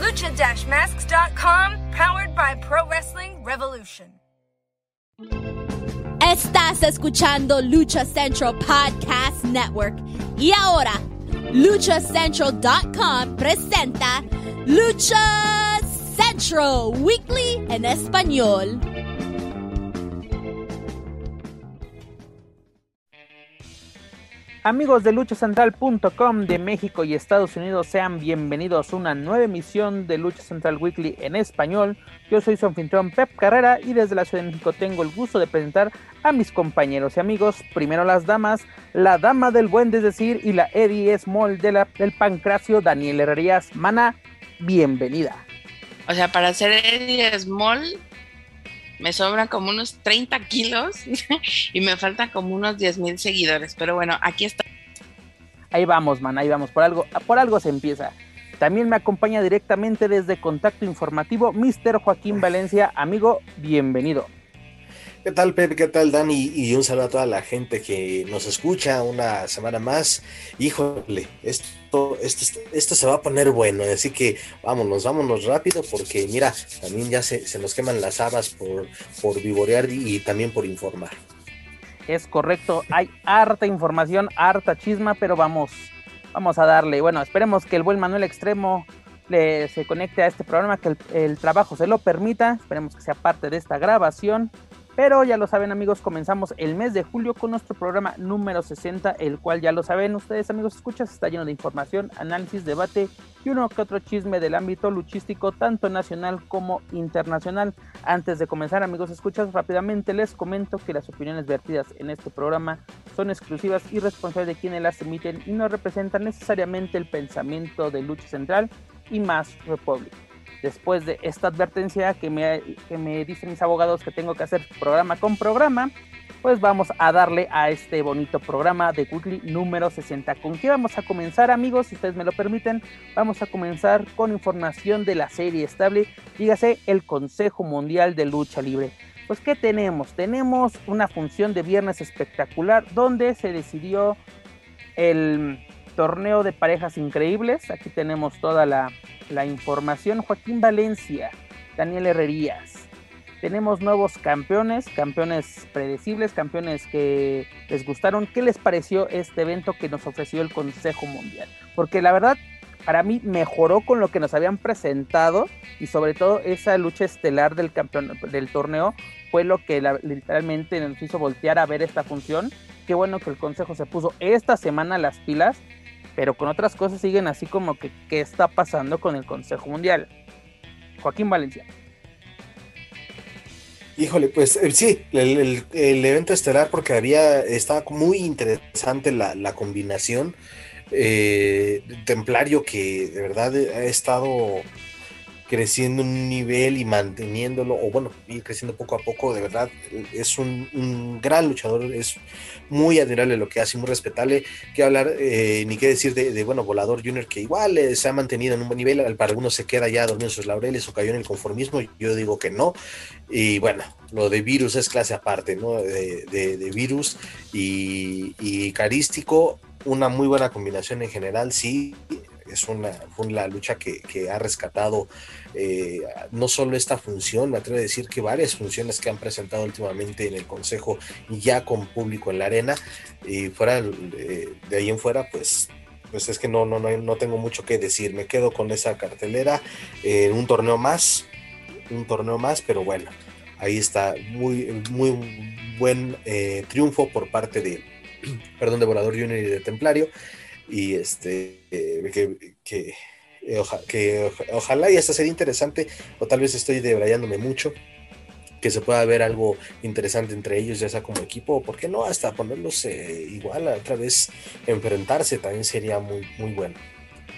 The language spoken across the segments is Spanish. Lucha-Masks.com, powered by Pro Wrestling Revolution. Estás escuchando Lucha Central Podcast Network. Y ahora, luchacentral.com presenta Lucha Central Weekly en Español. Amigos de luchacentral.com de México y Estados Unidos, sean bienvenidos a una nueva emisión de Lucha Central Weekly en español. Yo soy su anfitrión Pep Carrera y desde la Ciudad de México tengo el gusto de presentar a mis compañeros y amigos. Primero las damas, la dama del buen desdecir y la Eddie Small del pancracio, Daniel Herrerías Mana, bienvenida. O sea, para ser Eddie Small me sobran como unos 30 kilos y me faltan como unos 10,000 seguidores. Pero bueno, aquí está. Ahí vamos, man, ahí vamos. Por algo se empieza. También me acompaña directamente desde Contacto Informativo Mr. Joaquín Valencia. Amigo, bienvenido. ¿Qué tal, Pepe? ¿Qué tal, Dani? Y un saludo a toda la gente que nos escucha una semana más. Híjole, esto se va a poner bueno, así que vámonos rápido porque mira, también ya se nos queman las habas por vivorear y también por informar. Es correcto, hay harta información, harta chisma, pero vamos a darle. Bueno, esperemos que el buen Manuel Extremo se conecte a este programa, que el trabajo se lo permita, esperemos que sea parte de esta grabación. Pero ya lo saben, amigos, comenzamos el mes de julio con nuestro programa número 60, el cual ya lo saben ustedes, amigos, escuchas, está lleno de información, análisis, debate y uno que otro chisme del ámbito luchístico, tanto nacional como internacional. Antes de comenzar, amigos, escuchas, rápidamente les comento que las opiniones vertidas en este programa son exclusivas y responsables de quienes las emiten y no representan necesariamente el pensamiento de Lucha Central y Mask Republic. Después de esta advertencia que me dicen mis abogados que tengo que hacer programa con programa, pues vamos a darle a este bonito programa de Weekly número 60. ¿Con qué vamos a comenzar, amigos? Si ustedes me lo permiten, vamos a comenzar con información de la serie estable, dígase el Consejo Mundial de Lucha Libre. Pues, ¿qué tenemos? Tenemos una función de viernes espectacular donde se decidió el torneo de parejas increíbles. Aquí tenemos toda la información. Joaquín Valencia, Daniel Herrerías. Tenemos nuevos campeones predecibles, campeones que les gustaron. ¿Qué les pareció este evento que nos ofreció el Consejo Mundial? Porque la verdad, para mí mejoró con lo que nos habían presentado y sobre todo esa lucha estelar del torneo fue lo que literalmente nos hizo voltear a ver esta función. Qué bueno que el Consejo se puso esta semana las pilas, pero con otras cosas siguen así como que ¿qué está pasando con el Consejo Mundial? Joaquín Valencia. Híjole, pues sí, el evento estelar porque estaba muy interesante la combinación. Templario, que de verdad ha estado creciendo un nivel y manteniéndolo, o bueno, ir creciendo poco a poco, de verdad, es un gran luchador, es muy admirable lo que hace, muy respetable, que hablar, ni qué decir de Volador Junior, que igual se ha mantenido en un buen nivel, para algunos se queda ya dormido en sus laureles o cayó en el conformismo, yo digo que no, y bueno, lo de Virus es clase aparte, ¿no? De Virus y Carístico, una muy buena combinación en general, sí, es una lucha que ha rescatado no solo esta función, me atrevo a decir que varias funciones que han presentado últimamente en el Consejo y ya con público en la arena, y fuera de ahí en fuera, pues es que no tengo mucho que decir, me quedo con esa cartelera, un torneo más, pero bueno, ahí está, muy, muy buen triunfo por parte de Volador Junior y de Templario, y ojalá y hasta sería interesante, o tal vez estoy debrayándome mucho, que se pueda ver algo interesante entre ellos, ya sea como equipo, o por qué no, hasta ponerlos igual, otra vez enfrentarse también sería muy, muy bueno.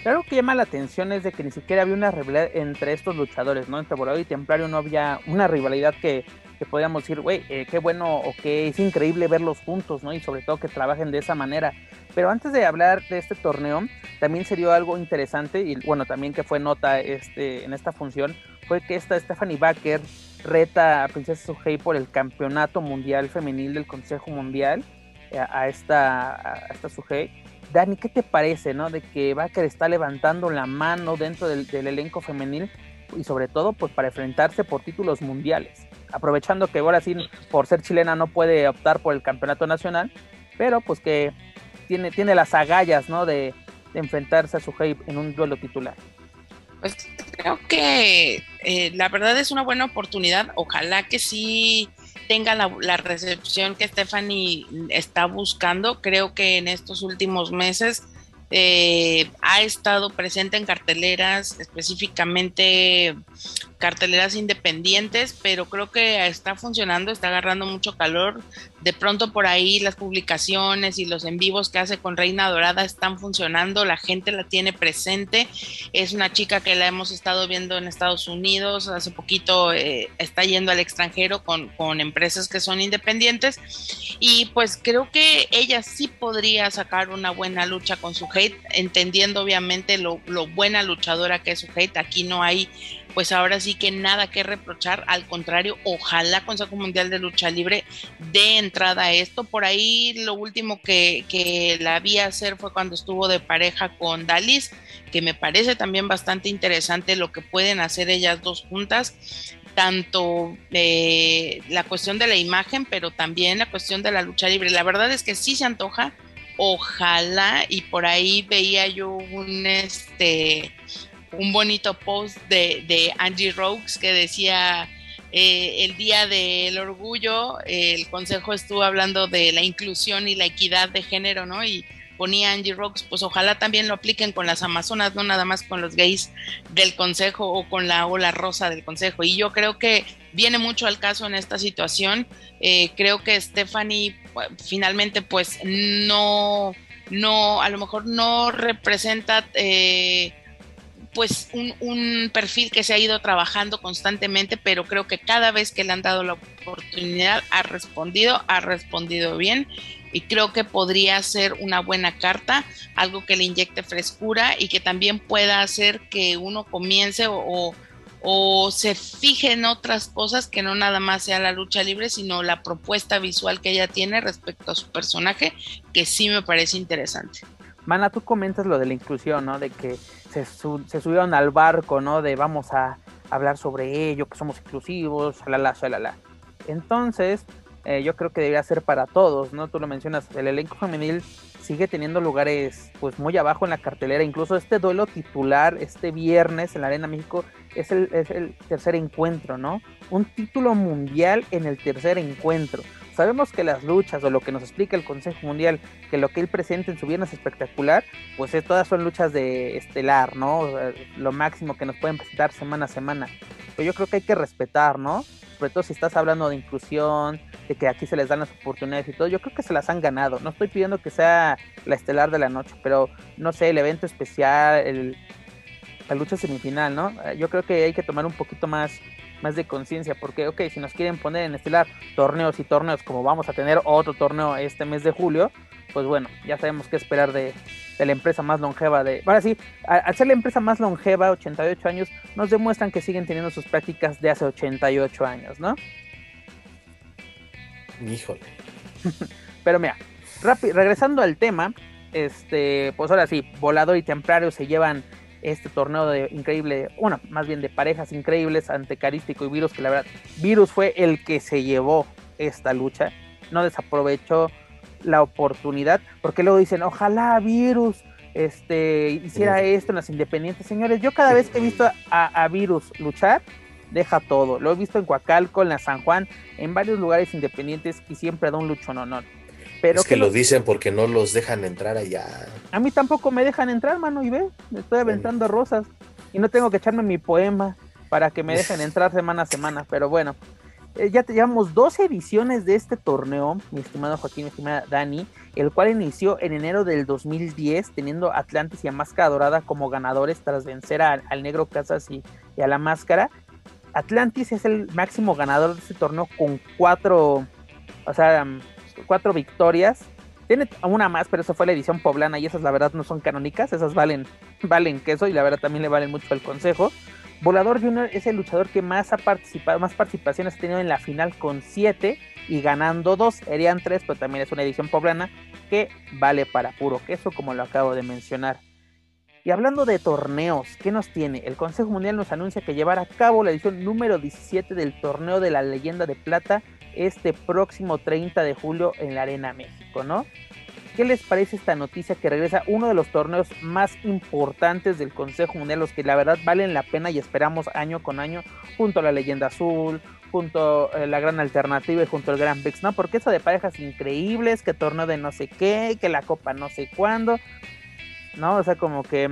Claro que llama la atención es de que ni siquiera había una rivalidad entre estos luchadores, ¿no? Entre Volador y Templario no había una rivalidad que que podríamos decir, güey, qué bueno, o que es increíble verlos juntos, ¿no? Y sobre todo que trabajen de esa manera. Pero antes de hablar de este torneo, también se dio algo interesante, y bueno, también que fue nota en esta función, fue que esta Stephanie Baker reta a Princesa Suhey por el campeonato mundial femenil del Consejo Mundial, a esta Suhey. Dani, ¿qué te parece, no? De que Baker está levantando la mano dentro del elenco femenil, y sobre todo pues para enfrentarse por títulos mundiales, aprovechando que ahora sí, por ser chilena, no puede optar por el campeonato nacional, pero pues que tiene las agallas, ¿no? de enfrentarse a Suhey en un duelo titular. Pues creo que la verdad es una buena oportunidad, ojalá que sí tenga la recepción que Stephanie está buscando. Creo que en estos últimos meses ha estado presente en carteleras, específicamente carteleras independientes, pero creo que está funcionando, está agarrando mucho calor. De pronto por ahí las publicaciones y los en vivos que hace con Reina Dorada están funcionando, la gente la tiene presente. Es una chica que la hemos estado viendo en Estados Unidos, hace poquito está yendo al extranjero con empresas que son independientes, y pues creo que ella sí podría sacar una buena lucha con Suhey, entendiendo obviamente lo buena luchadora que es Suhey. Aquí no hay pues ahora sí que nada que reprochar, al contrario, ojalá Consejo Mundial de Lucha Libre dé entrada a esto. Por ahí lo último que la vi hacer fue cuando estuvo de pareja con Dalis, que me parece también bastante interesante lo que pueden hacer ellas dos juntas, tanto la cuestión de la imagen, pero también la cuestión de la lucha libre. La verdad es que sí se antoja, ojalá, y por ahí veía yo un bonito post de Angie Rogues que decía el día del orgullo, el consejo estuvo hablando de la inclusión y la equidad de género, ¿no? Y ponía Angie Rogues, pues ojalá también lo apliquen con las amazonas, no nada más con los gays del consejo o con la ola rosa del consejo. Y yo creo que viene mucho al caso en esta situación. Creo que Stephanie finalmente pues no a lo mejor no representa pues un perfil que se ha ido trabajando constantemente, pero creo que cada vez que le han dado la oportunidad ha respondido bien, y creo que podría ser una buena carta, algo que le inyecte frescura y que también pueda hacer que uno comience o se fije en otras cosas, que no nada más sea la lucha libre, sino la propuesta visual que ella tiene respecto a su personaje, que sí me parece interesante. Mana, tú comentas lo de la inclusión, ¿no? De que se subieron al barco, ¿no? De vamos a hablar sobre ello, que somos inclusivos, shalala. Entonces, yo creo que debería ser para todos, ¿no? Tú lo mencionas, el elenco femenil sigue teniendo lugares pues muy abajo en la cartelera. Incluso este duelo titular, este viernes en la Arena México, es el tercer encuentro, ¿no? Un título mundial en el tercer encuentro. Sabemos que las luchas, o lo que nos explica el Consejo Mundial, que lo que él presenta en su Viernes Espectacular, pues todas son luchas de estelar, ¿no? O sea, lo máximo que nos pueden presentar semana a semana. Pero yo creo que hay que respetar, ¿no? Sobre todo si estás hablando de inclusión, de que aquí se les dan las oportunidades y todo, yo creo que se las han ganado. No estoy pidiendo que sea la estelar de la noche, pero no sé, el evento especial, la lucha semifinal, ¿no? Yo creo que hay que tomar un poquito más de conciencia, porque ok, si nos quieren poner en estelar torneos y torneos, como vamos a tener otro torneo este mes de julio, pues bueno, ya sabemos qué esperar de la empresa más longeva ahora sí, al ser la empresa más longeva, 88 años, nos demuestran que siguen teniendo sus prácticas de hace 88 años, ¿no? Híjole. Pero mira, regresando al tema, pues ahora sí, Volador y Templario se llevan este torneo de parejas increíbles ante Carístico y Virus, que la verdad, Virus fue el que se llevó esta lucha, no desaprovechó la oportunidad, porque luego dicen, ojalá Virus hiciera esto en las independientes. Señores, yo cada vez que he visto a Virus luchar, deja todo, lo he visto en Coacalco, en la San Juan, en varios lugares independientes, y siempre da un luchón honor. Pero es que lo dicen porque no los dejan entrar allá. A mí tampoco me dejan entrar, mano, y ve, me estoy aventando rosas y no tengo que echarme mi poema para que me dejen entrar semana a semana. Pero bueno, ya llevamos 12 ediciones de este torneo, mi estimado Joaquín, mi estimada Dani, el cual inició en enero del 2010, teniendo a Atlantis y a Máscara Dorada como ganadores tras vencer al Negro Casas y a la Máscara. Atlantis es el máximo ganador de este torneo con 4 victorias. Tiene una más, pero eso fue la edición poblana y esas la verdad no son canónicas, esas valen queso y la verdad también le valen mucho al consejo. Volador Junior es el luchador que más ha participado, más participaciones ha tenido en la final con 7 y ganando 2, serían 3, pero también es una edición poblana que vale para puro queso, como lo acabo de mencionar. Y hablando de torneos, ¿qué nos tiene? El Consejo Mundial nos anuncia que llevará a cabo la edición número 17 del Torneo de la Leyenda de Plata este próximo 30 de julio en la Arena México, ¿no? ¿Qué les parece esta noticia que regresa uno de los torneos más importantes del Consejo Mundial, los que la verdad valen la pena y esperamos año con año, junto a la Leyenda Azul, junto a la Gran Alternativa y junto al Gran Prix, ¿no? Porque eso de parejas increíbles, que torneo de no sé qué, que la copa no sé cuándo, ¿no? O sea, como que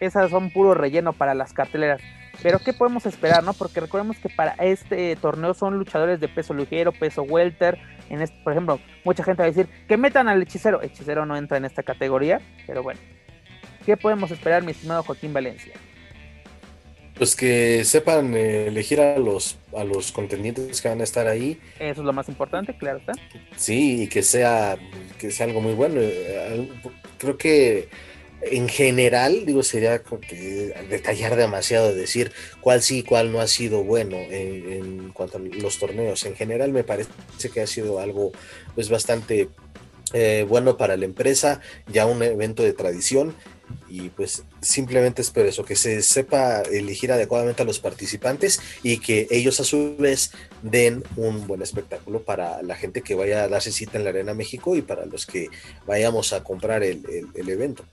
esas son puro relleno para las carteleras. Pero ¿qué podemos esperar, no? Porque recordemos que para este torneo son luchadores de peso ligero, peso welter. En este, por ejemplo, mucha gente va a decir que metan al hechicero. Hechicero no entra en esta categoría, pero bueno. ¿Qué podemos esperar, mi estimado Joaquín Valencia? Pues que sepan elegir a los contendientes que van a estar ahí. Eso es lo más importante, claro está. Sí, y que sea algo muy bueno. Creo que en general, digo, sería detallar demasiado, decir cuál sí y cuál no ha sido bueno en cuanto a los torneos. En general me parece que ha sido algo pues bastante bueno para la empresa, ya un evento de tradición. Y pues simplemente espero eso, que se sepa elegir adecuadamente a los participantes y que ellos a su vez den un buen espectáculo para la gente que vaya a darse cita en la Arena México y para los que vayamos a comprar el evento.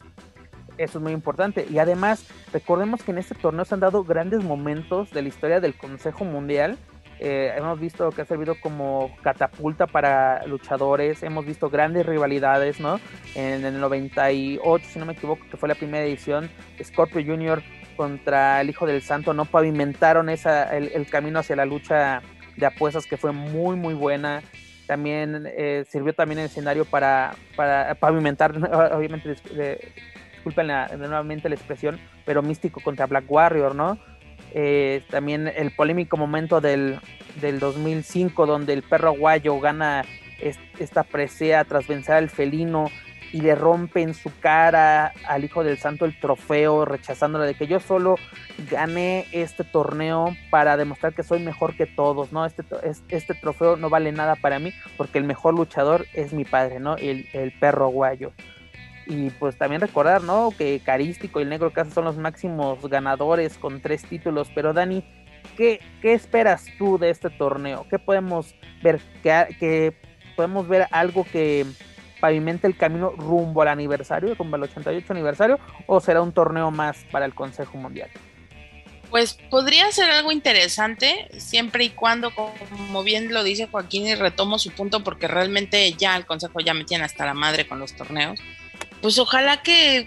Eso es muy importante y además recordemos que en este torneo se han dado grandes momentos de la historia del Consejo Mundial. Hemos visto que ha servido como catapulta para luchadores, hemos visto grandes rivalidades, ¿no? En el 98, si no me equivoco, que fue la primera edición, Scorpio Junior contra el Hijo del Santo, no pavimentaron el camino hacia la lucha de apuestas, que fue muy muy buena. También sirvió también el escenario para pavimentar, obviamente, disculpen nuevamente la expresión, pero Místico contra Black Warrior, ¿no? También el polémico momento del 2005 donde el Perro Aguayo gana esta presea tras vencer al Felino y le rompe en su cara al Hijo del Santo el trofeo, rechazándole de que yo solo gané este torneo para demostrar que soy mejor que todos, ¿no? Este trofeo no vale nada para mí porque el mejor luchador es mi padre, ¿no? El Perro Aguayo. Y pues también recordar, ¿no? Que Carístico y el Negro Casas son los máximos ganadores con 3 títulos. Pero Dani, ¿qué esperas tú de este torneo? ¿Qué podemos ver? ¿Que podemos ver algo que pavimente el camino rumbo al aniversario, rumbo al 88 aniversario? ¿O será un torneo más para el Consejo Mundial? Pues podría ser algo interesante, siempre y cuando, como bien lo dice Joaquín, y retomo su punto, porque realmente ya el Consejo ya metían hasta la madre con los torneos. Pues ojalá que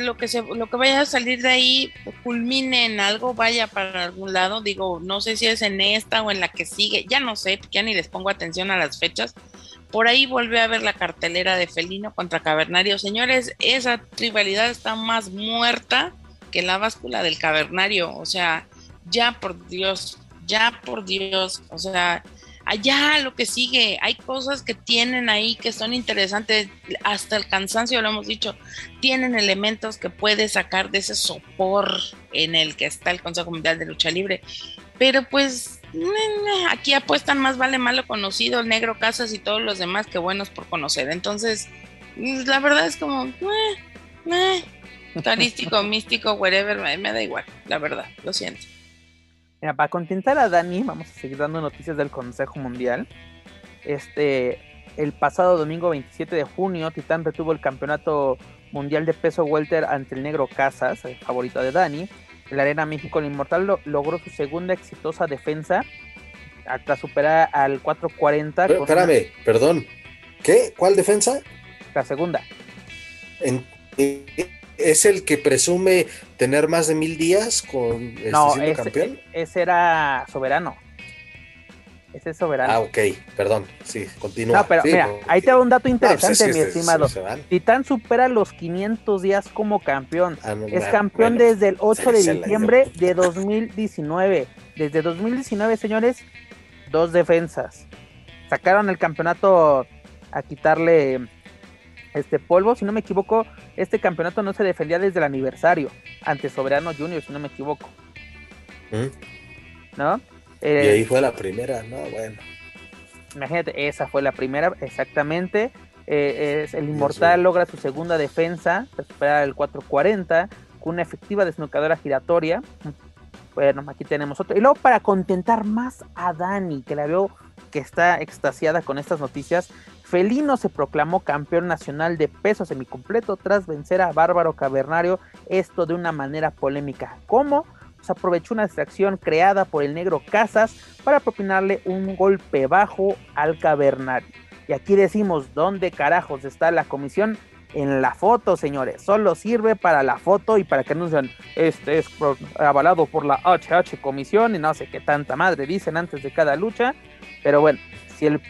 lo que vaya a salir de ahí culmine en algo, vaya para algún lado. Digo, no sé si es en esta o en la que sigue, ya no sé, ya ni les pongo atención a las fechas. Por ahí volví a ver la cartelera de Felino contra Cavernario. Señores, esa rivalidad está más muerta que la báscula del Cavernario. O sea, ya por Dios, o sea... Allá lo que sigue, hay cosas que tienen ahí que son interesantes, hasta el cansancio lo hemos dicho, tienen elementos que puede sacar de ese sopor en el que está el Consejo Mundial de Lucha Libre, pero pues aquí apuestan más vale malo conocido, el Negro Casas y todos los demás que buenos por conocer, entonces la verdad es como Carístico, Místico, whatever, me da igual, la verdad, lo siento. Mira, para contentar a Dani, vamos a seguir dando noticias del Consejo Mundial. El pasado domingo 27 de junio, Titán retuvo el campeonato mundial de peso welter ante el Negro Casas, el favorito de Dani. En la Arena México, el Inmortal logró su segunda exitosa defensa hasta superar al 440. Pero, espérame, perdón. ¿Qué? ¿Cuál defensa? La segunda. ¿Es el que presume tener más de 1000 días con siendo campeón? Ese era Soberano. Ese es Soberano. Ah, ok, perdón. Sí, continúa. No, pero sí, mira, ahí te da un dato interesante, mi estimado. Titán supera los 500 días como campeón. Es campeón desde el 8 de diciembre de 2019. Desde 2019, señores, 2 defensas. Sacaron el campeonato a quitarle polvo. Si no me equivoco, este campeonato no se defendía desde el aniversario ante Soberano Junior, si no me equivoco. ¿No? Y ahí fue la primera, ¿no? Bueno. Imagínate, esa fue la primera, exactamente. El Inmortal logra su segunda defensa, recupera el 440, con una efectiva desnucadora giratoria. Bueno, aquí tenemos otro. Y luego, para contentar más a Dani, que la veo que está extasiada con estas noticias, Felino se proclamó campeón nacional de peso semicompleto tras vencer a Bárbaro Cavernario, esto de una manera polémica. ¿Cómo? Pues aprovechó una distracción creada por el Negro Casas para propinarle un golpe bajo al Cavernario. Y aquí decimos, ¿dónde carajos está la comisión? En la foto, señores. Solo sirve para la foto y para que anuncian, este es avalado por la HH Comisión y no sé qué tanta madre dicen antes de cada lucha. Pero bueno,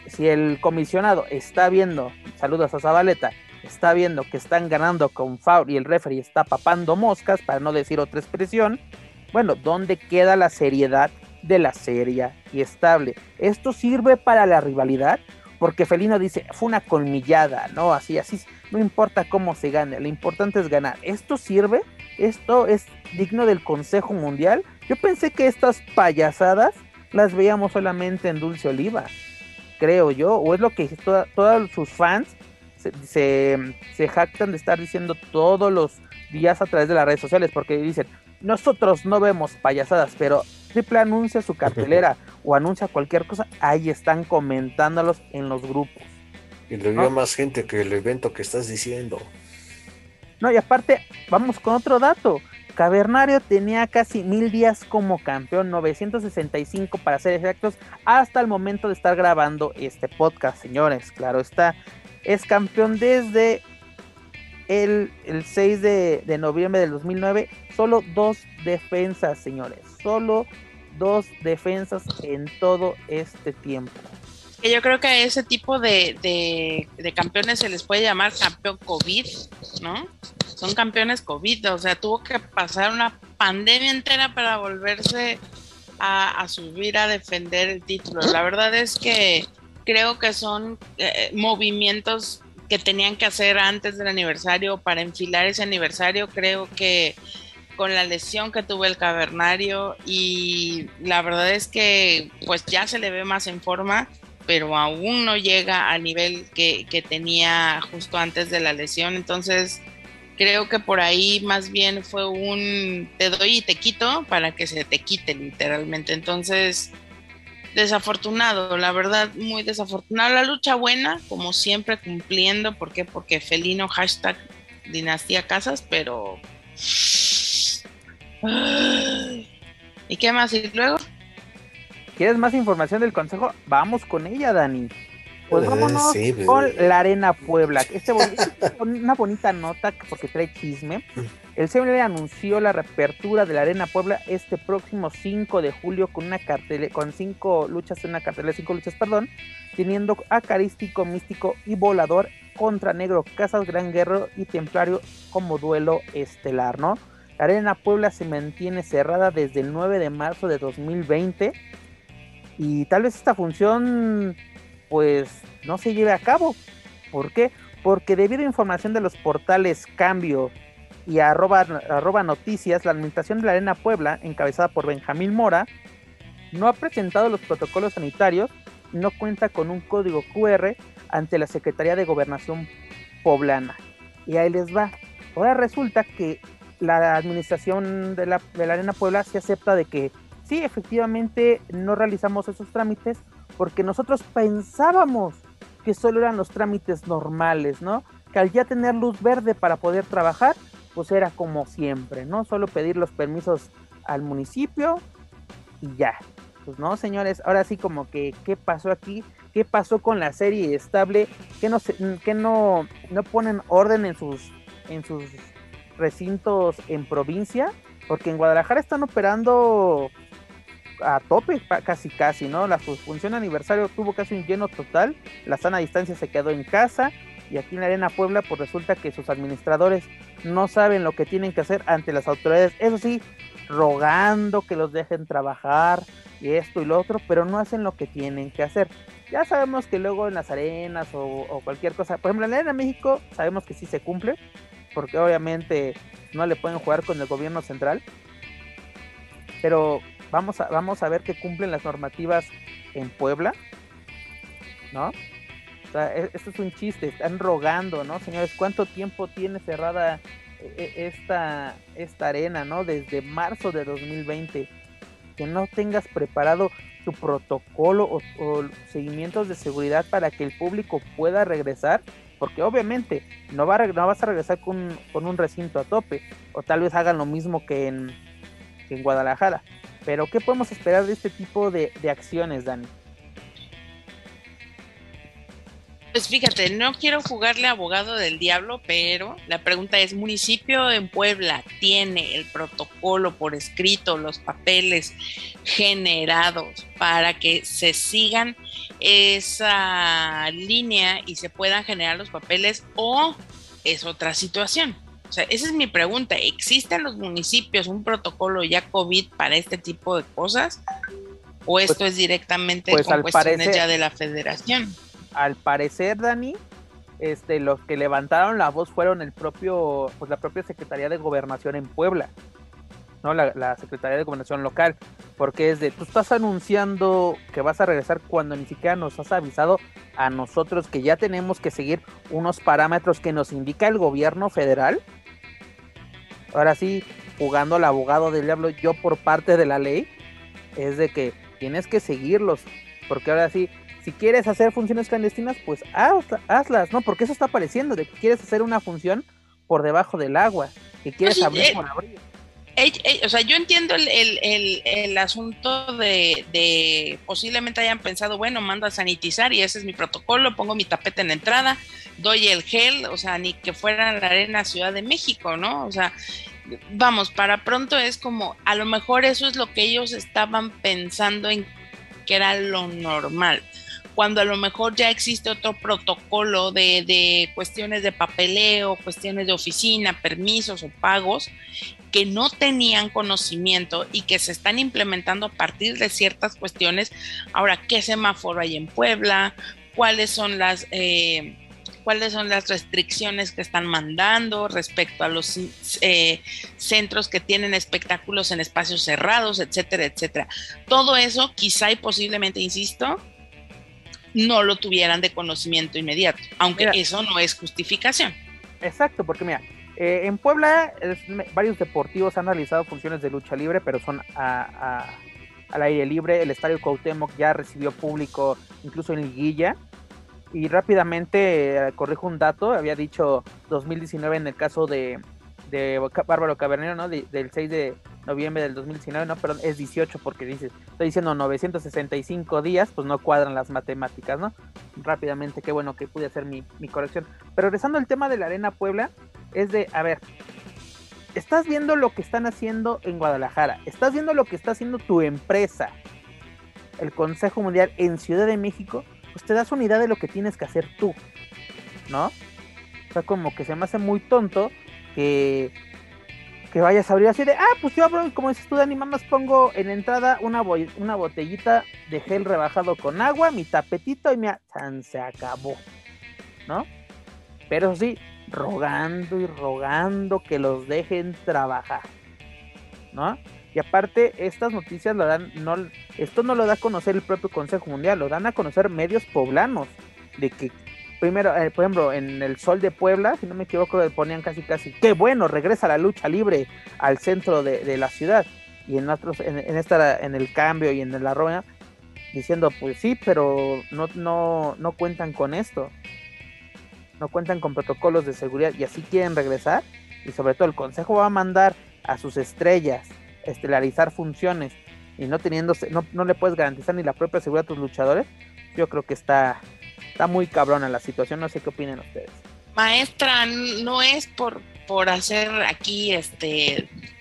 si el comisionado está viendo, saludos a Zabaleta, está viendo que están ganando con foul y el referee está papando moscas, para no decir otra expresión, bueno, ¿dónde queda la seriedad de la seria y estable? ¿Esto sirve para la rivalidad? Porque Felino dice, fue una colmillada, ¿no? Así, no importa cómo se gane, lo importante es ganar. ¿Esto sirve? ¿Esto es digno del Consejo Mundial? Yo pensé que estas payasadas las veíamos solamente en Dulce Oliva, creo yo, o es lo que todos sus fans se jactan de estar diciendo todos los días a través de las redes sociales, porque dicen, nosotros no vemos payasadas, pero Triple anuncia su cartelera o anuncia cualquier cosa, ahí están comentándolos en los grupos. Y lo vio más gente que el evento que estás diciendo. No, y aparte, vamos con otro dato. Cavernario tenía casi 1000 días como campeón, 965 para ser exactos, hasta el momento de estar grabando este podcast, señores. Claro está, es campeón desde el 6 de noviembre del 2009, solo 2 defensas, señores. Solo 2 defensas en todo este tiempo. Yo creo que a ese tipo de campeones se les puede llamar campeón COVID, ¿no? Son campeones COVID, o sea, tuvo que pasar una pandemia entera para volverse a subir a defender el título. La verdad es que creo que son movimientos que tenían que hacer antes del aniversario, para enfilar ese aniversario. Creo que con la lesión que tuvo el Cavernario, y la verdad es que pues ya se le ve más en forma, pero aún no llega al nivel que tenía justo antes de la lesión. Entonces creo que por ahí más bien fue un te doy y te quito para que se te quite, literalmente. Entonces, desafortunado, la verdad, muy desafortunado. La lucha buena, como siempre, cumpliendo. ¿Por qué? Porque Felino, hashtag Dinastía Casas, pero... ¿Y qué más? ¿Y luego? ¿Quieres más información del consejo? Vamos con ella, Dani. Pues vámonos con la Arena Puebla. Una bonita nota porque trae chisme. El CMLL anunció la reapertura de la Arena Puebla este próximo 5 de julio con una cartelera, con 5 luchas, teniendo a Carístico, Místico y Volador contra Negro Casas, Gran Guerrero y Templario como duelo estelar, ¿no? La Arena Puebla se mantiene cerrada desde el 9 de marzo de 2020 y tal vez esta función pues no se lleve a cabo. ¿Por qué? Porque debido a información de los portales Cambio y @ noticias, la administración de la Arena Puebla, encabezada por Benjamín Mora, no ha presentado los protocolos sanitarios y no cuenta con un código QR ante la Secretaría de Gobernación Poblana. Y ahí les va. Ahora resulta que la administración de la Arena Puebla se acepta de que sí, efectivamente no realizamos esos trámites porque nosotros pensábamos que solo eran los trámites normales, ¿no? Que al ya tener luz verde para poder trabajar, pues era como siempre, ¿no? Solo pedir los permisos al municipio y ya. Pues no, señores, ahora sí como que, ¿qué pasó aquí? ¿Qué pasó con la serie estable? ¿Qué no ponen orden en sus recintos en provincia? Porque en Guadalajara están operando a tope, casi, ¿no? La función aniversario tuvo casi un lleno total, la sana distancia se quedó en casa, y aquí en la Arena Puebla pues resulta que sus administradores no saben lo que tienen que hacer ante las autoridades. Eso sí, rogando que los dejen trabajar y esto y lo otro, pero no hacen lo que tienen que hacer. Ya sabemos que luego en las arenas o cualquier cosa, por ejemplo en la Arena México sabemos que sí se cumple, porque obviamente no le pueden jugar con el gobierno central, pero vamos a ver que cumplen las normativas en Puebla, ¿no? O sea, esto es un chiste, están rogando, ¿no? Señores, ¿cuánto tiempo tiene cerrada esta arena, ¿no? Desde marzo de 2020, que no tengas preparado tu protocolo o seguimientos de seguridad para que el público pueda regresar, porque obviamente no vas a regresar con un recinto a tope, o tal vez hagan lo mismo que en Guadalajara. Pero ¿qué podemos esperar de este tipo de acciones, Dani? Pues fíjate, no quiero jugarle abogado del diablo, pero la pregunta es, ¿municipio en Puebla tiene el protocolo por escrito, los papeles generados para que se sigan esa línea y se puedan generar los papeles, o es otra situación? O sea, esa es mi pregunta, ¿existe en los municipios un protocolo ya COVID para este tipo de cosas? ¿O esto es directamente con cuestiones ya de la federación? Al parecer, Dani, los que levantaron la voz fueron la propia Secretaría de Gobernación en Puebla, ¿no? La Secretaría de Gobernación local, porque tú estás anunciando que vas a regresar cuando ni siquiera nos has avisado a nosotros que ya tenemos que seguir unos parámetros que nos indica el gobierno federal. Ahora sí, jugando al abogado del diablo, yo por parte de la ley, es de que tienes que seguirlos, porque ahora sí, si quieres hacer funciones clandestinas, pues hazlas, ¿no? Porque eso está apareciendo, de que quieres hacer una función por debajo del agua, que quieres abrir por abrir. O sea, yo entiendo el asunto de posiblemente hayan pensado, bueno, mando a sanitizar y ese es mi protocolo, pongo mi tapete en la entrada, doy el gel, o sea, ni que fuera la Arena Ciudad de México, ¿no? O sea, vamos, para pronto es como, a lo mejor eso es lo que ellos estaban pensando en que era lo normal, cuando a lo mejor ya existe otro protocolo de cuestiones de papeleo, cuestiones de oficina, permisos o pagos que no tenían conocimiento y que se están implementando a partir de ciertas cuestiones. Ahora, ¿qué semáforo hay en Puebla? ¿Cuáles son las restricciones que están mandando respecto a los centros que tienen espectáculos en espacios cerrados, etcétera, etcétera? Todo eso quizá y posiblemente, insisto, no lo tuvieran de conocimiento inmediato, aunque mira, eso no es justificación. Exacto, porque mira, en Puebla varios deportivos han realizado funciones de lucha libre, pero son al aire libre. El Estadio Cuauhtémoc ya recibió público, incluso en liguilla. Y rápidamente, corrijo un dato, había dicho 2019 en el caso de Bárbaro Cavernario, ¿no? Del 6 de noviembre del 2019, no, perdón, es 18 porque estoy diciendo 965 días, pues no cuadran las matemáticas, ¿no? Rápidamente, qué bueno que pude hacer mi corrección. Pero regresando al tema de la Arena Puebla, a ver, estás viendo lo que están haciendo en Guadalajara, estás viendo lo que está haciendo tu empresa, el Consejo Mundial en Ciudad de México, pues te das una idea de lo que tienes que hacer tú, ¿no? O sea, como que se me hace muy tonto que vayas a abrir así de, pues yo abro, como dices tú, Dani, más pongo en entrada una botellita de gel rebajado con agua, mi tapetito y se acabó, ¿no? Pero sí, rogando y rogando que los dejen trabajar, ¿no? Y aparte, estas noticias esto no lo da a conocer el propio Consejo Mundial, lo dan a conocer medios poblanos, de que primero, por ejemplo, en el Sol de Puebla, si no me equivoco, le ponían casi, ¡qué bueno! Regresa la lucha libre al centro de la ciudad, y en el Cambio y en la Roña, diciendo, pues sí, pero no cuentan con esto, no cuentan con protocolos de seguridad, y así quieren regresar, y sobre todo el Consejo va a mandar a sus estrellas estelarizar funciones y no le puedes garantizar ni la propia seguridad a tus luchadores. Yo creo que está muy cabrona la situación, no sé qué opinan ustedes. Maestra, no es por hacer aquí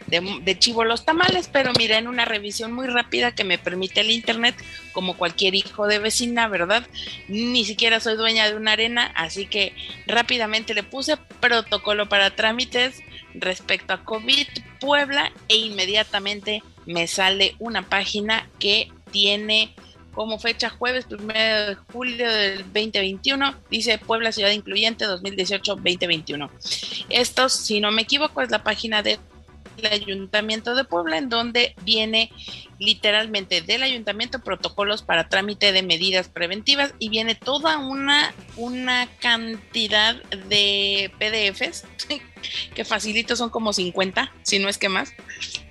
de chivo los tamales, pero mira, en una revisión muy rápida que me permite el internet, como cualquier hijo de vecina, ¿verdad? Ni siquiera soy dueña de una arena, así que rápidamente le puse protocolo para trámites respecto a COVID Puebla e inmediatamente me sale una página que tiene como fecha jueves 1 de julio del 2021, dice Puebla Ciudad Incluyente 2018-2021. Esto, si no me equivoco, es la página del Ayuntamiento de Puebla, en donde viene literalmente del Ayuntamiento protocolos para trámite de medidas preventivas y viene toda una cantidad de PDFs que facilito son como 50, si no es que más,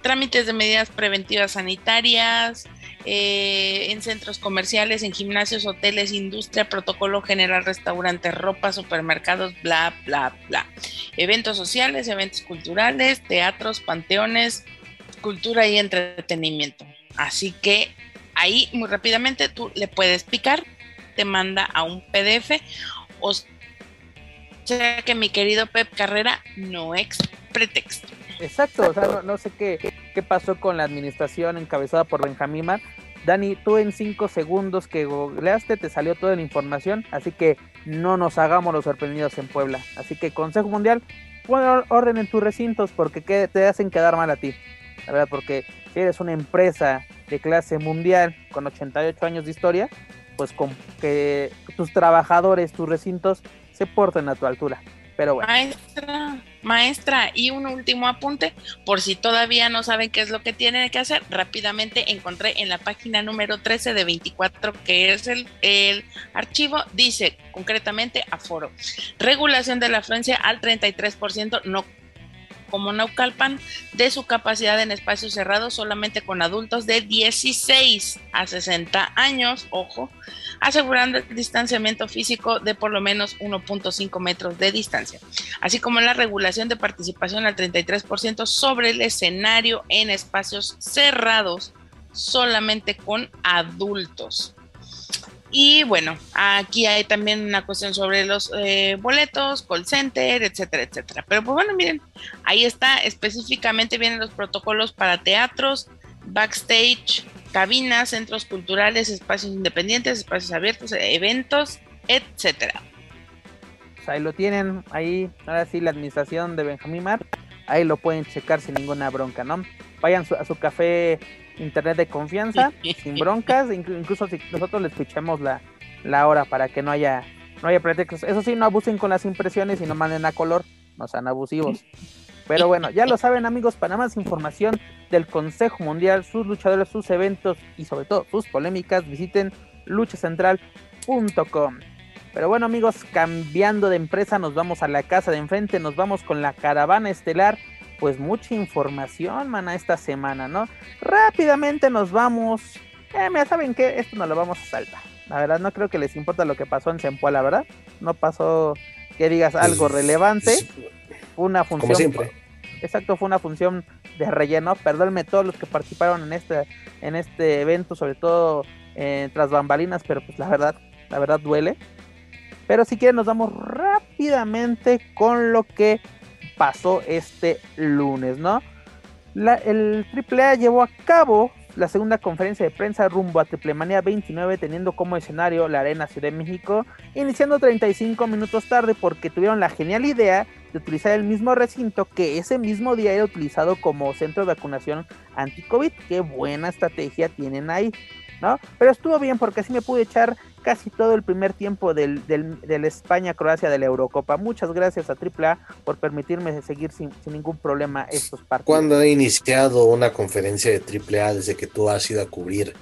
trámites de medidas preventivas sanitarias, en centros comerciales, en gimnasios, hoteles, industria, protocolo general, restaurantes, ropa, supermercados, bla, bla, bla. Eventos sociales, eventos culturales, teatros, panteones, cultura y entretenimiento. Así que ahí muy rápidamente tú le puedes picar, te manda a un PDF. O sea que mi querido Pep Carrera no es pretexto. Exacto, o sea, no sé qué pasó con la administración encabezada por Benjamín Mora. Dani, tú en 5 segundos que googleaste te salió toda la información, así que no nos hagamos los sorprendidos en Puebla. Así que Consejo Mundial, pon orden en tus recintos porque te hacen quedar mal a ti, la verdad, porque si eres una empresa de clase mundial con 88 años de historia, pues con que tus trabajadores, tus recintos se porten a tu altura. Pero bueno. Maestra, y un último apunte, por si todavía no saben qué es lo que tienen que hacer, rápidamente encontré en la página número 13 de 24, que es el archivo, dice concretamente aforo, regulación de la afluencia al 33%, no como Naucalpan, de su capacidad en espacios cerrados solamente con adultos de 16 a 60 años, ojo, asegurando el distanciamiento físico de por lo menos 1.5 metros de distancia, así como la regulación de participación al 33% sobre el escenario en espacios cerrados solamente con adultos. Y bueno, aquí hay también una cuestión sobre los boletos, call center, etcétera, etcétera. Pero pues bueno, miren, ahí está, específicamente vienen los protocolos para teatros, backstage, cabinas, centros culturales, espacios independientes, espacios abiertos, eventos, etcétera. Pues ahí lo tienen, ahí, ahora sí, la administración de Benjamín Mora, ahí lo pueden checar sin ninguna bronca, ¿no? Vayan a su café internet de confianza, sin broncas, incluso si nosotros les fichemos la hora para que no haya pretextos. Eso sí, no abusen con las impresiones y no manden a color, no sean abusivos. Pero bueno, ya lo saben, amigos, para más información del Consejo Mundial, sus luchadores, sus eventos y sobre todo sus polémicas, visiten luchacentral.com. Pero bueno, amigos, cambiando de empresa, nos vamos a la casa de enfrente, nos vamos con la caravana estelar. Pues mucha información, mana, esta semana, ¿no? Rápidamente nos vamos. Mira, ¿saben qué? Esto no lo vamos a saltar. La verdad, no creo que les importa lo que pasó en Zempoala, ¿verdad? No pasó que digas algo relevante. Fue una función. Como siempre. Exacto, fue una función de relleno. Perdónenme todos los que participaron en este evento, sobre todo tras bambalinas, pero pues la verdad duele. Pero si quieren, nos vamos rápidamente con lo que pasó este lunes, ¿no? El AAA llevó a cabo la segunda conferencia de prensa rumbo a Triplemanía 29, teniendo como escenario la Arena Ciudad de México, iniciando 35 minutos tarde porque tuvieron la genial idea de utilizar el mismo recinto que ese mismo día era utilizado como centro de vacunación anti-COVID. Qué buena estrategia tienen ahí, ¿no? Pero estuvo bien porque así me pude echar casi todo el primer tiempo del España-Croacia de la Eurocopa. Muchas gracias a AAA por permitirme seguir sin ningún problema estos partidos. ¿Cuándo ha iniciado una conferencia de AAA desde que tú has ido a cubrir?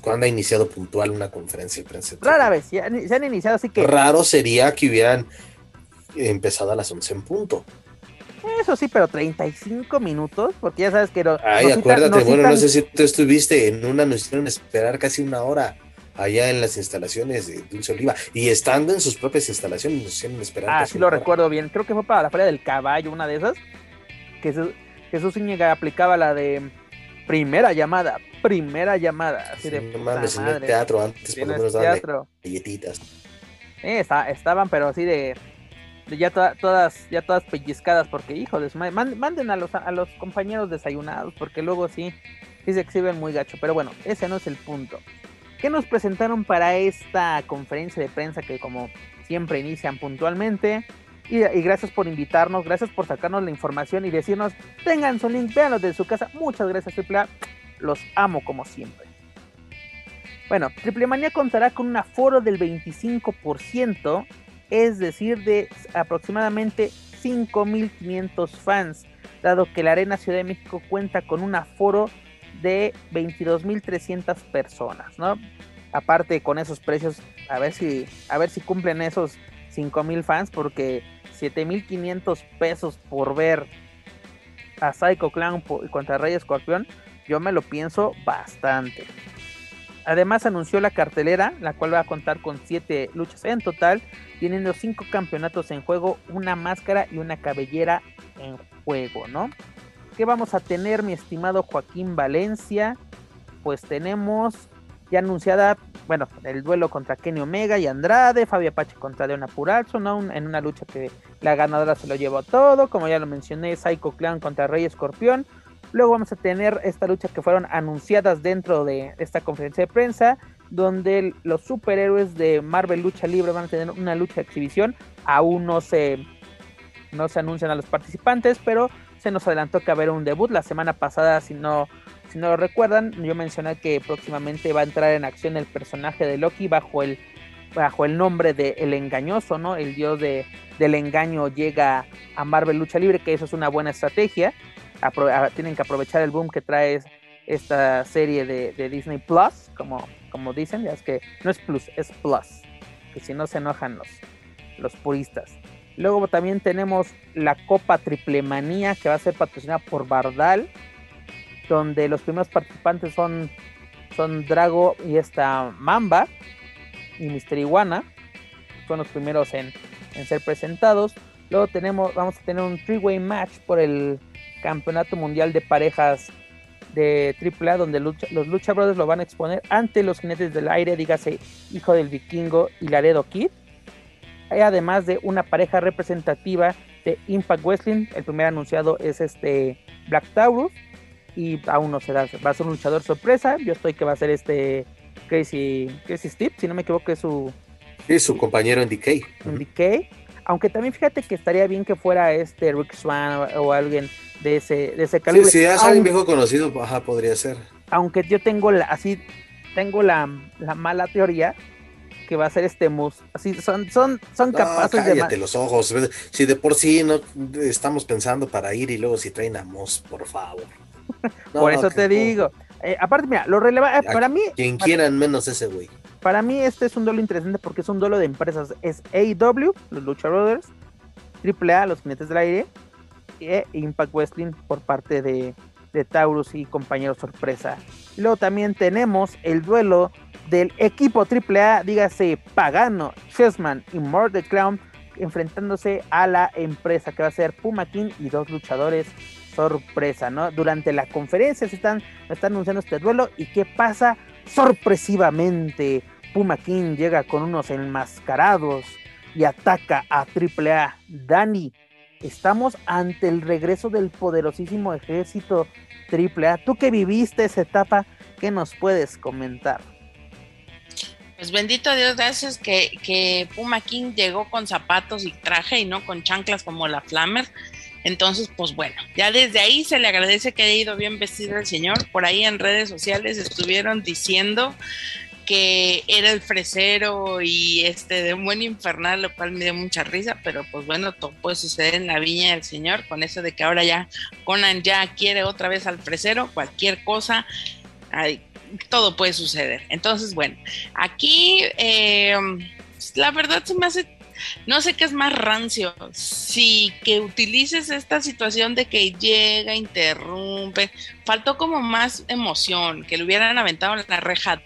¿Cuándo ha iniciado puntual una conferencia de prensa? Rara vez, ya se han iniciado, así que... Raro sería que hubieran empezado a las 11 en punto. Eso sí, pero 35 minutos, porque ya sabes que... no sé si tú estuviste en una, nos hicieron esperar casi una hora allá en las instalaciones de Dulce Oliva, y estando en sus propias instalaciones nos hicieron esperar. Ah, sí, lo recuerdo bien, creo que fue para la Feria del Caballo, una de esas, que Jesús Íñiga aplicaba la de primera llamada, así sí, de puta madre. En el teatro antes por lo menos daban galletitas. Estaban, pero así de ya todas pellizcadas, porque híjoles, manden a los compañeros desayunados, porque luego sí se exhiben muy gacho, pero bueno, ese no es el punto. ¿Qué nos presentaron para esta conferencia de prensa que como siempre inician puntualmente? Y gracias por invitarnos, gracias por sacarnos la información y decirnos, tengan su link, véanlo desde su casa. Muchas gracias, AAA. Los amo como siempre. Bueno, Triple Manía contará con un aforo del 25%, es decir, de aproximadamente 5.500 fans, dado que la Arena Ciudad de México cuenta con un aforo de 22.300 personas, ¿no? Aparte, con esos precios, a ver si cumplen esos 5.000 fans, porque 7.500 pesos por ver a Psycho Clown contra Rey Escorpión, yo me lo pienso bastante. Además anunció la cartelera, la cual va a contar con 7 luchas en total, teniendo 5 campeonatos en juego, una máscara y una cabellera en juego, ¿no? ¿Qué vamos a tener, mi estimado Joaquín Valencia? Pues tenemos ya anunciada, bueno, el duelo contra Kenny Omega y Andrade, Fabio Apache contra Deonna Purrazzo, ¿no? En una lucha que la ganadora se lo llevó todo, como ya lo mencioné, Psycho Clown contra Rey Escorpión. Luego vamos a tener esta lucha que fueron anunciadas dentro de esta conferencia de prensa, donde los superhéroes de Marvel Lucha Libre van a tener una lucha de exhibición. Aún no se anuncian a los participantes, pero se nos adelantó que habrá un debut. La semana pasada, si no lo recuerdan, yo mencioné que próximamente va a entrar en acción el personaje de Loki bajo el nombre de El Engañoso, ¿no? El dios del engaño llega a Marvel Lucha Libre, que eso es una buena estrategia. Tienen que aprovechar el boom que trae esta serie de Disney Plus, como dicen, ya es que no es Plus, es Plus, que si no se enojan los puristas. Luego también tenemos la Copa Triple Manía, que va a ser patrocinada por Bardal, donde los primeros participantes son Drago y esta Mamba y Mister Iguana, son los primeros en ser presentados. Luego vamos a tener un three-way match por el Campeonato Mundial de Parejas de AAA, donde los Lucha Brothers lo van a exponer ante los Jinetes del Aire, dígase Hijo del Vikingo y Laredo Kid, además de una pareja representativa de Impact Wrestling. El primer anunciado es Black Taurus, y aún no se da, va a ser un luchador sorpresa. Yo estoy que va a ser Crazy Steve, si no me equivoco, es su compañero en Decay. Aunque también fíjate que estaría bien que fuera Rick Swann o alguien de ese calibre. Sí, si es alguien viejo conocido, ajá, podría ser. Aunque yo tengo la mala teoría que va a ser así son capaces de. Cállate los ojos. Si de por sí no estamos pensando para ir y luego si traen a Moss, por favor. No, por eso te digo. Aparte, mira, lo relevante para mí. Quien quieran menos ese güey. Para mí este es un duelo interesante porque es un duelo de empresas. Es AEW, los Lucha Brothers, AAA, los Jinetes del Aire, e Impact Wrestling por parte de Taurus y compañeros sorpresa. Luego también tenemos el duelo del equipo AAA, dígase Pagano, Chessman y Murder Clown, enfrentándose a la empresa que va a ser Puma King y dos luchadores sorpresa, ¿no? Durante la conferencia se están anunciando este duelo y qué pasa. Sorpresivamente, Puma King llega con unos enmascarados y ataca a AAA. Dani, estamos ante el regreso del poderosísimo ejército AAA. Tú que viviste esa etapa, ¿qué nos puedes comentar? Pues bendito Dios, gracias que Puma King llegó con zapatos y traje y no con chanclas como la Flamer. Entonces, pues bueno, ya desde ahí se le agradece que haya ido bien vestido el señor. Por ahí en redes sociales estuvieron diciendo que era el fresero y de un buen infernal, lo cual me dio mucha risa, pero pues bueno, todo puede suceder en la viña del señor, con eso de que ahora ya Conan ya quiere otra vez al fresero, cualquier cosa, ay, todo puede suceder. Entonces, bueno, aquí la verdad se me hace. No sé qué es más rancio, si que utilices esta situación de que llega, interrumpe, faltó como más emoción, que le hubieran aventado la reja,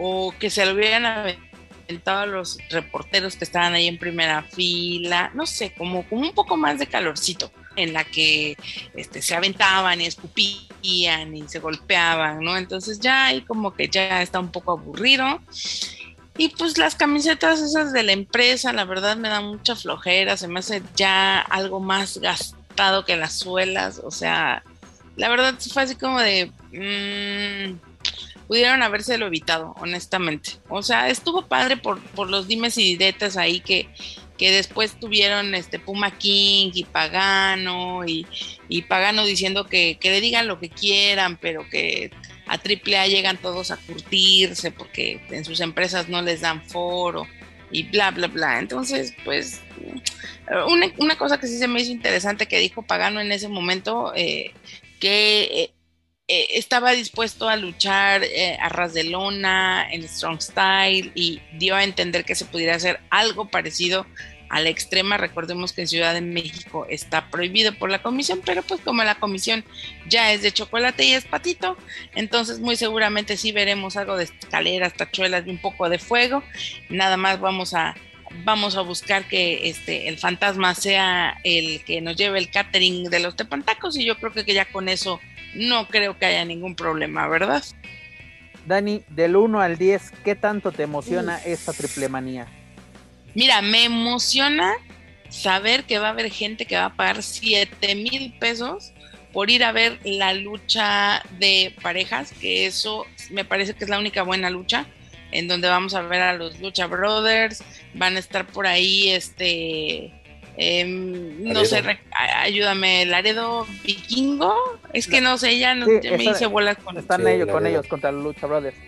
o que se lo hubieran aventado a los reporteros que estaban ahí en primera fila, no sé, como un poco más de calorcito, en la que se aventaban y escupían y se golpeaban, ¿no? Entonces ya ahí como que ya está un poco aburrido. Y pues las camisetas esas de la empresa, la verdad me da mucha flojera, se me hace ya algo más gastado que las suelas, o sea, la verdad fue así como de pudieron habérselo evitado, honestamente. O sea, estuvo padre por los dimes y diretes ahí que después tuvieron Puma King y Pagano, y Pagano diciendo que le digan lo que quieran, pero que a AAA llegan todos a curtirse porque en sus empresas no les dan foro y bla, bla, bla. Entonces, pues, una cosa que sí se me hizo interesante que dijo Pagano en ese momento, que estaba dispuesto a luchar a ras de lona en Strong Style, y dio a entender que se pudiera hacer algo parecido a la extrema. Recordemos que en Ciudad de México está prohibido por la comisión, pero pues como la comisión ya es de chocolate y es patito, entonces muy seguramente sí veremos algo de escaleras, tachuelas y un poco de fuego. Nada más vamos a buscar que el fantasma sea el que nos lleve el catering de los tepantacos, y yo creo que ya con eso no creo que haya ningún problema, ¿verdad? Dani, del 1 al 10, ¿qué tanto te emociona esta triple manía? Mira, me emociona saber que va a haber gente que va a pagar $7,000 por ir a ver la lucha de parejas, que eso me parece que es la única buena lucha, en donde vamos a ver a los Lucha Brothers. Van a estar por ahí, no sé, ayúdame, Laredo, Vikingo, es que no sé, ya no, sí, me hice bolas con están sí, ellos, con ellos, contra los Lucha Brothers.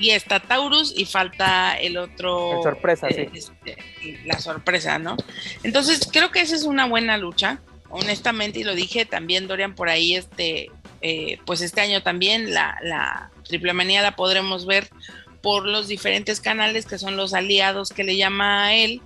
Y está Taurus y falta el otro... La sorpresa, sí. La sorpresa, ¿no? Entonces, creo que esa es una buena lucha, honestamente, y lo dije también, Dorian, por ahí, pues este año también la triple manía la podremos ver por los diferentes canales que son los aliados que le llama a él,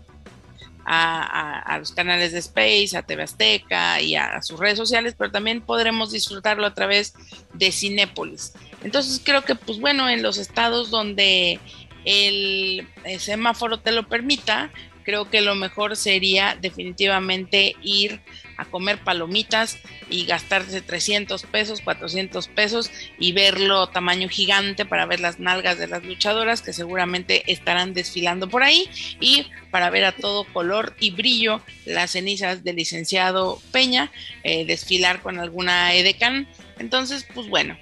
a los canales de Space, a TV Azteca y a sus redes sociales, pero también podremos disfrutarlo a través de Cinépolis. Entonces creo que, pues bueno, en los estados donde el semáforo te lo permita, creo que lo mejor sería definitivamente ir a comer palomitas y gastarse $300, $400 y verlo tamaño gigante para ver las nalgas de las luchadoras que seguramente estarán desfilando por ahí, y para ver a todo color y brillo las cenizas del licenciado Peña desfilar con alguna edecán. Entonces, pues bueno,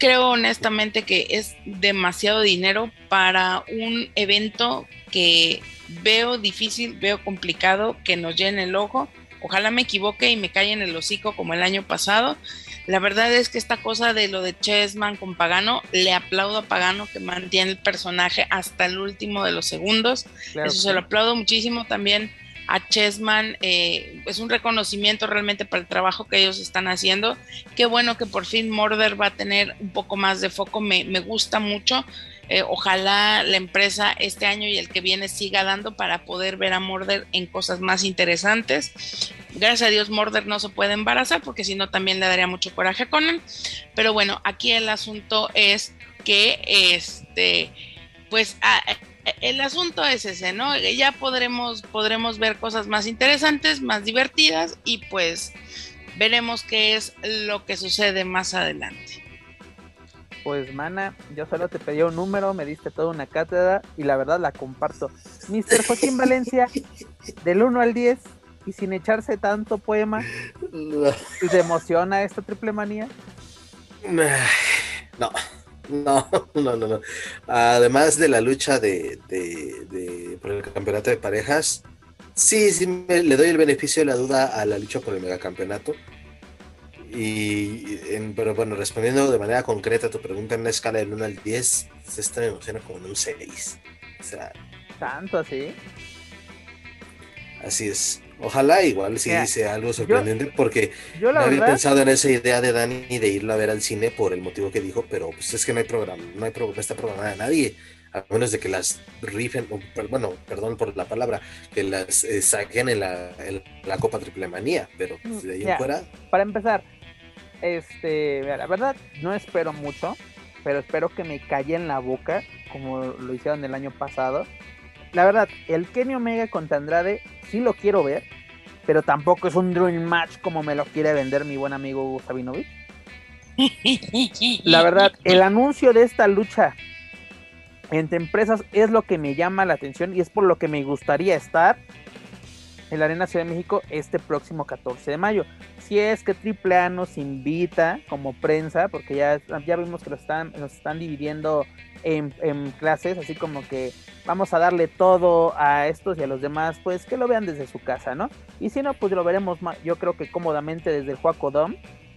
creo honestamente que es demasiado dinero para un evento que veo difícil, veo complicado que nos llene el ojo. Ojalá me equivoque y me calle en el hocico como el año pasado. La verdad es que esta cosa de lo de Chessman con Pagano, le aplaudo a Pagano que mantiene el personaje hasta el último de los segundos. Claro, eso sí, se lo aplaudo muchísimo también a Chessman. Es un reconocimiento realmente para el trabajo que ellos están haciendo. Qué bueno que por fin Murder va a tener un poco más de foco, me gusta mucho. Ojalá la empresa este año y el que viene siga dando para poder ver a Murder en cosas más interesantes. Gracias a Dios Murder no se puede embarazar, porque si no también le daría mucho coraje a Conan. Pero bueno, aquí el asunto es que el asunto es ese, ¿no? Ya podremos ver cosas más interesantes, más divertidas, y pues veremos qué es lo que sucede más adelante. Pues, mana, yo solo te pedí un número, me diste toda una cátedra y la verdad la comparto. Mr. Joaquín Valencia, del 1 al 10 y sin echarse tanto poema, ¿te emociona esta triple manía? No. Además de la lucha por el campeonato de parejas, sí, le doy el beneficio de la duda a la lucha por el megacampeonato. Pero bueno, respondiendo de manera concreta a tu pregunta, en una escala del 1 al 10, esta me emociona como en un 6. O sea, ¿tanto así? Así es. Ojalá igual sí sea algo sorprendente, porque yo no había pensado en esa idea de Dani de irlo a ver al cine por el motivo que dijo, pero pues es que no está programada a nadie, a menos de que las rifen, bueno, perdón por la palabra, que las saquen en la Copa Triple Manía, pero pues, de ahí en fuera. Para empezar, la verdad no espero mucho, pero espero que me calle en la boca como lo hicieron el año pasado. La verdad, el Kenny Omega contra Andrade sí lo quiero ver, pero tampoco es un dream match como me lo quiere vender mi buen amigo Sabinovich. La verdad, el anuncio de esta lucha entre empresas es lo que me llama la atención y es por lo que me gustaría estar. en la Arena Ciudad de México este próximo 14 de mayo. Si es que AAA nos invita como prensa, porque ya vimos que nos están dividiendo en clases, así como que vamos a darle todo a estos y a los demás, pues que lo vean desde su casa, ¿no? Y si no, pues lo veremos, yo creo que cómodamente desde el Joaco Dom,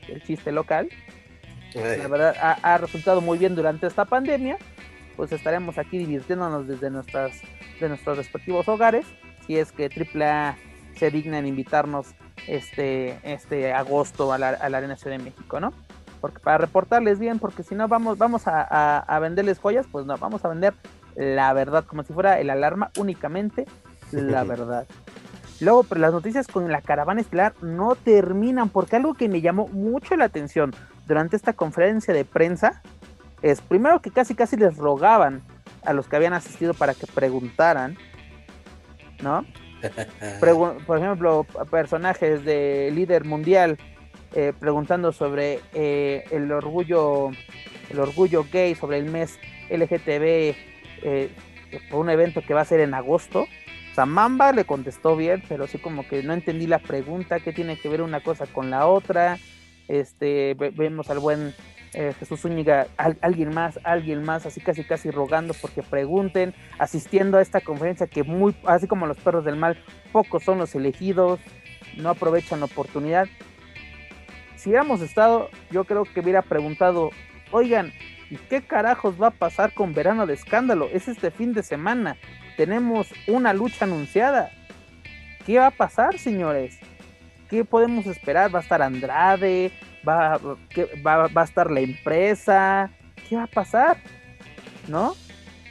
el chiste local. La verdad, ha resultado muy bien durante esta pandemia, pues estaremos aquí divirtiéndonos desde nuestros respectivos hogares, si es que AAA se digna en invitarnos este agosto a la Arena Ciudad de México, ¿no? Porque para reportarles bien, porque si no vamos a venderles joyas, pues no, vamos a vender la verdad, como si fuera el Alarma, únicamente la verdad. Luego, pero las noticias con la caravana estelar no terminan, porque algo que me llamó mucho la atención durante esta conferencia de prensa es, primero, que casi les rogaban a los que habían asistido para que preguntaran, ¿no? Por ejemplo, personajes de líder mundial preguntando sobre el orgullo gay, sobre el mes LGTB, por un evento que va a ser en agosto. O sea, Mamba le contestó bien, pero sí como que no entendí la pregunta, qué tiene que ver una cosa con la otra. Vemos al buen Jesús Zúñiga, alguien más, así casi rogando porque pregunten, asistiendo a esta conferencia que muy, así como los perros del mal, pocos son los elegidos, no aprovechan la oportunidad. Si hubiéramos estado, yo creo que hubiera preguntado, oigan, ¿y qué carajos va a pasar con Verano de Escándalo? Es este fin de semana, tenemos una lucha anunciada, ¿qué va a pasar, señores? ¿Qué podemos esperar? ¿Va a estar Andrade? ¿Va a estar la empresa? ¿Qué va a pasar? ¿No?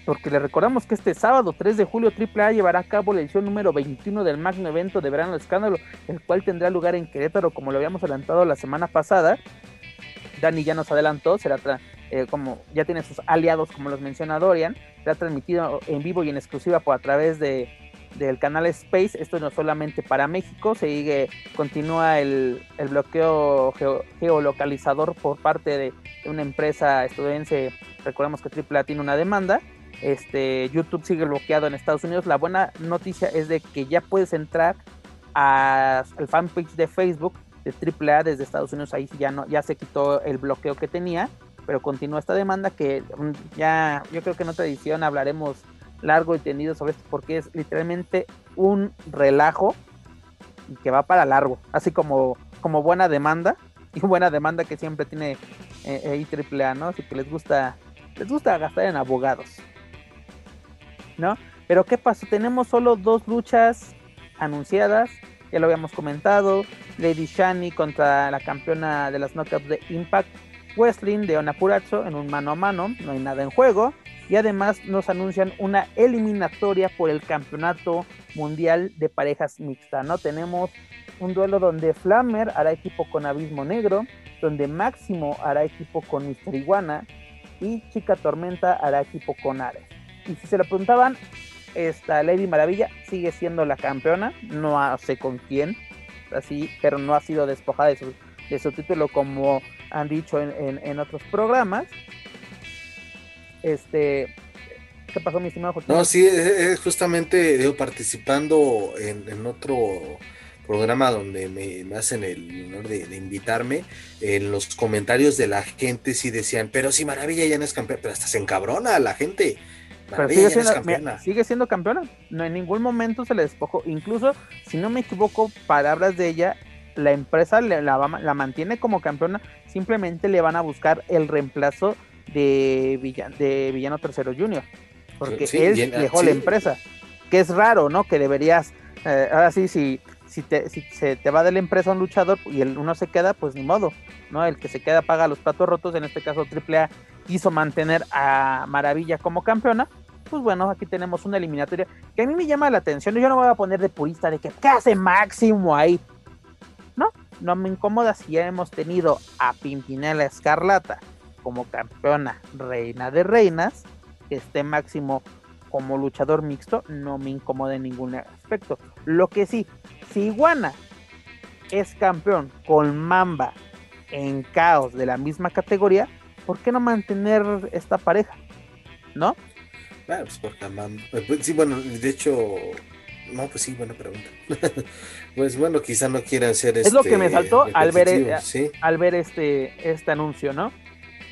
Porque le recordamos que este sábado 3 de julio AAA llevará a cabo la edición número 21 del magno evento de Verano de Escándalo, el cual tendrá lugar en Querétaro, como lo habíamos adelantado la semana pasada. Dani ya nos adelantó, será como ya tiene sus aliados, como los menciona Dorian, será transmitido en vivo y en exclusiva a través del canal Space. Esto no solamente para México, continúa el bloqueo geolocalizador por parte de una empresa estadounidense. Recordemos que AAA tiene una demanda. YouTube sigue bloqueado en Estados Unidos. La buena noticia es de que ya puedes entrar al fanpage de Facebook de AAA desde Estados Unidos. Ahí ya se quitó el bloqueo que tenía, pero continúa esta demanda, que ya yo creo que en otra edición hablaremos largo y tendido sobre esto, porque es literalmente un relajo y que va para largo, así como buena demanda que siempre tiene AAA, ¿no? Así que les gusta gastar en abogados, ¿no? Pero ¿qué pasó? Tenemos solo 2 luchas anunciadas, ya lo habíamos comentado: Lady Shani contra la campeona de las knockouts de Impact Wrestling, de Ona Purazzo, en un mano a mano, no hay nada en juego. Y además nos anuncian una eliminatoria por el campeonato mundial de parejas mixta, ¿no? Tenemos un duelo donde Flammer hará equipo con Abismo Negro, donde Máximo hará equipo con Mister Iguana y Chica Tormenta hará equipo con Ares. Y si se lo preguntaban, esta Lady Maravilla sigue siendo la campeona, no sé con quién, así, pero no ha sido despojada de su título, como han dicho en otros programas. ¿Qué pasó, mi estimado Joaquín? No, sí, justamente participando en otro programa donde me hacen el honor de invitarme, en los comentarios de la gente sí decían, pero si Maravilla ya no es campeona, pero hasta se encabrona la gente. Maravilla ya no es campeona. Sigue siendo campeona, no, en ningún momento se le despojó. Incluso, si no me equivoco, palabras de ella, la empresa la mantiene como campeona, simplemente le van a buscar el reemplazo de Villano Tercero Junior, porque sí, él dejó la empresa, que es raro, ¿no? Que deberías, ahora sí, si se te va de la empresa un luchador y uno se queda, pues ni modo, ¿no? El que se queda paga los platos rotos. En este caso AAA quiso mantener a Maravilla como campeona. Pues bueno, aquí tenemos una eliminatoria que a mí me llama la atención. Yo no me voy a poner de purista de que ¿qué hace Máximo ahí? No me incomoda si ya hemos tenido a Pimpinela Escarlata como campeona, reina de reinas, que esté Máximo como luchador mixto, no me incomoda en ningún aspecto. Lo que sí, si Iguana es campeón con Mamba en Caos de la misma categoría, ¿por qué no mantener esta pareja? ¿No? Bueno, pues porque Mamba, sí, bueno, de hecho No, pues sí, buena pregunta. Pues bueno, quizá no quiera hacer es lo que me saltó al ver, ¿sí? Al ver este anuncio, ¿no?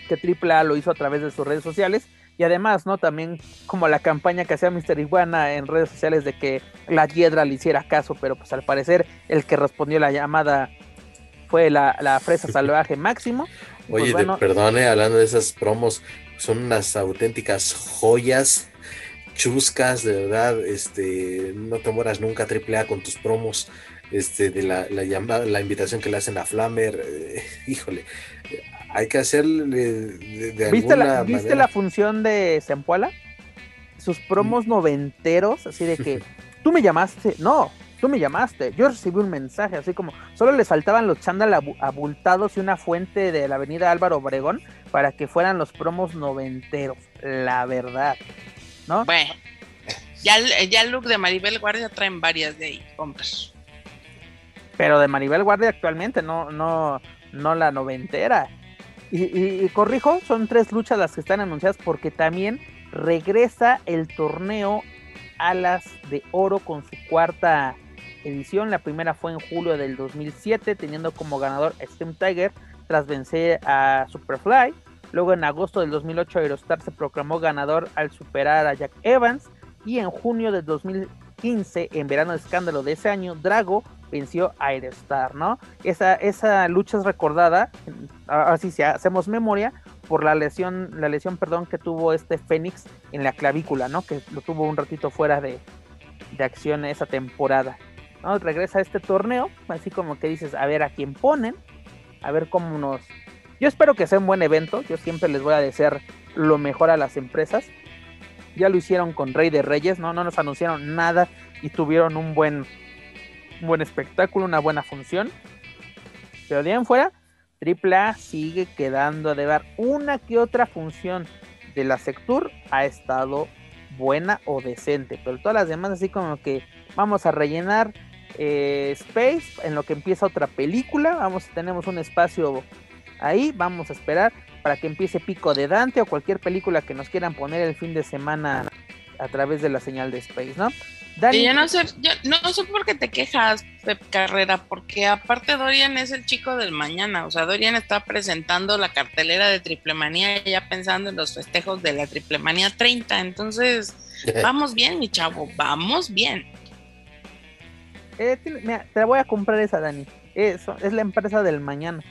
Que AAA lo hizo a través de sus redes sociales. Y además, ¿no? También como la campaña que hacía Mr. Iguana en redes sociales de que la hiedra le hiciera caso, pero pues al parecer el que respondió la llamada fue la fresa salvaje Máximo. Oye, pues bueno, perdone, hablando de esas promos, son unas auténticas joyas chuscas, de verdad, no te mueras nunca AAA con tus promos, de la llamada, la invitación que le hacen a Flamer, híjole, hay que hacerle de ¿viste alguna manera. ¿Viste la función de Zempoala? Sus promos noventeros, así de que, tú me llamaste, no, tú me llamaste, yo recibí un mensaje, así como, solo les faltaban los chándal abultados y una fuente de la avenida Álvaro Obregón, para que fueran los promos noventeros, la verdad. ¿No? Bueno, ya el look de Maribel Guardia traen varias de ahí, compras. Pero de Maribel Guardia actualmente, no la noventera. Y corrijo, son 3 luchas las que están anunciadas porque también regresa el torneo Alas de Oro con su 4ª edición. La primera fue en julio del 2007, teniendo como ganador Extreme Tiger tras vencer a Superfly. Luego en agosto del 2008 Aerostar se proclamó ganador al superar a Jack Evans, y en junio del 2015, en verano de escándalo de ese año, Drago venció a Aerostar, ¿no? Esa lucha es recordada, así si hacemos memoria, por la lesión que tuvo Fénix en la clavícula, ¿no? Que lo tuvo un ratito fuera de acción esa temporada, ¿no? Regresa a este torneo, así como que dices, a ver a quién ponen, a ver cómo nos... Yo espero que sea un buen evento, yo siempre les voy a desear lo mejor a las empresas. Ya lo hicieron con Rey de Reyes, no nos anunciaron nada y tuvieron un buen espectáculo, una buena función. Pero de ahí en fuera, AAA sigue quedando a deber. Una que otra función de la Sectur ha estado buena o decente, pero todas las demás así como que vamos a rellenar space en lo que empieza otra película, tenemos un espacio... Ahí vamos a esperar para que empiece Pico de Dante o cualquier película que nos quieran poner el fin de semana a través de la señal de Space, ¿no? Dani, yo no sé por qué te quejas, Pep Carrera, porque aparte Dorian es el chico del mañana, o sea, Dorian está presentando la cartelera de Triplemanía ya pensando en los festejos de la Triplemanía 30, entonces vamos bien, mi chavo, vamos bien. Mira, te la voy a comprar esa, Dani, eso es la empresa del mañana.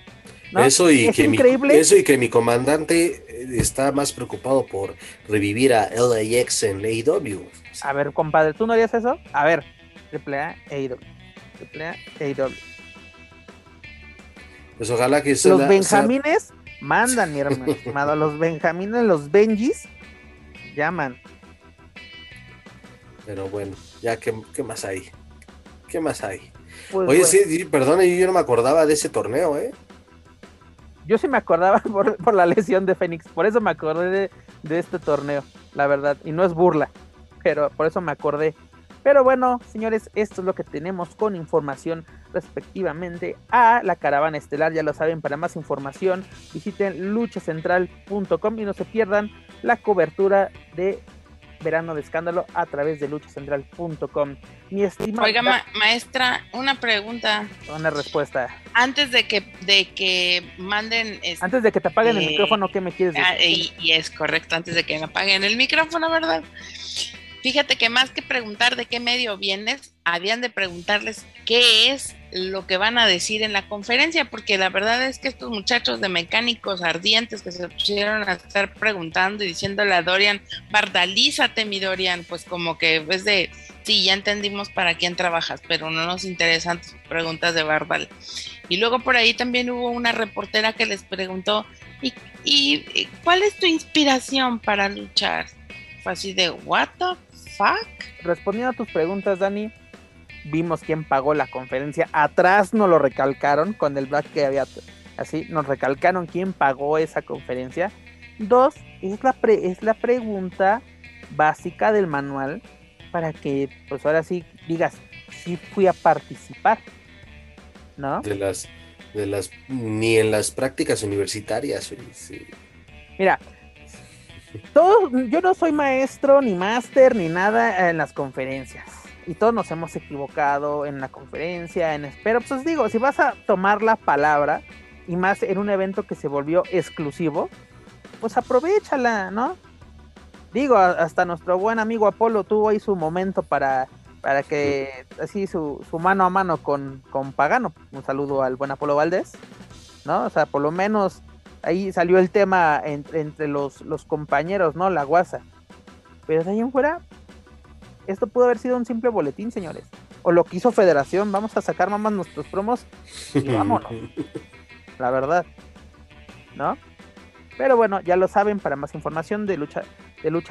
¿No? Eso y que mi comandante está más preocupado por revivir a LAX en AEW. A ver, compadre, ¿tú no harías eso? A ver, AAA AEW. Pues ojalá que los Benjamines mandan, mi hermano. Los Benjamines, los Benjis llaman. Pero bueno, ya ¿qué más hay? ¿Qué más hay? Pues oye, bueno. Sí, perdona, yo no me acordaba de ese torneo, Yo sí me acordaba por la lesión de Fénix, por eso me acordé de este torneo, la verdad, y no es burla, pero por eso me acordé. Pero bueno, señores, esto es lo que tenemos con información respectivamente a la caravana estelar, ya lo saben, para más información visiten luchacentral.com y no se pierdan la cobertura de verano de escándalo a través de luchacentral.com. Mi estimada... Oiga, maestra, una pregunta. Una respuesta. Antes de que manden... antes de que te apaguen el micrófono, ¿qué me quieres decir? Y es correcto, antes de que me apaguen el micrófono, ¿verdad? Fíjate que más que preguntar de qué medio vienes, habían de preguntarles qué es lo que van a decir en la conferencia, porque la verdad es que estos muchachos de mecánicos ardientes que se pusieron a estar preguntando y diciéndole a Dorian, bardalízate mi Dorian, pues como que es de, sí, ya entendimos para quién trabajas, pero no nos interesan tus preguntas de bardal. Y luego por ahí también hubo una reportera que les preguntó, ¿y cuál es tu inspiración para luchar? Fue así de, ¿what the fuck? Respondiendo a tus preguntas, Dani, vimos quién pagó la conferencia. Atrás nos lo recalcaron con el black que había, así nos recalcaron quién pagó esa conferencia. 2, es la pregunta básica del manual para que, pues ahora sí digas, sí fui a participar, ¿no? De las ni en las prácticas universitarias. Sí. Mira, yo no soy maestro, ni máster, ni nada en las conferencias. y todos nos hemos equivocado en la conferencia, pero pues digo, si vas a tomar la palabra, y más en un evento que se volvió exclusivo, pues aprovéchala, ¿no? Digo, hasta nuestro buen amigo Apolo tuvo ahí su momento para que, así, su mano a mano con Pagano. Un saludo al buen Apolo Valdés, ¿no? O sea, por lo menos ahí salió el tema entre los compañeros, ¿no? La guasa. Pero de ahí en fuera, esto pudo haber sido un simple boletín, señores. O lo que hizo Federación, vamos a sacar nomás nuestros promos y vámonos. La verdad, ¿no? Pero bueno, ya lo saben, para más información de lucha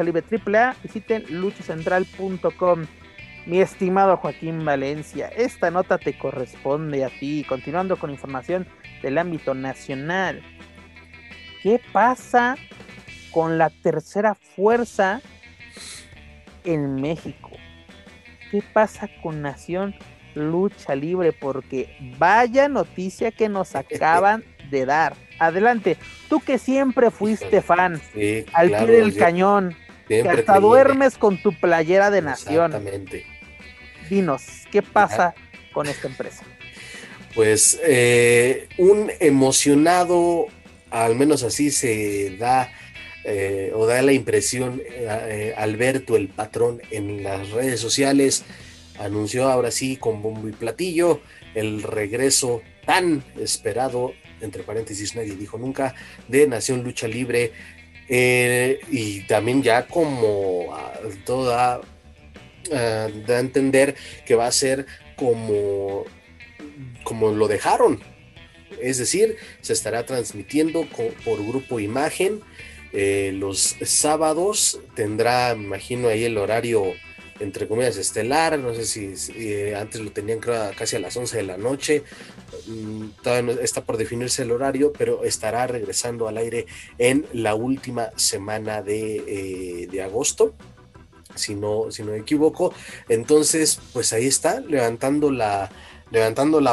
libre AAA, visiten luchacentral.com. Mi estimado Joaquín Valencia, esta nota te corresponde a ti. Continuando con información del ámbito nacional. ¿Qué pasa con la tercera fuerza en México? ¿Qué pasa con Nación Lucha Libre? Porque vaya noticia que nos acaban de dar. Adelante, tú que siempre fuiste fan, sí, al claro, pie del cañón, que hasta duermes con tu playera de Nación. Exactamente. Dinos, ¿qué pasa con esta empresa? Pues un emocionado, al menos así se da, o da la impresión, Alberto el Patrón, en las redes sociales, anunció ahora sí con bombo y platillo el regreso tan esperado, entre paréntesis nadie dijo nunca, de Nación Lucha Libre, y también ya como toda da a entender que va a ser como lo dejaron, es decir, se estará transmitiendo por Grupo Imagen los sábados, tendrá, me imagino, ahí el horario entre comillas estelar, no sé si antes lo tenían creo casi a las 11 de la noche, todavía no, está por definirse el horario, pero estará regresando al aire en la última semana de agosto, si no me equivoco. Entonces, pues ahí está, levantando la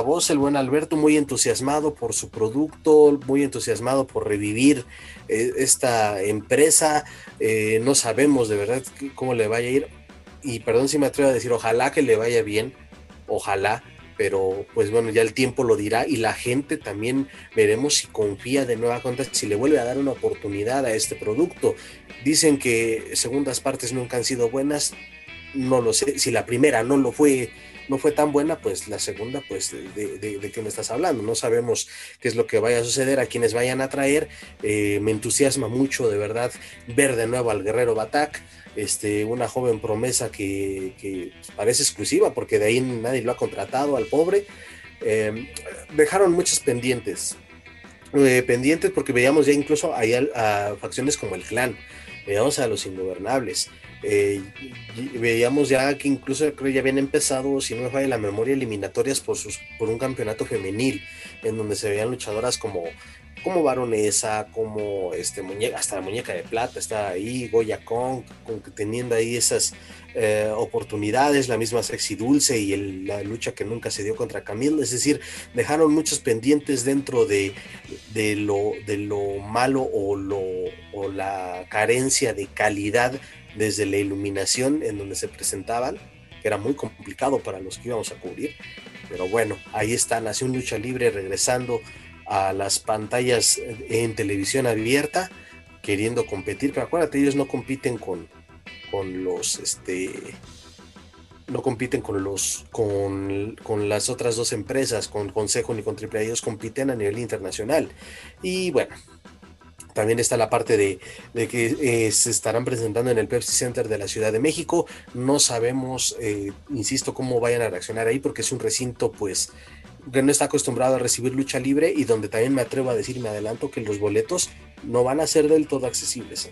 voz el buen Alberto, muy entusiasmado por su producto, muy entusiasmado por revivir esta empresa. No sabemos de verdad cómo le vaya a ir, y perdón si me atrevo a decir, ojalá que le vaya bien, ojalá, pero pues bueno, ya el tiempo lo dirá, y la gente también, veremos si confía de nueva cuenta, si le vuelve a dar una oportunidad a este producto. Dicen que segundas partes nunca han sido buenas, no lo sé, si la primera no fue tan buena, pues la segunda, pues de qué me estás hablando, no sabemos qué es lo que vaya a suceder, a quienes vayan a traer. Me entusiasma mucho de verdad ver de nuevo al Guerrero Batak, una joven promesa que parece exclusiva, porque de ahí nadie lo ha contratado al pobre. Dejaron muchos pendientes, porque veíamos ya incluso ahí a facciones como el Clan, veíamos a los Ingobernables, veíamos ya que incluso creo ya habían empezado, si no me falla la memoria, eliminatorias por un campeonato femenil, en donde se veían luchadoras como Baronesa, como hasta la Muñeca de Plata está ahí, Goya Kong, teniendo ahí esas oportunidades, la misma Sexy Dulce y la lucha que nunca se dio contra Camille. Es decir, dejaron muchos pendientes dentro de lo malo o la carencia de calidad desde la iluminación en donde se presentaban, que era muy complicado para los que íbamos a cubrir. Pero bueno, ahí está Nación Lucha Libre regresando a las pantallas en televisión abierta, queriendo competir, pero acuérdate, ellos no compiten con las otras dos empresas, con Consejo ni con AAA, ellos compiten a nivel internacional. Y bueno, también está la parte de que se estarán presentando en el Pepsi Center de la Ciudad de México. No sabemos, insisto, cómo vayan a reaccionar ahí, porque es un recinto pues que no está acostumbrado a recibir lucha libre, y donde también me atrevo a decir, me adelanto, que los boletos no van a ser del todo accesibles.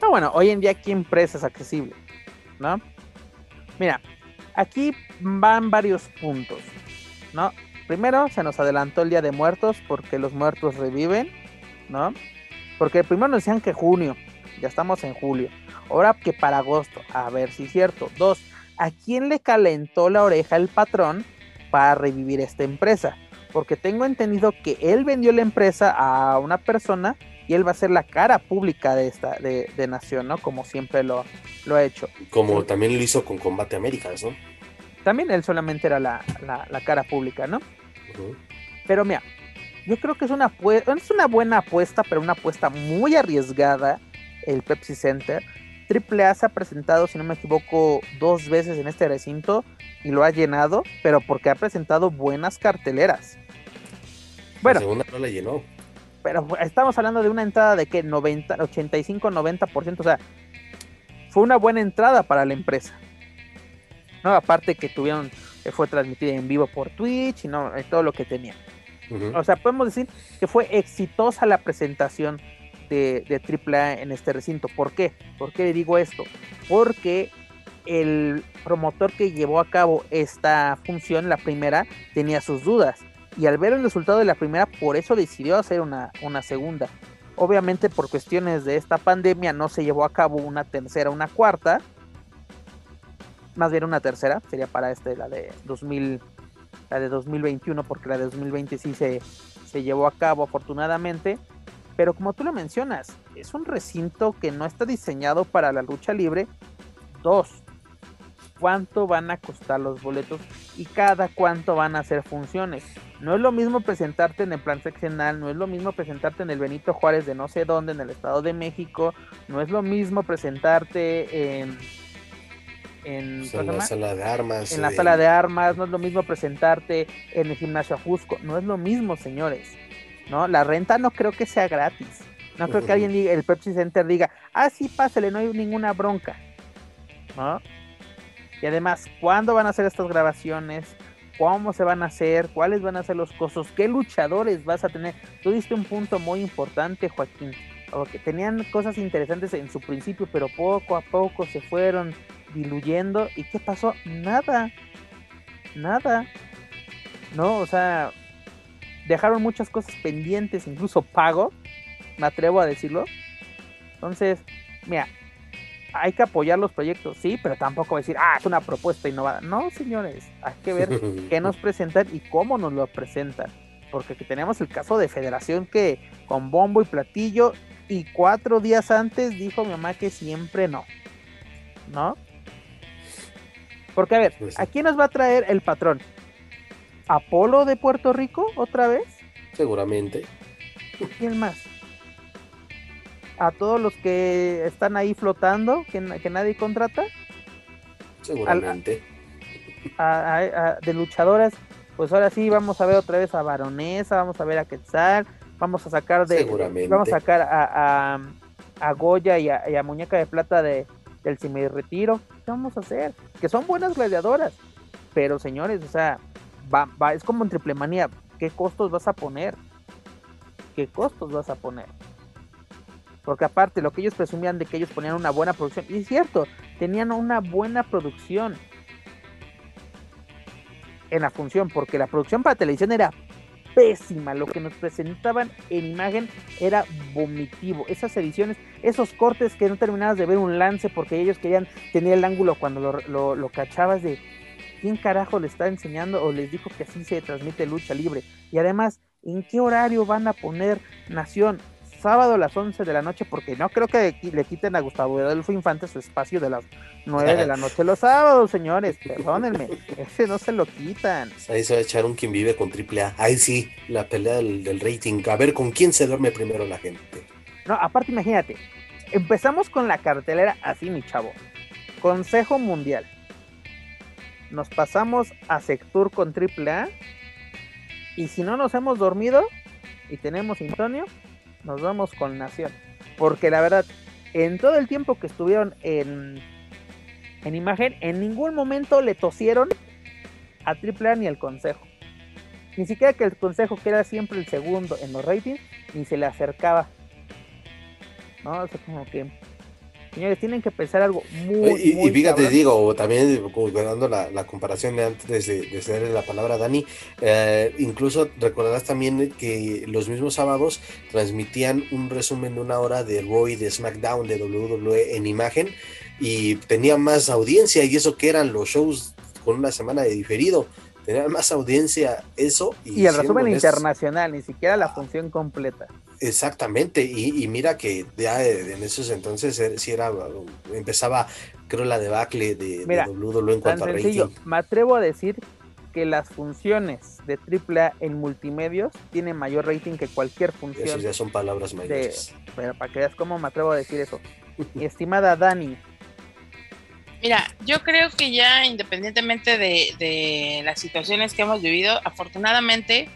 Ah, bueno, hoy en día, ¿qué empresa es accesible? ¿No? Mira, aquí van varios puntos, ¿no? Primero, se nos adelantó el Día de Muertos, porque los muertos reviven, ¿no? Porque primero nos decían que junio, ya estamos en julio, ahora que para agosto, a ver si es cierto. Dos, ¿a quién le calentó la oreja el patrón para revivir esta empresa? Porque tengo entendido que él vendió la empresa a una persona y él va a ser la cara pública de esta de Nación, ¿no? Como siempre lo ha hecho. Como también lo hizo con Combate Américas, ¿no? También él solamente era la cara pública, ¿no? Uh-huh. Pero mira, yo creo que es una buena apuesta, pero una apuesta muy arriesgada, el Pepsi Center. AAA se ha presentado, si no me equivoco, 2 veces en este recinto y lo ha llenado, pero porque ha presentado buenas carteleras. Bueno, la segunda no la llenó. Pero estamos hablando de una entrada de que 85-90%, o sea, fue una buena entrada para la empresa. No, aparte que fue transmitida en vivo por Twitch y no, todo lo que tenía. Uh-huh. O sea, podemos decir que fue exitosa la presentación de AAA en este recinto. ¿Por qué? ¿Por qué le digo esto? Porque el promotor que llevó a cabo esta función, la primera, tenía sus dudas, y al ver el resultado de la primera, por eso decidió hacer una segunda. Obviamente por cuestiones de esta pandemia no se llevó a cabo una tercera, una cuarta, más bien una tercera, sería para la de 2021, porque la de 2020 sí se llevó a cabo afortunadamente. Pero como tú lo mencionas, es un recinto que no está diseñado para la lucha libre. 2. ¿Cuánto van a costar los boletos y cada cuánto van a hacer funciones? No es lo mismo presentarte en el plan seccional, no es lo mismo presentarte en el Benito Juárez de no sé dónde, en el Estado de México, no es lo mismo presentarte en la sala de armas. En la sala de armas, no es lo mismo presentarte en el gimnasio Ajusco, no es lo mismo, señores. No, la renta no creo que sea gratis. No creo que alguien diga, el Pepsi Center diga, ah, sí, pásale, no hay ninguna bronca, ¿no? Y además, ¿cuándo van a hacer estas grabaciones? ¿Cómo se van a hacer? ¿Cuáles van a ser los costos? ¿Qué luchadores vas a tener? Tú diste un punto muy importante, Joaquín, porque tenían cosas interesantes en su principio, pero poco a poco se fueron diluyendo. ¿Y qué pasó? Nada. No, o sea, dejaron muchas cosas pendientes, incluso pago, me atrevo a decirlo. Entonces, mira, hay que apoyar los proyectos, sí, pero tampoco decir, es una propuesta innovada. No, señores, hay que ver qué nos presentan y cómo nos lo presentan. Porque aquí tenemos el caso de Federación que con bombo y platillo y 4 días antes dijo mi mamá que siempre no. ¿No? Porque a ver, aquí nos va a traer el patrón. ¿Apolo de Puerto Rico otra vez? Seguramente. ¿Quién más? ¿A todos los que están ahí flotando, que nadie contrata? Seguramente. De luchadoras, pues ahora sí vamos a ver otra vez a Baronesa, vamos a ver a Quetzal, vamos a sacar a Goya y a Muñeca de Plata del Cimirretiro. ¿Qué vamos a hacer? Que son buenas gladiadoras, pero señores, o sea, es como en Triple Manía, ¿qué costos vas a poner? Porque aparte, lo que ellos presumían de que ellos ponían una buena producción, y es cierto, tenían una buena producción en la función, porque la producción para televisión era pésima, lo que nos presentaban en imagen era vomitivo, esas ediciones, esos cortes que no terminabas de ver un lance, porque ellos querían tener el ángulo cuando lo cachabas de... ¿Quién carajo le está enseñando o les dijo que así se transmite lucha libre? Y además, ¿en qué horario van a poner Nación? Sábado a las 11 de la noche, porque no creo que le quiten a Gustavo Adolfo Infante su espacio de las 9 de la noche los sábados, señores, perdónenme, ese no se lo quitan. Ahí se va a echar un Quien Vive con AAA, ahí sí, la pelea del rating, a ver con quién se duerme primero la gente. No, aparte imagínate, empezamos con la cartelera así, mi chavo, Consejo Mundial. Nos pasamos a Sectur con AAA. Y si no nos hemos dormido y tenemos insomnio, nos vamos con Nación. Porque la verdad, en todo el tiempo que estuvieron en imagen, en ningún momento le tosieron a AAA ni al Consejo. Ni siquiera que el Consejo, que era siempre el segundo en los ratings, ni se le acercaba. No, o sea, como que... Señores, tienen que pensar algo muy fíjate, cabrón. Digo, también dando la comparación antes de cederle la palabra a Dani, incluso recordarás también que los mismos sábados transmitían un resumen de 1 hora de Raw y de SmackDown, de WWE en imagen, y tenía más audiencia, y eso que eran los shows con 1 semana de diferido, tenía más audiencia eso. Y el resumen internacional, ni siquiera la función completa. Exactamente, y mira que ya en esos entonces sí era, empezaba, creo, la debacle de WWE en cuanto a rating. Me atrevo a decir que las funciones de AAA en multimedios tienen mayor rating que cualquier función. Esas ya son palabras mayores. Pero para que veas cómo me atrevo a decir eso. Mi estimada Dani. Mira, yo creo que ya independientemente de las situaciones que hemos vivido, afortunadamente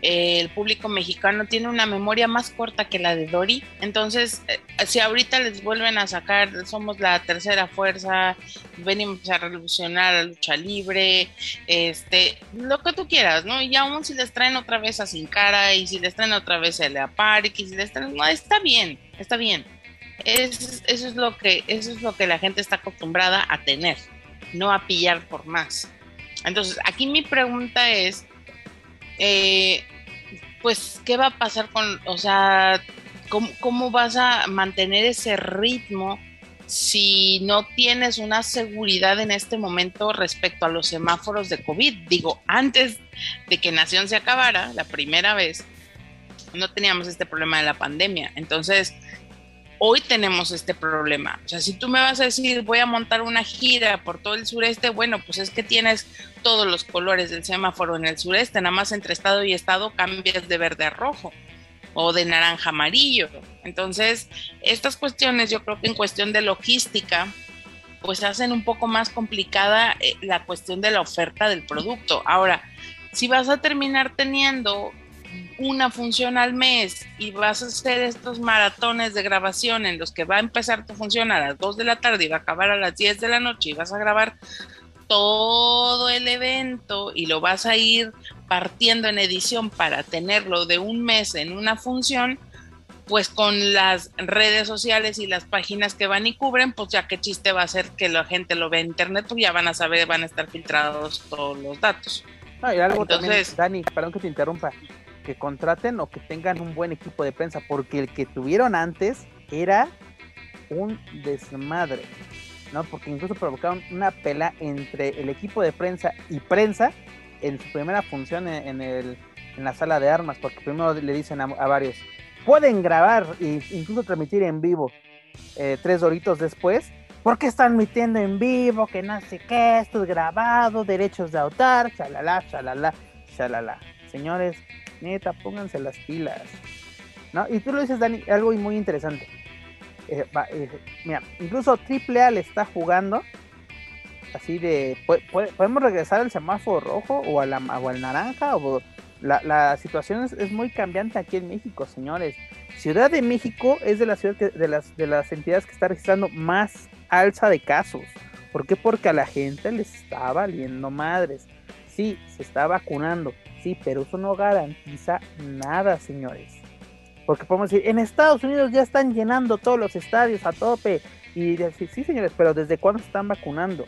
el público mexicano tiene una memoria más corta que la de Dory. Entonces, si ahorita les vuelven a sacar, somos la tercera fuerza, venimos a revolucionar la lucha libre, lo que tú quieras, ¿no? Y aún si les traen otra vez a Sin Cara, y si les traen otra vez a LA Park, y si les traen, no, está bien, está bien. Eso es lo que la gente está acostumbrada a tener, no a pillar por más. Entonces, aquí mi pregunta es, pues, ¿qué va a pasar con, o sea, cómo vas a mantener ese ritmo si no tienes una seguridad en este momento respecto a los semáforos de COVID? Digo, antes de que Nación se acabara, la primera vez, no teníamos este problema de la pandemia. Entonces, hoy tenemos este problema. O sea, si tú me vas a decir, voy a montar una gira por todo el sureste, bueno, pues es que tienes todos los colores del semáforo en el sureste, nada más entre estado y estado cambias de verde a rojo o de naranja a amarillo. Entonces, estas cuestiones, yo creo que en cuestión de logística, pues hacen un poco más complicada la cuestión de la oferta del producto. Ahora, si vas a terminar teniendo una función al mes y vas a hacer estos maratones de grabación en los que va a empezar tu función a las 2 de la tarde y va a acabar a las 10 de la noche y vas a grabar todo el evento y lo vas a ir partiendo en edición para tenerlo de un mes en una función, pues con las redes sociales y las páginas que van y cubren, pues ya qué chiste va a ser que la gente lo vea en internet, pues ya van a saber, van a estar filtrados todos los datos. No, y algo entonces, también, Dani, perdón que te interrumpa, que contraten o que tengan un buen equipo de prensa, porque el que tuvieron antes era un desmadre, ¿no? Porque incluso provocaron una pela entre el equipo de prensa y prensa en su primera función en la sala de armas, porque primero le dicen a varios, pueden grabar e incluso transmitir en vivo 3 horitos después, ¿por qué están metiendo en vivo? Que no sé qué, esto es grabado, derechos de autor, chalala, chalala, chalala. Señores, neta, pónganse las pilas, ¿no? Y tú lo dices, Dani, algo muy interesante. Mira, incluso AAA le está jugando así de, podemos regresar al semáforo rojo o al naranja, o la situación es muy cambiante aquí en México, señores. Ciudad de México es de la ciudad de las entidades que está registrando más alza de casos. ¿Por qué? Porque a la gente les está valiendo madres. Sí, se está vacunando, sí, pero eso no garantiza nada, señores. Porque podemos decir, en Estados Unidos ya están llenando todos los estadios a tope. Y decir, sí, señores, pero ¿desde cuándo se están vacunando?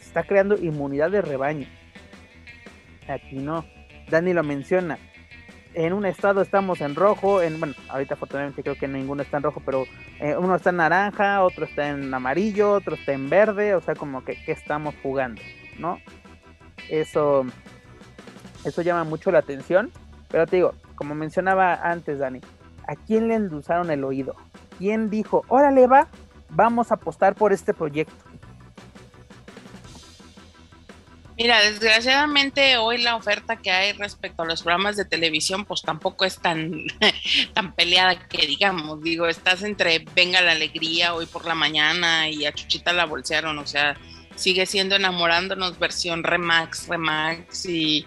Se está creando inmunidad de rebaño. Aquí no. Dani lo menciona. En un estado estamos en rojo, bueno, ahorita afortunadamente creo que ninguno está en rojo, pero uno está en naranja, otro está en amarillo, otro está en verde, o sea, como que ¿qué estamos jugando, no? Eso llama mucho la atención, pero te digo, como mencionaba antes, Dani, ¿a quién le endulzaron el oído? ¿Quién dijo, órale va, vamos a apostar por este proyecto? Mira, desgraciadamente hoy la oferta que hay respecto a los programas de televisión, pues tampoco es tan peleada que digamos, digo, estás entre Venga la Alegría, Hoy por la Mañana y a Chuchita la bolsearon, o sea, sigue siendo Enamorándonos versión Remax y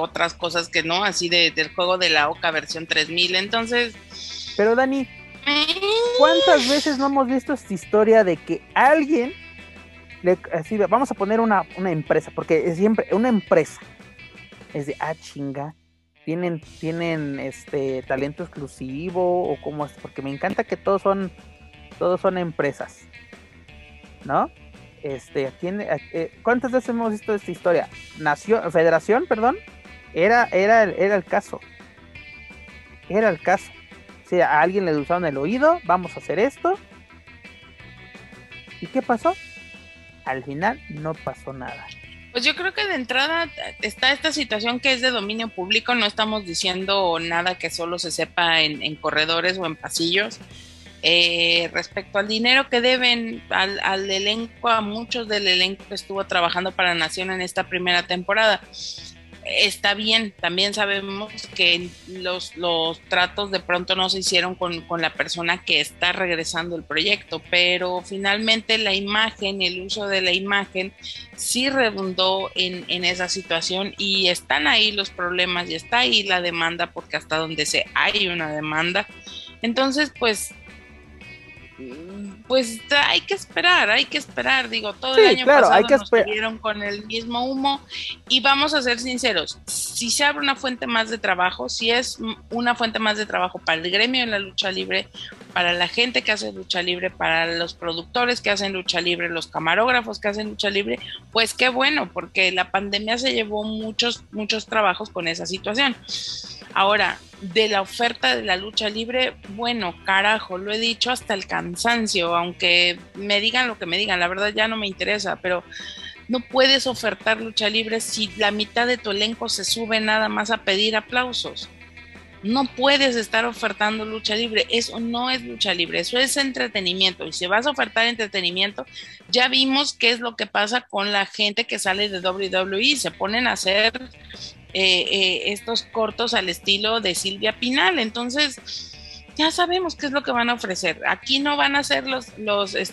otras cosas que no, así del juego de la Oca versión 3000, entonces... Pero Dani, ¿cuántas veces no hemos visto esta historia de que alguien, así, vamos a poner una empresa, porque es siempre una empresa, es de, chinga, tienen talento exclusivo o cómo es, porque me encanta que todos son empresas, ¿no? ¿Cuántas veces hemos visto esta historia? Federación, perdón, era el caso. Era el caso. O sea, a alguien le usaron el oído, vamos a hacer esto. ¿Y qué pasó? Al final no pasó nada. Pues yo creo que de entrada está esta situación que es de dominio público, no estamos diciendo nada que solo se sepa en corredores o en pasillos. Respecto al dinero que deben al elenco, a muchos del elenco que estuvo trabajando para Nación en esta primera temporada, está bien, también sabemos que los tratos de pronto no se hicieron con la persona que está regresando el proyecto, pero finalmente la imagen, el uso de la imagen sí redundó en esa situación, y están ahí los problemas y está ahí la demanda, porque hasta donde hay una demanda. Entonces pues hay que esperar, digo, todo sí, el año claro, pasado nos tuvieron con el mismo humo, y vamos a ser sinceros, si se abre una fuente más de trabajo, si es una fuente más de trabajo para el gremio en la lucha libre, para la gente que hace lucha libre, para los productores que hacen lucha libre, los camarógrafos que hacen lucha libre, pues qué bueno, porque la pandemia se llevó muchos trabajos con esa situación. Ahora, de la oferta de la lucha libre, bueno, carajo, lo he dicho hasta el cansancio, aunque me digan lo que me digan, la verdad ya no me interesa, pero no puedes ofertar lucha libre si la mitad de tu elenco se sube nada más a pedir aplausos. No puedes estar ofertando lucha libre, eso no es lucha libre, eso es entretenimiento, y si vas a ofertar entretenimiento, ya vimos qué es lo que pasa con la gente que sale de WWE, se ponen a hacer estos cortos al estilo de Silvia Pinal, entonces ya sabemos qué es lo que van a ofrecer. Aquí no van a ser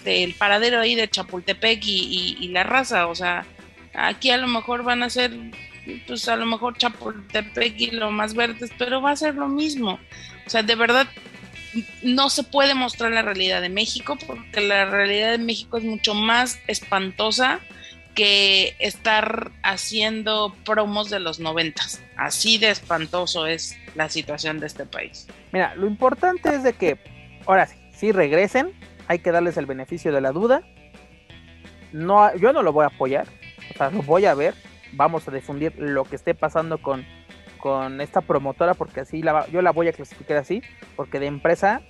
el paradero ahí de Chapultepec y la raza, o sea, aquí a lo mejor van a ser, pues a lo mejor Chapultepec y lo más verdes, pero va a ser lo mismo. O sea, de verdad no se puede mostrar la realidad de México, porque la realidad de México es mucho más espantosa que estar haciendo promos de los 90s. Así de espantoso es la situación de este país. Mira, lo importante es de que ahora sí, si regresen, hay que darles el beneficio de la duda. No, yo no lo voy a apoyar, o sea, lo voy a ver. Vamos a difundir lo que esté pasando con esta promotora, porque así yo la voy a clasificar así, porque de empresa,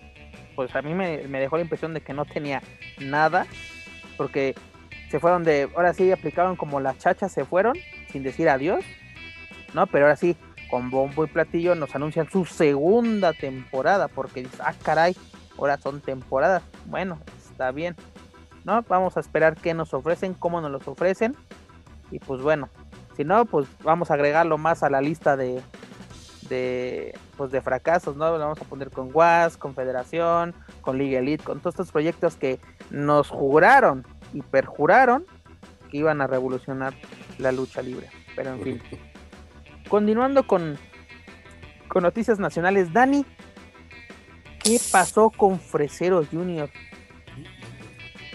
pues a mí me dejó la impresión de que no tenía nada, porque se fueron ahora sí aplicaron como las chachas, se fueron sin decir adiós, ¿no? Pero ahora sí, con bombo y platillo nos anuncian su segunda temporada, porque dices, ah caray, ahora son temporadas, bueno, está bien, ¿no? Vamos a esperar qué nos ofrecen, cómo nos los ofrecen, y pues bueno, si no, pues vamos a agregarlo más a la lista de fracasos, ¿no? Lo vamos a poner con UAS, con Federación, con Liga Elite, con todos estos proyectos que nos juraron y perjuraron que iban a revolucionar la lucha libre. Pero en fin. Continuando con noticias nacionales, Dani, ¿qué pasó con Fresero Junior?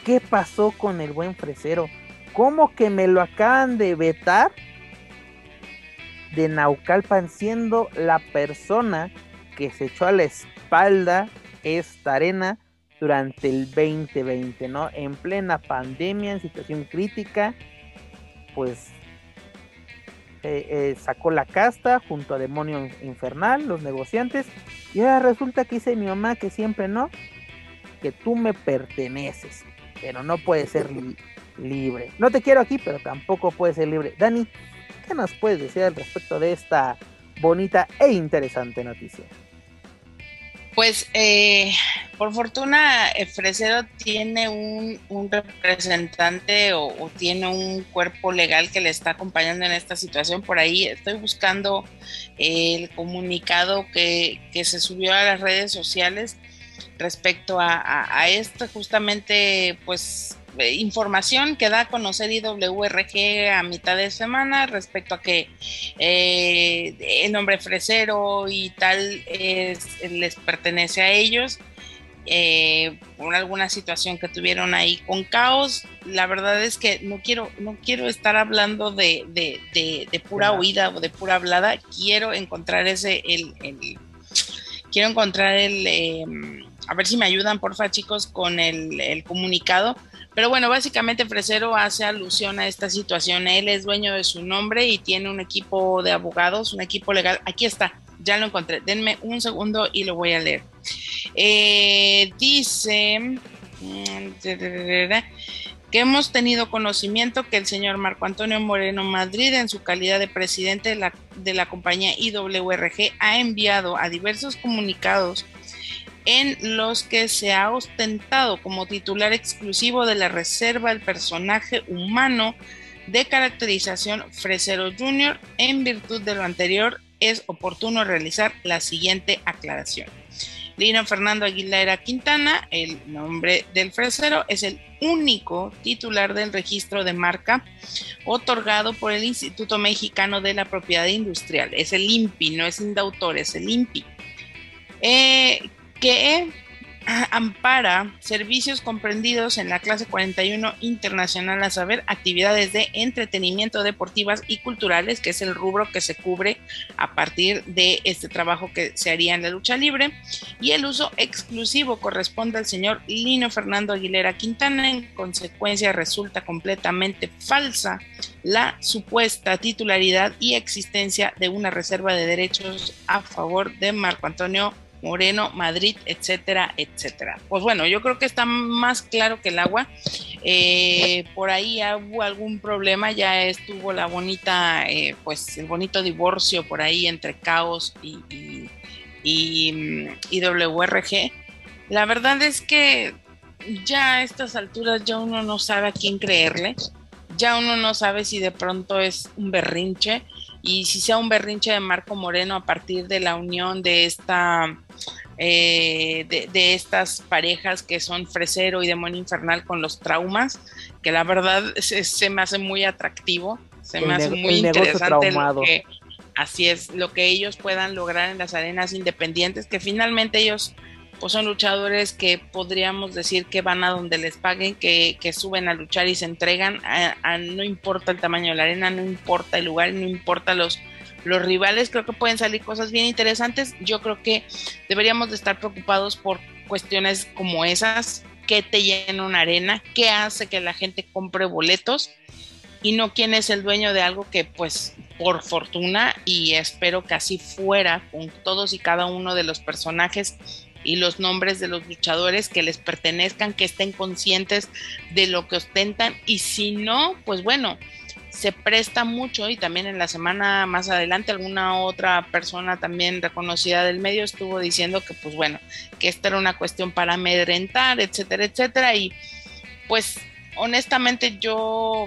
¿Qué pasó con el buen Fresero? ¿Cómo que me lo acaban de vetar de Naucalpan, siendo la persona que se echó a la espalda esta arena durante el 2020, ¿no? En plena pandemia, en situación crítica, pues sacó la casta junto a Demonio Infernal, los negociantes, y ahora resulta que dice mi mamá que siempre no, que tú me perteneces, pero no puede ser libre. No te quiero aquí, pero tampoco puede ser libre. Dani, ¿qué nos puedes decir al respecto de esta bonita e interesante noticia? Pues, por fortuna, Fresero tiene un representante o tiene un cuerpo legal que le está acompañando en esta situación. Por ahí estoy buscando el comunicado que se subió a las redes sociales respecto a esto, justamente, pues, información que da a conocer IWRG a mitad de semana respecto a que el nombre Fresero y tal les pertenece a ellos por alguna situación que tuvieron ahí con Caos. La verdad es que no quiero estar hablando de pura oída o de pura hablada, quiero encontrar a ver si me ayudan, porfa, chicos, con el comunicado. Pero bueno, básicamente Fresero hace alusión a esta situación. Él es dueño de su nombre y tiene un equipo de abogados, un equipo legal. Aquí está, ya lo encontré. Denme un segundo y lo voy a leer. Dice que hemos tenido conocimiento que el señor Marco Antonio Moreno Madrid, en su calidad de presidente de la compañía IWRG, ha enviado a diversos comunicados en los que se ha ostentado como titular exclusivo de la reserva el personaje humano de caracterización Fresero Jr. En virtud de lo anterior, es oportuno realizar la siguiente aclaración. Lino Fernando Aguilera Quintana, el nombre del Fresero, es el único titular del registro de marca otorgado por el Instituto Mexicano de la Propiedad Industrial. Es el INPI, no es Indautor, es el INPI, que ampara servicios comprendidos en la clase 41 internacional, a saber, actividades de entretenimiento, deportivas y culturales, que es el rubro que se cubre a partir de este trabajo que se haría en la lucha libre, y el uso exclusivo corresponde al señor Lino Fernando Aguilera Quintana. En consecuencia, resulta completamente falsa la supuesta titularidad y existencia de una reserva de derechos a favor de Marco Antonio Moreno Madrid, etcétera, etcétera. Pues bueno, yo creo que está más claro que el agua. Por ahí hubo algún problema, ya estuvo la bonita, pues el bonito divorcio por ahí entre Caos y WRG. La verdad es que ya a estas alturas ya uno no sabe a quién creerle, ya uno no sabe si de pronto es un berrinche, y si sea un berrinche de Marco Moreno a partir de la unión de estas parejas que son Fresero y Demonio Infernal, con los Traumas, que la verdad se me hace muy atractivo, se me hace muy interesante lo que, así es, lo que ellos puedan lograr en las arenas independientes, que finalmente ellos pues son luchadores que podríamos decir que van a donde les paguen, que suben a luchar y se entregan, no importa el tamaño de la arena, no importa el lugar, no importa los rivales. Creo que pueden salir cosas bien interesantes. Yo creo que deberíamos de estar preocupados por cuestiones como esas, qué te llena una arena, qué hace que la gente compre boletos, y no quién es el dueño de algo que, pues, por fortuna, y espero que así fuera con todos y cada uno de los personajes y los nombres de los luchadores, que les pertenezcan, que estén conscientes de lo que ostentan, y si no, pues bueno, se presta mucho. Y también en la semana más adelante alguna otra persona también reconocida del medio estuvo diciendo que pues bueno, que esta era una cuestión para amedrentar, etcétera, etcétera, y pues honestamente yo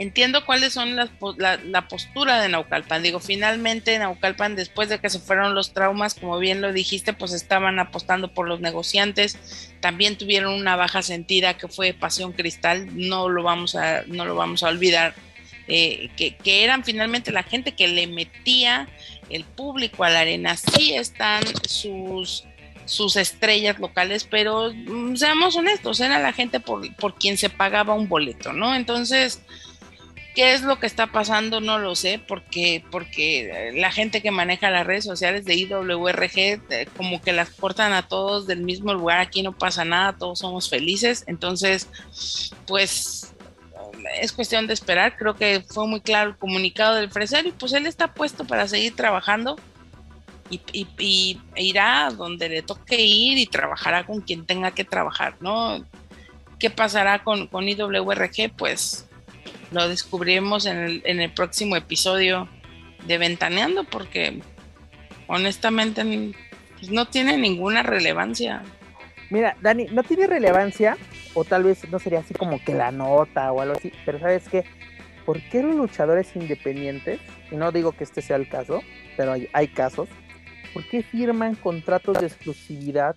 entiendo cuáles son la postura de Naucalpan. Digo, finalmente Naucalpan, después de que se fueron los Traumas, como bien lo dijiste, pues estaban apostando por los negociantes. También tuvieron una baja sentida que fue Pasión Cristal, no lo vamos a olvidar, que eran finalmente la gente que le metía el público a la arena. Sí están sus estrellas locales, pero seamos honestos, era la gente por quien se pagaba un boleto, ¿no? Entonces, ¿qué es lo que está pasando? No lo sé, porque la gente que maneja las redes sociales de IWRG como que las cortan a todos del mismo lugar. Aquí no pasa nada, todos somos felices. Entonces, pues es cuestión de esperar. Creo que fue muy claro el comunicado del Fresero, y pues él está puesto para seguir trabajando, y irá donde le toque ir y trabajará con quien tenga que trabajar, ¿no? ¿Qué pasará con IWRG? Pues lo descubriremos en el próximo episodio de Ventaneando, porque honestamente pues no tiene ninguna relevancia. Mira, Dani, no tiene relevancia, o tal vez no sería así como que la nota o algo así, pero ¿sabes qué? ¿Por qué los luchadores independientes, y no digo que este sea el caso, pero hay casos, ¿por qué firman contratos de exclusividad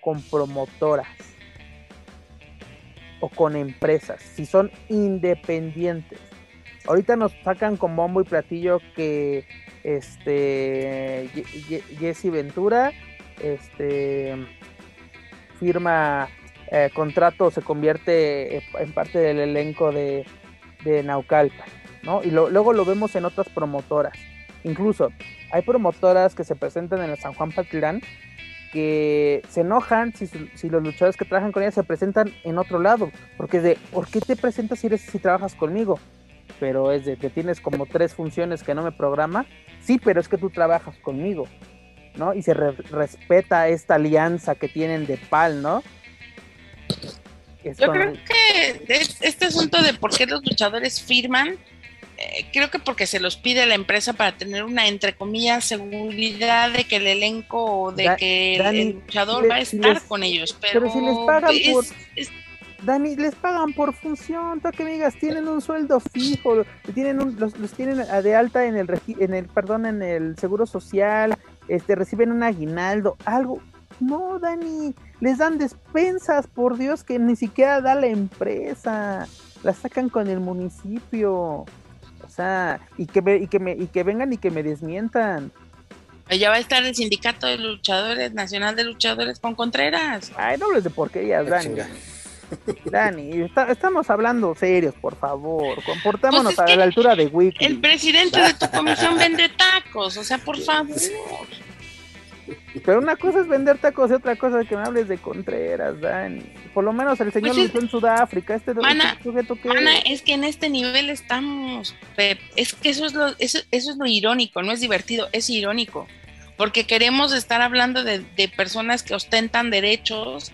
con promotoras o con empresas si son independientes? Ahorita nos sacan con bombo y platillo que Jesse Ventura firma contrato, se convierte en parte del elenco de Naucalpan, ¿no? Y luego lo vemos en otras promotoras. Incluso hay promotoras que se presentan en el San Juan Patlán que se enojan si los luchadores que trabajan con ellas se presentan en otro lado, porque es de, ¿por qué te presentas si trabajas conmigo? Pero es de que tienes como 3 funciones que no me programa. Sí, pero es que tú trabajas conmigo, ¿no? Y se respeta esta alianza que tienen de PAL, ¿no? Yo creo que este asunto de por qué los luchadores firman, creo que porque se los pide la empresa para tener una, entre comillas, seguridad de que el elenco o de el luchador va a estar con ellos. Pero si les pagan Dani, les pagan por función, tú que me digas, tienen un sueldo fijo, tienen los tienen de alta en el seguro social, reciben un aguinaldo, algo. No, Dani, les dan despensas, por Dios, que ni siquiera da la empresa, la sacan con el municipio, o sea, y que vengan y que me desmientan. Ya va a estar el Sindicato de Luchadores, Nacional de Luchadores, con Contreras. Ay, no hables de porquerías, Dani. Dani, estamos hablando serios, por favor, comportémonos pues a la altura de Wiki. El presidente de tu comisión vende tacos, o sea, por favor. Pero una cosa es vender tacos y otra cosa es que me hables de Contreras, Dani. Por lo menos el señor luchó en Sudáfrica. Es que en este nivel estamos, Pep. Es que eso es lo irónico, no es divertido, es irónico. Porque queremos estar hablando de personas que ostentan derechos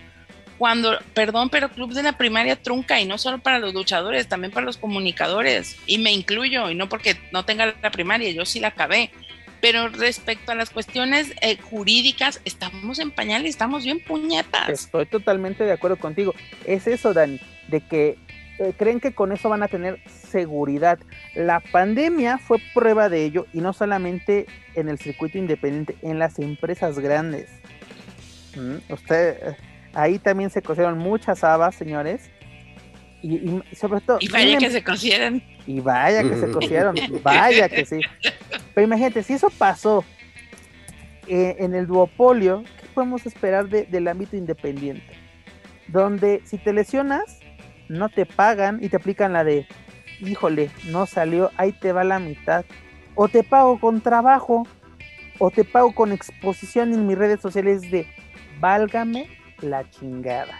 cuando, perdón, pero Club de la Primaria trunca, y no solo para los luchadores, también para los comunicadores, y me incluyo, y no porque no tenga la primaria, yo sí la acabé, pero respecto a las cuestiones jurídicas, estamos en pañales, estamos bien puñetas. Estoy totalmente de acuerdo contigo, es eso, Dani, de que creen que con eso van a tener seguridad. La pandemia fue prueba de ello, y no solamente en el circuito independiente, en las empresas grandes. Usted... Ahí también se cosieron muchas habas, señores. Y sobre todo... Y vaya que se cosieron. Y vaya que se cosieron. Vaya que sí. Pero imagínate, si eso pasó en el duopolio, ¿qué podemos esperar del ámbito independiente? Donde si te lesionas, no te pagan y te aplican la de, híjole, no salió, ahí te va la mitad. O te pago con trabajo, o te pago con exposición en mis redes sociales de, válgame la chingada,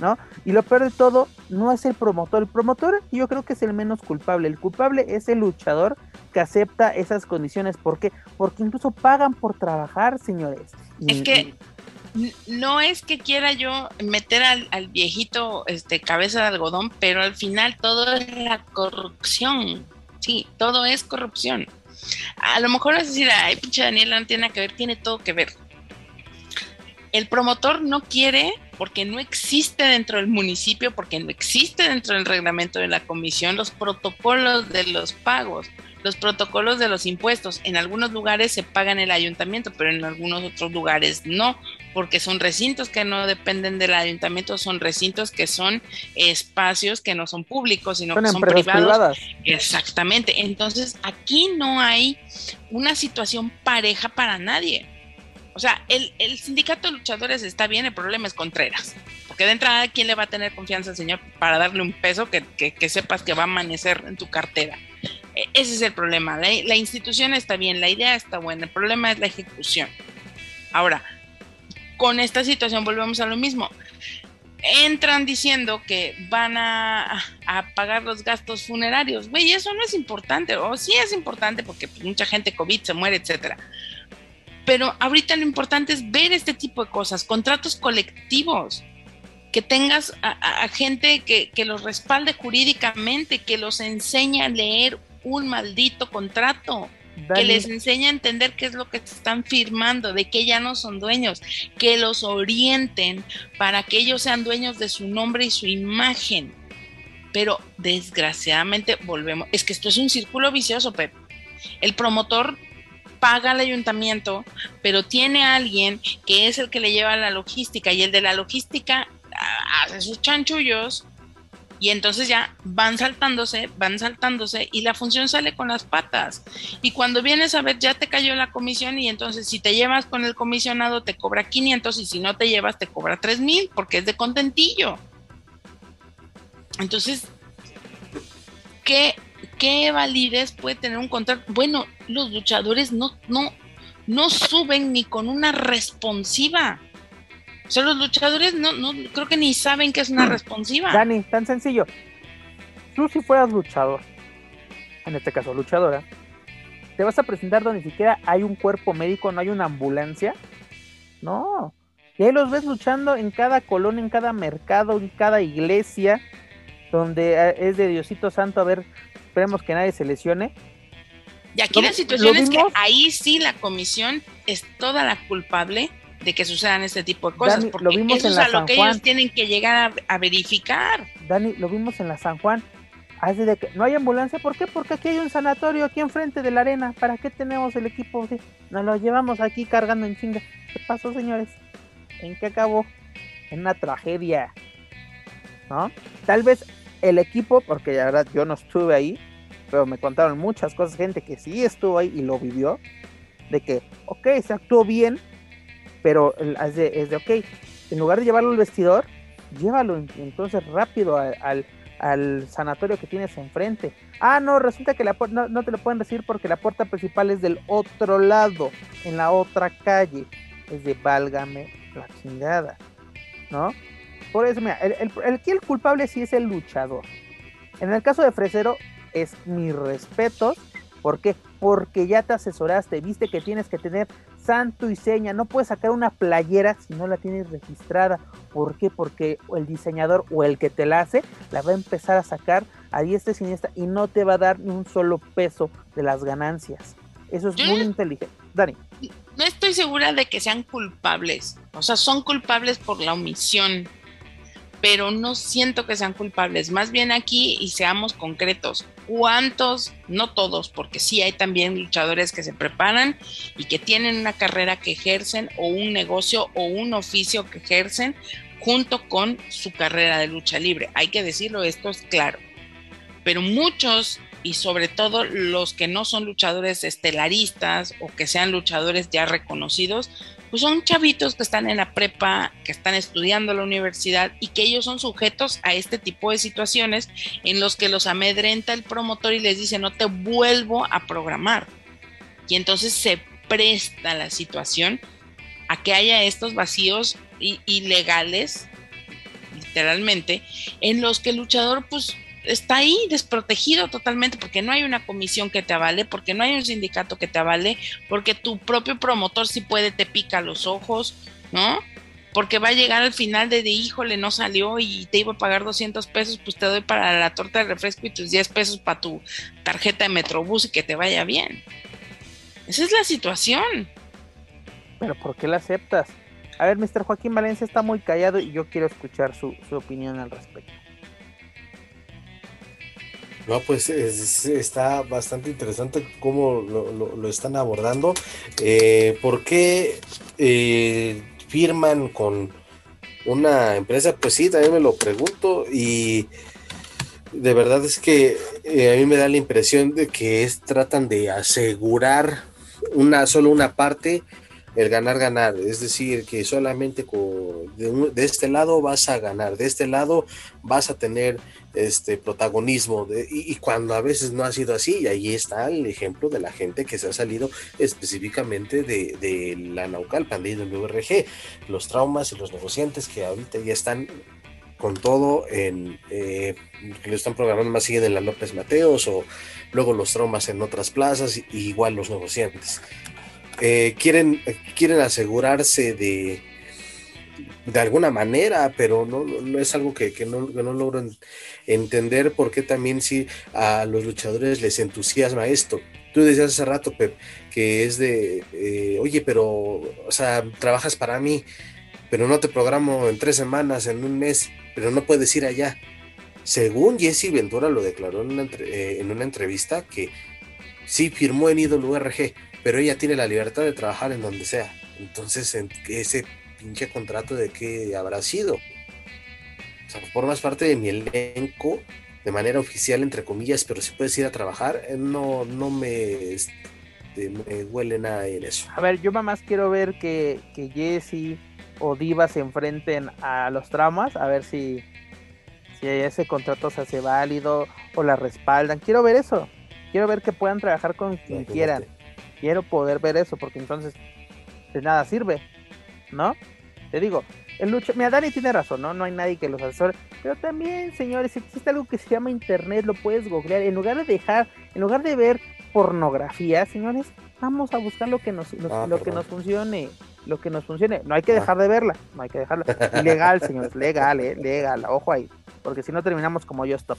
¿no? Y lo peor de todo, no es el promotor. El promotor yo creo que es el menos culpable. El culpable es el luchador que acepta esas condiciones. ¿Por qué? Porque incluso pagan por trabajar, señores. Es que no es que quiera yo meter al viejito cabeza de algodón, pero al final todo es la corrupción. Sí, todo es corrupción. A lo mejor vas a decir, ay, pinche Daniela, no tiene nada que ver, tiene todo que ver. El promotor no quiere porque no existe dentro del municipio, porque no existe dentro del reglamento de la comisión los protocolos de los pagos, los protocolos de los impuestos. En algunos lugares se pagan el ayuntamiento, pero en algunos otros lugares no, porque son recintos que no dependen del ayuntamiento, son recintos que son espacios que no son públicos, sino que son privados. Exactamente. Entonces, aquí no hay una situación pareja para nadie. O sea, el sindicato de luchadores está bien, el problema es Contreras. Porque de entrada, ¿quién le va a tener confianza al señor para darle un peso que sepas que va a amanecer en tu cartera? Ese es el problema. La institución está bien, la idea está buena, el problema es la ejecución. Ahora, con esta situación volvemos a lo mismo. Entran diciendo que van a pagar los gastos funerarios. Güey, eso no es importante, o sí es importante porque mucha gente COVID se muere, etcétera. Pero ahorita lo importante es ver este tipo de cosas, contratos colectivos, que tengas a gente que los respalde jurídicamente, que los enseñe a leer un maldito contrato, Dani, que les enseñe a entender qué es lo que están firmando, de que ya no son dueños, que los orienten para que ellos sean dueños de su nombre y su imagen. Pero desgraciadamente volvemos, es que esto es un círculo vicioso, Pepe. El promotor paga al ayuntamiento, pero tiene a alguien que es el que le lleva la logística, y el de la logística hace sus chanchullos, y entonces ya van saltándose, y la función sale con las patas, y cuando vienes a ver ya te cayó la comisión, y entonces si te llevas con el comisionado te cobra 500, y si no te llevas te cobra 3,000, porque es de contentillo. Entonces, ¿Qué validez puede tener un contrato? Bueno, los luchadores no suben ni con una responsiva. O sea, los luchadores no creo que ni saben qué es una responsiva. Dani, tan sencillo. Tú, si fueras luchador, en este caso luchadora, te vas a presentar donde ni siquiera hay un cuerpo médico, no hay una ambulancia. No, Y ahí los ves luchando en cada colonia, en cada mercado, en cada iglesia, donde es de Diosito Santo, a ver, esperemos que nadie se lesione. Y aquí la situación es que ahí sí la comisión es toda la culpable de que sucedan este tipo de cosas, Dani, porque lo vimos eso en la es a lo que ellos tienen que llegar a verificar. Dani, lo vimos en la San Juan, así de que no hay ambulancia, ¿por qué? Porque aquí hay un sanatorio aquí enfrente de la arena, ¿para qué tenemos el equipo? Sí, nos lo llevamos aquí cargando en chinga. ¿Qué pasó, señores? ¿En qué acabó? En una tragedia, ¿no? Tal vez el equipo, porque la verdad yo no estuve ahí, pero me contaron muchas cosas, gente que sí estuvo ahí y lo vivió, de que, ok, se actuó bien, pero es de ok, en lugar de llevarlo al vestidor, llévalo entonces rápido al sanatorio que tienes enfrente. Ah, no, resulta que no te lo pueden decir porque la puerta principal es del otro lado, en la otra calle. Es de válgame la chingada, ¿no? Por eso, mira, el culpable sí es el luchador. En el caso de Fresero, es mi respeto. ¿Por qué? Porque ya te asesoraste, viste que tienes que tener santo y seña, no puedes sacar una playera si no la tienes registrada. ¿Por qué? Porque el diseñador o el que te la hace, la va a empezar a sacar a diestra y siniestra y no te va a dar ni un solo peso de las ganancias. Eso es muy inteligente. Dani. No estoy segura de que sean culpables, o sea, son culpables por la omisión, pero no siento que sean culpables. Más bien aquí, y seamos concretos, ¿cuántos? No todos, porque sí hay también luchadores que se preparan y que tienen una carrera que ejercen o un negocio o un oficio que ejercen junto con su carrera de lucha libre. Hay que decirlo, esto es claro. Pero muchos, y sobre todo los que no son luchadores estelaristas o que sean luchadores ya reconocidos, pues son chavitos que están en la prepa, que están estudiando la universidad y que ellos son sujetos a este tipo de situaciones en los que los amedrenta el promotor y les dice, no te vuelvo a programar. Y entonces se presta la situación a que haya estos vacíos ilegales, literalmente, en los que el luchador pues está ahí desprotegido totalmente porque no hay una comisión que te avale, porque no hay un sindicato que te avale, porque tu propio promotor si puede te pica los ojos, ¿no? Porque va a llegar al final de híjole, no salió y te iba a pagar 200 pesos, pues te doy para la torta de refresco y tus 10 pesos para tu tarjeta de Metrobús y que te vaya bien. Esa es la situación. ¿Pero por qué la aceptas? A ver, Mr. Joaquín Valencia está muy callado y yo quiero escuchar su opinión al respecto. No, pues está bastante interesante cómo lo están abordando. ¿Por qué firman con una empresa? Pues sí, también me lo pregunto y de verdad es que a mí me da la impresión de que tratan de asegurar solo una parte, el ganar. Es decir, que solamente de este lado vas a ganar, de este lado vas a tener protagonismo, y cuando a veces no ha sido así, y ahí está el ejemplo de la gente que se ha salido específicamente de la Naucalpan, de IWRG, los traumas y los negociantes que ahorita ya están con todo que lo están programando más bien en la López Mateos, o luego los traumas en otras plazas, y igual los negociantes. Quieren asegurarse de alguna manera, pero no es algo que no logro entender por qué también si a los luchadores les entusiasma esto. Tú decías hace rato, Pep, que es de, oye, pero, o sea, trabajas para mí, pero no te programo en 3 semanas, en un mes, pero no puedes ir allá. Según Jesse Ventura lo declaró en una entrevista, que sí firmó en IWRG, pero ella tiene la libertad de trabajar en donde sea. Entonces, en ese pinche contrato, ¿de qué habrá sido? O sea, formas parte de mi elenco de manera oficial, entre comillas, pero si puedes ir a trabajar, no me huele nada en eso. A ver, yo más quiero ver que Jesse o Diva se enfrenten a los traumas, a ver si ese contrato se hace válido o la respaldan. Quiero ver eso, quiero ver que puedan trabajar con quien quieran. Quiero poder ver eso, porque entonces de nada sirve, ¿no? Te digo, mira, Dani tiene razón, ¿no? No hay nadie que los asesore, pero también, señores, existe algo que se llama internet, lo puedes googlear. En lugar de ver pornografía, señores, vamos a buscar lo que nos funcione. lo que nos funcione. No hay que dejar de verla, no hay que dejarla. Legal, señores, legal, legal, ojo ahí, porque si no terminamos como yo, stop.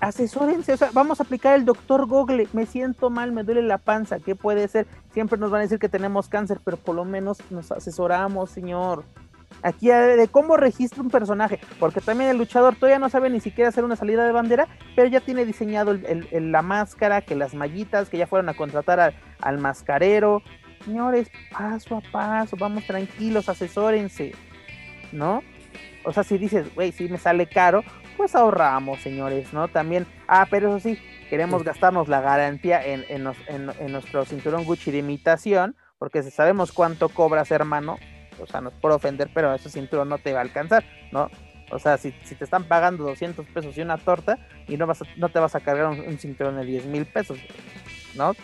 Asesórense, o sea, vamos a aplicar el doctor Google. Me siento mal, me duele la panza, ¿qué puede ser? Siempre nos van a decir que tenemos cáncer, pero por lo menos nos asesoramos, señor. Aquí de cómo registra un personaje, porque también el luchador todavía no sabe ni siquiera hacer una salida de bandera, pero ya tiene diseñado la máscara, que las mallitas, que ya fueron a contratar al mascarero. Señores, paso a paso, vamos tranquilos, asesórense, ¿no? O sea, si dices, güey, si me sale caro, pues ahorramos, señores, ¿no? También, pero eso sí, queremos gastarnos la garantía en nuestro cinturón Gucci de imitación, porque si sabemos cuánto cobras, hermano, o sea, nos puede ofender, pero ese cinturón no te va a alcanzar, ¿no? O sea, si te están pagando 200 pesos y una torta, y no te vas a cargar un cinturón de 10,000 pesos, ¿no?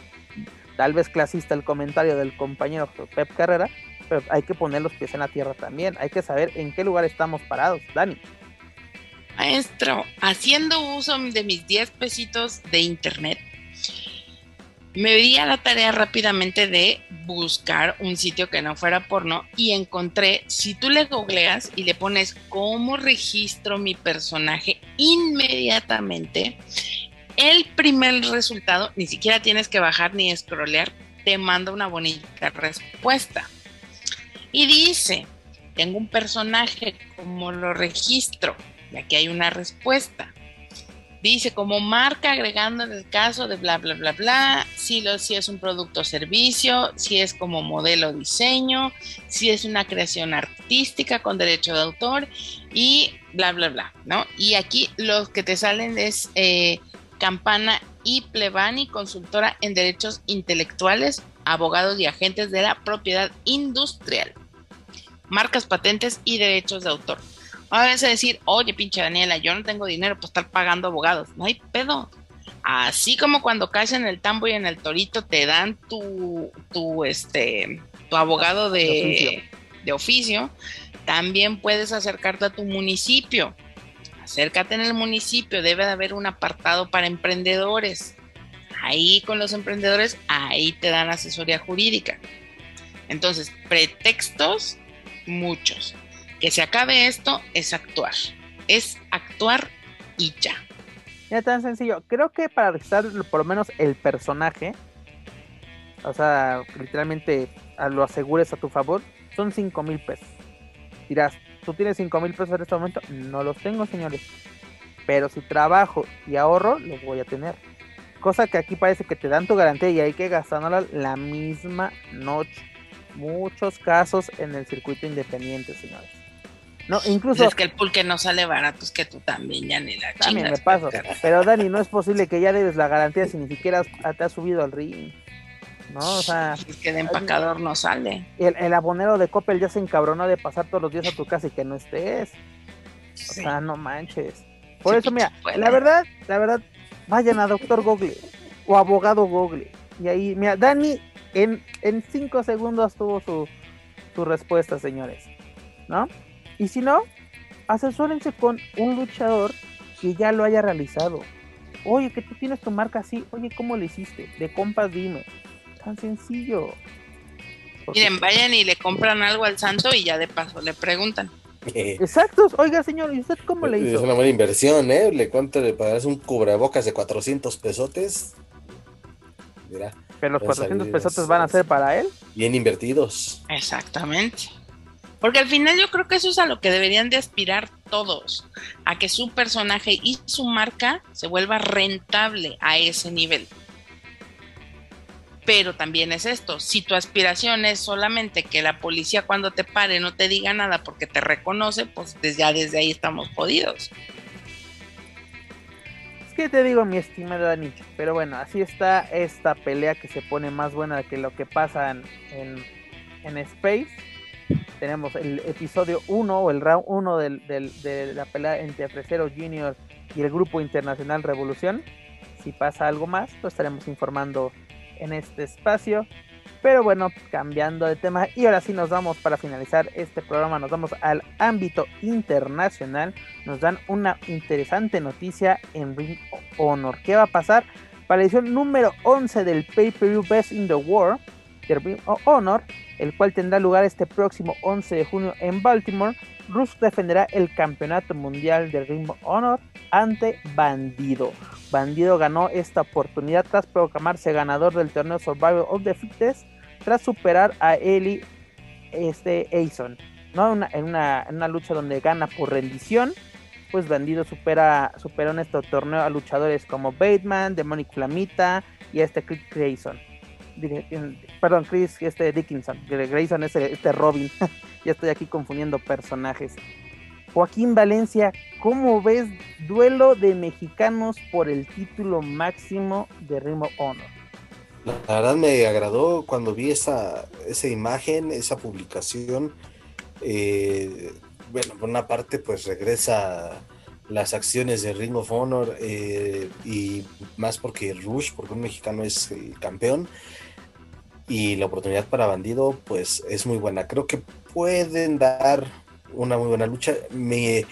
Tal vez clasista el comentario del compañero Pep Carrera, pero hay que poner los pies en la tierra también, hay que saber en qué lugar estamos parados, Dani. Maestro, haciendo uso de mis 10 pesitos de internet, me di a la tarea rápidamente de buscar un sitio que no fuera porno y encontré, si tú le googleas y le pones cómo registro mi personaje, inmediatamente el primer resultado, ni siquiera tienes que bajar ni scrollear, te manda una bonita respuesta. Y dice, tengo un personaje, ¿cómo lo registro? Y aquí hay una respuesta. Dice, como marca, agregando en el caso de bla, bla, bla, bla, si es un producto o servicio, si es como modelo o diseño, si es una creación artística con derecho de autor y bla, bla, bla, ¿no? Y aquí los que te salen es Campana y Plevani, consultora en derechos intelectuales, abogados y agentes de la propiedad industrial, marcas, patentes y derechos de autor. A veces decir, oye, pinche Daniela, yo no tengo dinero para estar pagando abogados. No hay pedo. Así como cuando caes en el tambo y en el torito te dan tu abogado de oficio, también puedes acercarte a tu municipio. Acércate en el municipio, debe de haber un apartado para emprendedores. Ahí con los emprendedores, ahí te dan asesoría jurídica. Entonces, pretextos, muchos. Que se acabe esto es actuar y ya. Ya tan sencillo. Creo que para registrar por lo menos el personaje, o sea, literalmente lo asegures a tu favor, son 5,000 pesos. Dirás, ¿tú tienes 5,000 pesos en este momento? No los tengo, señores. Pero si trabajo y ahorro, los voy a tener. Cosa que aquí parece que te dan tu garantía y hay que gastándola la misma noche. Muchos casos en el circuito independiente, señores. No, incluso es que el pulque no sale barato, es que tú también, ya ni la chingas. También me paso. Pero Dani, no es posible que ya debes la garantía si ni siquiera te has subido al ring. No, o sea, es que de empacador no sale. El abonero de Coppel ya se encabronó de pasar todos los días a tu casa y que no estés. O sea, no manches. Por eso, mira, la verdad, vayan a doctor Google o abogado Google. Y ahí, mira, Dani en 5 segundos tuvo su respuesta, señores, ¿no? Y si no, asesórense con un luchador que ya lo haya realizado. Oye, que tú tienes tu marca así. Oye, ¿cómo le hiciste? De compas, dime. Tan sencillo. Miren, vayan y le compran algo al santo y ya de paso le preguntan. Exacto. Oiga, señor, ¿y usted cómo le hizo? Es una buena inversión, ¿eh? ¿Cuánto le pagarás un cubrebocas de 400 pesotes? Mira. Pero los 400 pesotes van a ser para él. Bien invertidos. Exactamente. Porque al final yo creo que eso es a lo que deberían de aspirar todos, a que su personaje y su marca se vuelva rentable a ese nivel. Pero también es esto, si tu aspiración es solamente que la policía cuando te pare no te diga nada porque te reconoce, pues ya desde ahí estamos jodidos. Es que te digo, mi estimado Danicho, pero bueno, así está esta pelea que se pone más buena que lo que pasa en Space. Tenemos el episodio 1 o el round 1 de la pelea entre Fresero Junior y el grupo internacional Revolución. Si pasa algo más, lo estaremos informando en este espacio. Pero bueno, cambiando de tema, y ahora sí nos vamos, para finalizar este programa, nos vamos al ámbito internacional. Nos dan una interesante noticia en Ring of Honor. ¿Qué va a pasar? Para la edición número 11 del Pay-Per-View Best in the World, The Ring of Honor, el cual tendrá lugar este próximo 11 de junio en Baltimore, Rusk defenderá el campeonato mundial de Ring of Honor ante Bandido. Bandido ganó esta oportunidad tras proclamarse ganador del torneo Survival of the Fittest, tras superar a Eli Eason, ¿no? en una lucha donde gana por rendición. Pues Bandido superó en este torneo a luchadores como Bateman, Demonic Flamita y Chris Dickinson, Robin. Ya estoy aquí confundiendo personajes. Joaquín Valencia, ¿cómo ves duelo de mexicanos por el título máximo de Ring of Honor? La verdad me agradó cuando vi esa imagen, esa publicación. Bueno, por una parte pues regresa las acciones de Ring of Honor, y más porque Rush, porque un mexicano es campeón, y la oportunidad para Bandido pues es muy buena. Creo que pueden dar una muy buena lucha. Me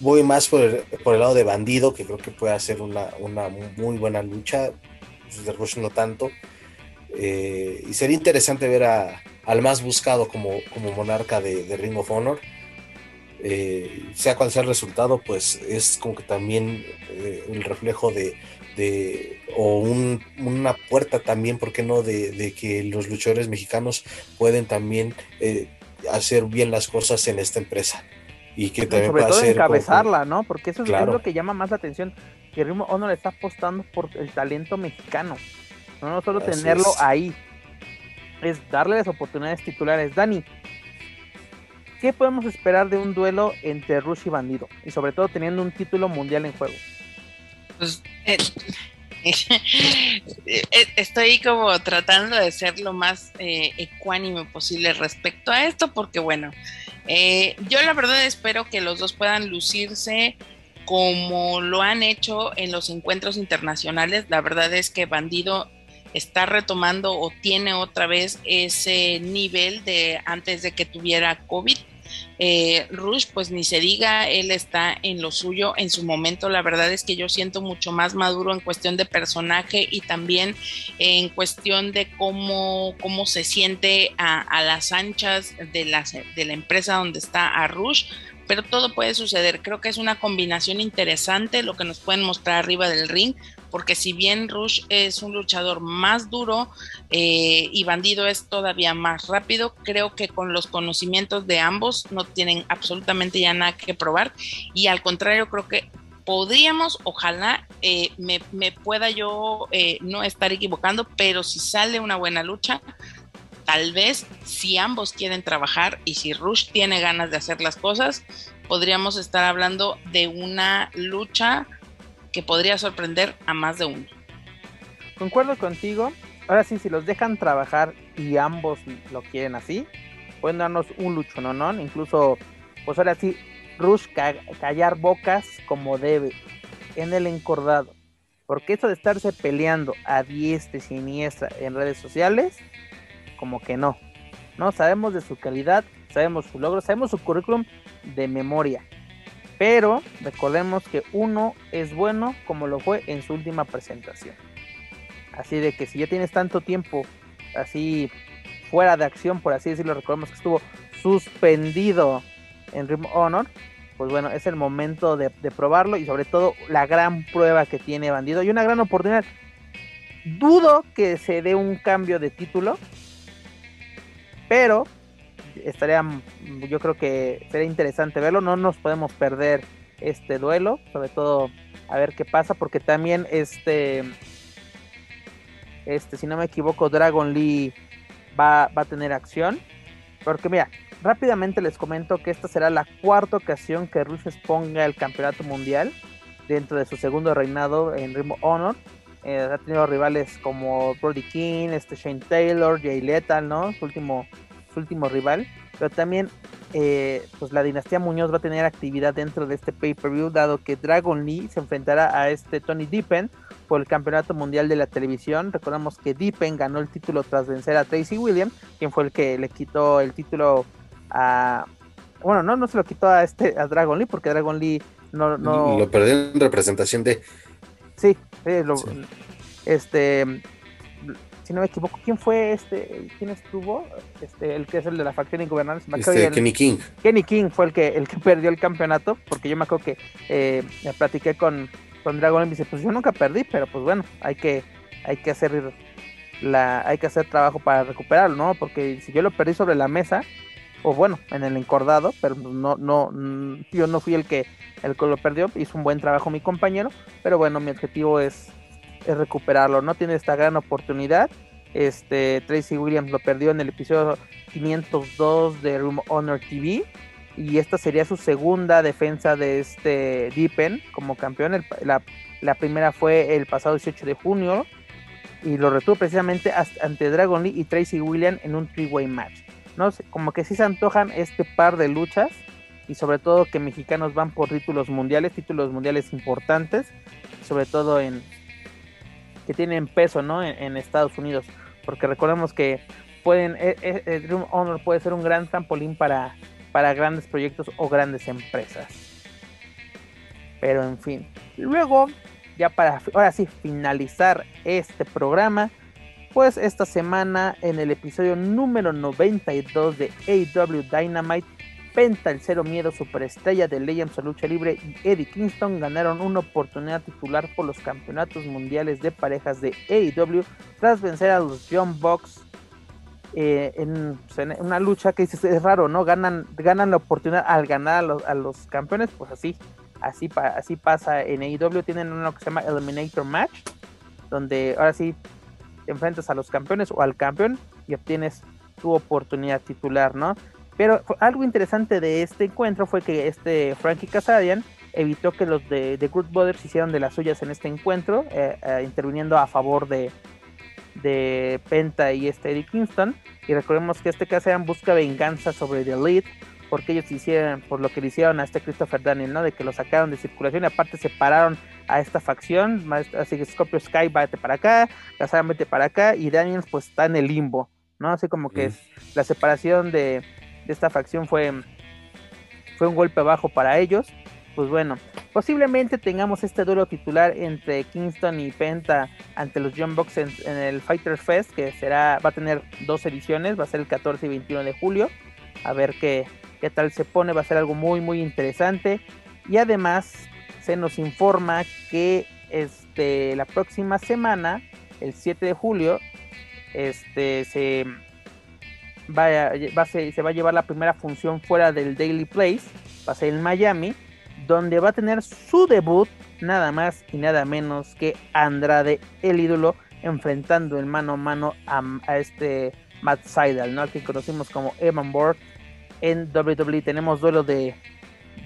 voy más por el lado de Bandido, que creo que puede hacer una muy buena lucha, de Rush no tanto, y sería interesante ver al más buscado como monarca de Ring of Honor. Sea cual sea el resultado, pues es como que también el reflejo de una puerta también, ¿por qué no?, de que los luchadores mexicanos pueden también hacer bien las cosas en esta empresa, y que también sobre todo encabezarla, ¿no? Porque eso claro. Es lo que llama más la atención, que Ring of Honor está apostando por el talento mexicano, no solo así tenerlo es. Ahí es darle las oportunidades titulares. Dani, ¿qué podemos esperar de un duelo entre Rush y Bandido? Y sobre todo teniendo un título mundial en juego. Pues, estoy como tratando de ser lo más ecuánime posible respecto a esto, porque bueno, yo la verdad espero que los dos puedan lucirse como lo han hecho en los encuentros internacionales. La verdad es que Bandido está retomando o tiene otra vez ese nivel de antes de que tuviera COVID. Rush, pues ni se diga, él está en lo suyo en su momento. La verdad es que yo siento mucho más maduro en cuestión de personaje y también en cuestión de cómo se siente a las anchas de la empresa donde está a Rush. Pero todo puede suceder. Creo que es una combinación interesante lo que nos pueden mostrar arriba del ring, porque si bien Rush es un luchador más duro y Bandido es todavía más rápido, creo que con los conocimientos de ambos no tienen absolutamente ya nada que probar, y al contrario creo que podríamos, ojalá me pueda yo no estar equivocando, pero si sale una buena lucha, tal vez si ambos quieren trabajar y si Rush tiene ganas de hacer las cosas, podríamos estar hablando de una lucha que podría sorprender a más de uno. Concuerdo contigo. Ahora sí, si los dejan trabajar y ambos lo quieren así, pueden darnos un luchononón. Incluso, pues ahora sí, Rush callar bocas como debe, en el encordado. Porque eso de estarse peleando a diestra y siniestra en redes sociales, como que no. No sabemos de su calidad, sabemos su logro, sabemos su currículum de memoria. Pero recordemos que uno es bueno como lo fue en su última presentación. Así de que si ya tienes tanto tiempo así fuera de acción, por así decirlo, recordemos que estuvo suspendido en Ring of Honor, pues bueno, es el momento de probarlo, y sobre todo la gran prueba que tiene Bandido y una gran oportunidad. Dudo que se dé un cambio de título, pero yo creo que sería interesante verlo. No nos podemos perder este duelo, sobre todo a ver qué pasa, porque también si no me equivoco, Dragon Lee va a tener acción, porque mira, rápidamente les comento que esta será la cuarta ocasión que Rush exponga el campeonato mundial dentro de su segundo reinado en Ring of Honor. Ha tenido rivales como Brody King, Shane Taylor, Jay Lethal, ¿no? Su último rival, pero también pues la dinastía Muñoz va a tener actividad dentro de este pay-per-view, dado que Dragon Lee se enfrentará a Tony Deepen por el campeonato mundial de la televisión. Recordamos que Deepen ganó el título tras vencer a Tracy Williams, quien fue el que le quitó el título a... Bueno, no se lo quitó a Dragon Lee, porque Dragon Lee no... Lo perdió en representación de... Sí. si no me equivoco, ¿quién fue este? ¿Quién estuvo? El que es el de la facción ingobernable. Kenny King. Kenny King fue el que perdió el campeonato, porque yo me acuerdo que platiqué con Dragon y me dice, pues yo nunca perdí, pero pues bueno, hay que hacer trabajo para recuperarlo, ¿no? Porque si yo lo perdí sobre la mesa, o bueno, en el encordado, pero no yo no fui el que lo perdió, hizo un buen trabajo mi compañero, pero bueno, mi objetivo es recuperarlo, ¿no? Tiene esta gran oportunidad. Tracy Williams lo perdió en el episodio 502 de Room Honor TV, y esta sería su segunda defensa de Deepen como campeón. La primera fue el pasado 18 de junio, y lo retuvo precisamente ante Dragon Lee y Tracy Williams en un three-way match, ¿no? Como que sí se antojan este par de luchas, y sobre todo que mexicanos van por títulos mundiales importantes, sobre todo que tienen peso, ¿no? En Estados Unidos, porque recordemos que Dream Honor puede ser un gran trampolín para grandes proyectos o grandes empresas. Pero en fin, luego, ya ahora sí, finalizar este programa, pues esta semana en el episodio número 92 de AEW Dynamite, Penta, el Cero Miedo, Superestrella de Legends of Lucha Libre, y Eddie Kingston ganaron una oportunidad titular por los campeonatos mundiales de parejas de AEW tras vencer a los Young Bucks en una lucha que es raro, ¿no? Ganan la oportunidad al ganar a los campeones, pues así pasa en AEW. Tienen uno que se llama Eliminator Match, donde ahora sí te enfrentas a los campeones o al campeón y obtienes tu oportunidad titular, ¿no? Pero algo interesante de este encuentro fue que Frankie Kazarian evitó que los de The Good Brothers hicieran de las suyas en este encuentro, interviniendo a favor de Penta y Eddie Kingston. Y recordemos que Kazarian busca venganza sobre The Elite, porque ellos hicieron por lo que le hicieron a Christopher Daniel, ¿no? De que lo sacaron de circulación, y aparte separaron a esta facción, así que Scorpio Sky vete para acá, Kazarian vete para acá, y Daniels pues está en el limbo, ¿no? Así como que la separación de esta facción fue un golpe bajo para ellos. Pues bueno, posiblemente tengamos este duelo titular entre Kingston y Penta ante los Young Bucks en el Fighter Fest, que va a tener dos ediciones, va a ser el 14 y 21 de julio, a ver qué tal se pone, va a ser algo muy muy interesante. Y además se nos informa que la próxima semana, el 7 de julio, se va a llevar la primera función fuera del Daily Place, va a ser en Miami, donde va a tener su debut nada más y nada menos que Andrade, el ídolo, enfrentando el mano a mano a Matt Sydal, ¿no? Al que conocimos como Evan Bourne en WWE. Tenemos duelo de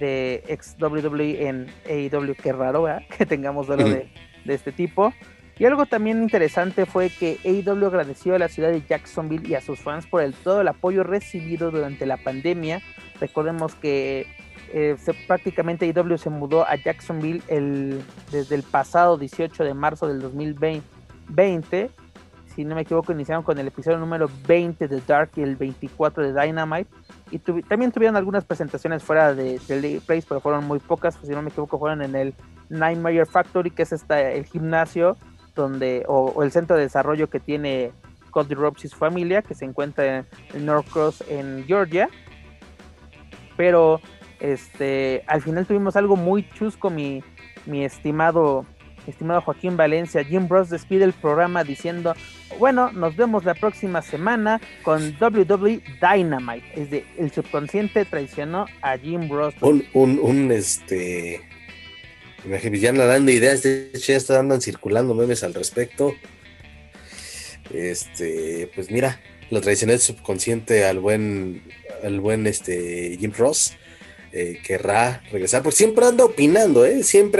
ex WWE en AEW, qué raro, ¿verdad? Que tengamos duelo de este tipo. Y algo también interesante fue que AEW agradeció a la ciudad de Jacksonville y a sus fans por todo el apoyo recibido durante la pandemia. Recordemos que prácticamente AEW se mudó a Jacksonville desde el pasado 18 de marzo del 2020. Si no me equivoco, iniciaron con el episodio número 20 de Dark y el 24 de Dynamite. Y también tuvieron algunas presentaciones fuera de Place, pero fueron muy pocas. Pues, si no me equivoco, fueron en el Nightmare Factory, que es el gimnasio o el centro de desarrollo que tiene Cody Rhodes y su familia, que se encuentra en Norcross, en Georgia. Pero al final tuvimos algo muy chusco. Mi estimado Joaquín Valencia, Jim Ross despide el programa diciendo: bueno, nos vemos la próxima semana con WWE Dynamite. Es de, el subconsciente traicionó a Jim Ross. Ya no dan de ideas, de hecho ya andan circulando memes al respecto. Pues mira, lo traicioné el subconsciente al buen Jim Ross. Querrá regresar, porque siempre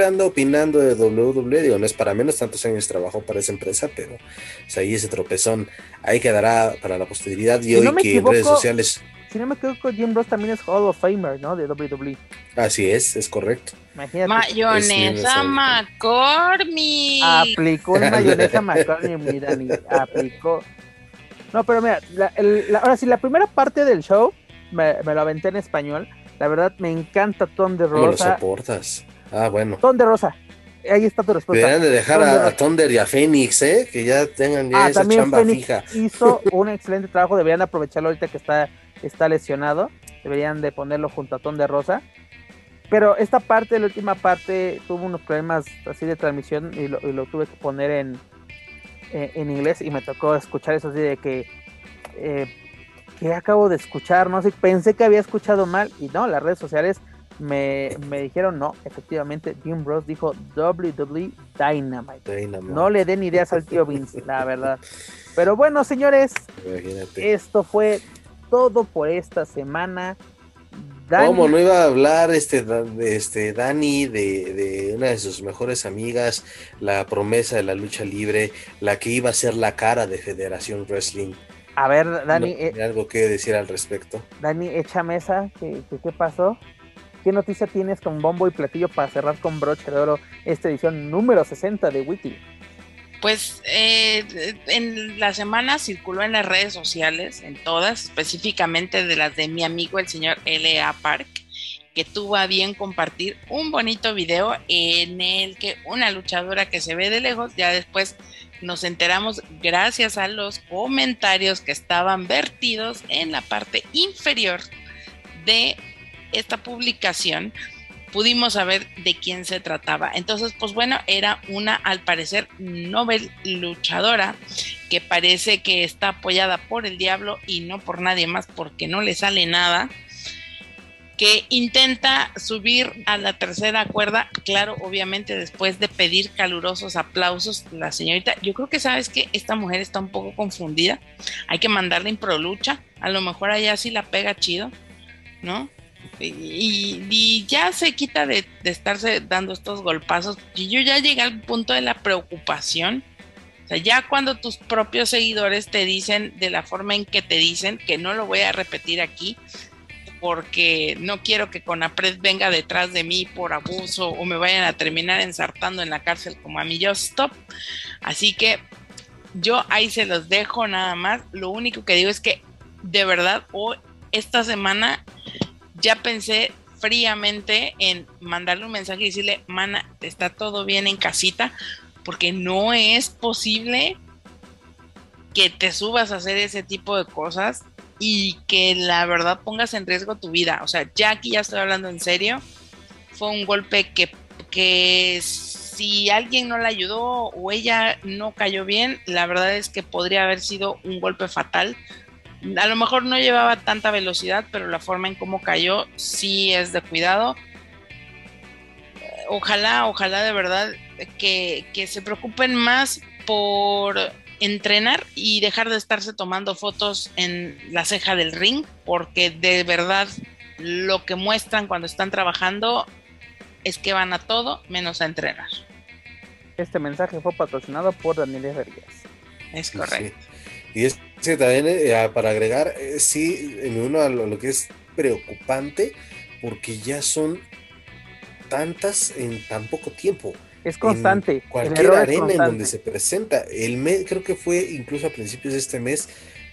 anda opinando de WWE. Digo, no es para menos, tantos años trabajó para esa empresa, pero pues ahí ese tropezón ahí quedará para la posteridad. Y hoy que en redes sociales, si no me equivoco, Jim Ross también es Hall of Famer, ¿no? De WWE. Así es correcto. Imagínate. Mayonesa McCormick. Aplicó el mayonesa McCormick, mi Dani. Aplicó. No, pero mira, ahora sí, la primera parte del show me lo aventé en español. La verdad, me encanta Tom de Rosa. ¿Cómo lo soportas? Ah, bueno. Tom de Rosa. Ahí está tu respuesta. Deberían de dejar a Thunder y a Fénix, que ya tengan ya esa chamba Fénix fija. Hizo un excelente trabajo, deberían aprovecharlo ahorita que está lesionado, deberían de ponerlo junto a Thunder Rosa. Pero esta parte, la última parte, tuvo unos problemas así de transmisión y lo tuve que poner en inglés y me tocó escuchar eso así de que acabo de escuchar, no sé, pensé que había escuchado mal y no, las redes sociales me dijeron no, efectivamente Jim Ross dijo WWE Dynamite. No le den ideas al tío Vince, la verdad. Pero bueno, señores, imagínate. Esto fue todo por esta semana. Dani. ¿Cómo no iba a hablar Dani de una de sus mejores amigas, la promesa de la lucha libre, la que iba a ser la cara de Federación Wrestling? A ver, Dani... ¿Hay algo que decir al respecto? Dani, echa mesa, ¿qué pasó? ¿Qué noticia tienes con bombo y platillo para cerrar con broche de oro esta edición número 60 de Wiki? Pues en la semana circuló en las redes sociales, en todas, específicamente de las de mi amigo el señor LA Park, que tuvo a bien compartir un bonito video en el que una luchadora que se ve de lejos, ya después nos enteramos gracias a los comentarios que estaban vertidos en la parte inferior de esta publicación, pudimos saber de quién se trataba. Entonces, pues bueno, era una, al parecer, novel luchadora que parece que está apoyada por el diablo y no por nadie más porque no le sale nada, que intenta subir a la tercera cuerda, claro, obviamente después de pedir calurosos aplausos. La señorita, yo creo que sabes que esta mujer está un poco confundida, hay que mandarle improlucha, a lo mejor allá sí la pega chido, ¿no? Y ya se quita de estarse dando estos golpazos. Y yo ya llegué al punto de la preocupación. O sea, ya cuando tus propios seguidores te dicen de la forma en que te dicen, que no lo voy a repetir aquí, porque no quiero que Conapred venga detrás de mí por abuso o me vayan a terminar ensartando en la cárcel como a mi Just Stop. Así que yo ahí se los dejo nada más. Lo único que digo es que de verdad hoy, esta semana... ya pensé fríamente en mandarle un mensaje y decirle, mana, está todo bien en casita, porque no es posible que te subas a hacer ese tipo de cosas y que la verdad pongas en riesgo tu vida. O sea, ya aquí ya estoy hablando en serio, fue un golpe que si alguien no la ayudó o ella no cayó bien, la verdad es que podría haber sido un golpe fatal. A lo mejor no llevaba tanta velocidad, pero la forma en cómo cayó sí es de cuidado. Ojalá de verdad que se preocupen más por entrenar y dejar de estarse tomando fotos en la ceja del ring, porque de verdad lo que muestran cuando están trabajando es que van a todo menos a entrenar. Este mensaje fue patrocinado por Daniel Herrerías. Es correcto. Sí. Y es sí, también para agregar, sí, uno a lo que es preocupante, porque ya son tantas en tan poco tiempo. Es constante. En cualquier arena en donde se presenta, creo que fue incluso a principios de este mes,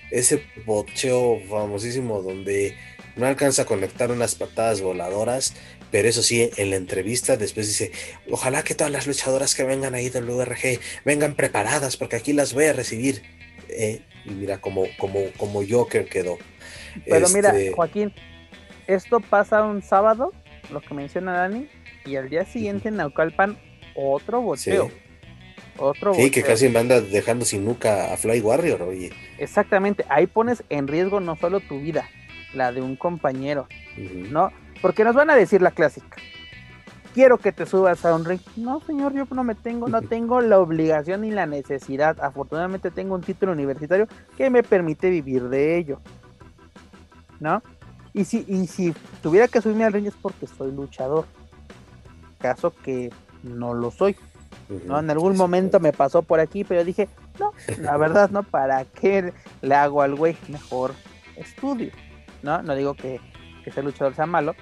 ese bocheo famosísimo donde no alcanza a conectar unas patadas voladoras, pero eso sí, en la entrevista después dice, ojalá que todas las luchadoras que vengan ahí del URG vengan preparadas, porque aquí las voy a recibir. Y mira como Joker quedó. Pero mira, Joaquín, esto pasa un sábado, lo que menciona Dani, y al día siguiente en Naucalpan otro bocheo. Sí, otro bocheo. Que casi manda dejando sin nuca a Fly Warrior, oye. Exactamente, ahí pones en riesgo no solo tu vida, la de un compañero, ¿no? Porque nos van a decir la clásica. Quiero que te subas a un ring. No, señor, yo no tengo la obligación ni la necesidad. Afortunadamente tengo un título universitario que me permite vivir de ello, ¿no? Y si tuviera que subirme al ring es porque soy luchador. Caso que no lo soy, ¿no? En algún momento me pasó por aquí, pero dije, no, la verdad no, ¿para qué le hago al güey? Mejor estudio, ¿no? No digo que ser luchador sea malo,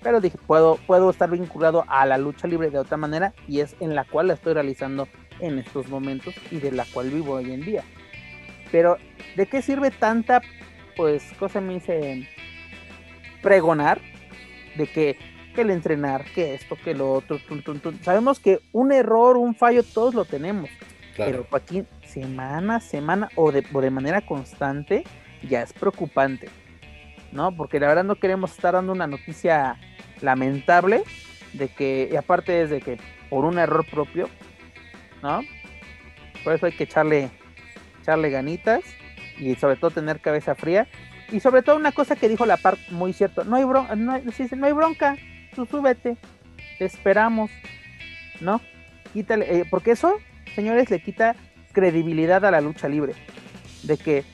pero dije, puedo estar vinculado a la lucha libre de otra manera, y es en la cual la estoy realizando en estos momentos y de la cual vivo hoy en día. Pero ¿de qué sirve tanta, pregonar de que que el entrenar, que esto, que lo otro. Sabemos que un error, un fallo, todos lo tenemos. Claro. Pero Joaquín, semana a semana o de manera constante, ya es preocupante, ¿no? Porque la verdad no queremos estar dando una noticia lamentable de que, y aparte es de que por un error propio, ¿no? Por eso hay que echarle ganitas y sobre todo tener cabeza fría. Y sobre todo una cosa que dijo la parte muy cierto, no hay bronca, tú súbete, te esperamos, ¿no? Quítale, porque eso, señores, le quita credibilidad a la lucha libre, de que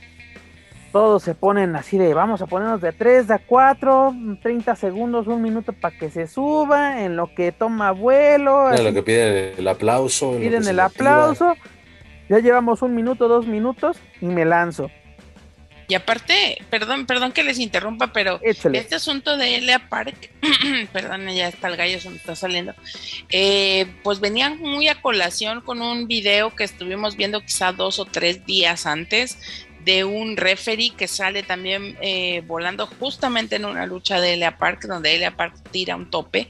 todos se ponen así de vamos a ponernos de 3, de 4, 30 segundos, un minuto para que se suba, en lo que toma vuelo. En lo que piden el aplauso. Piden el aplauso, ya llevamos un minuto, 2 minutos y me lanzo. Y aparte, perdón que les interrumpa, pero échale. Este asunto de LA Park, perdón, ya está el gallo, se me está saliendo, pues venían muy a colación con un video que estuvimos viendo quizá 2 o 3 días antes, de un referee que sale también volando justamente en una lucha de LA Park, donde LA Park tira un tope,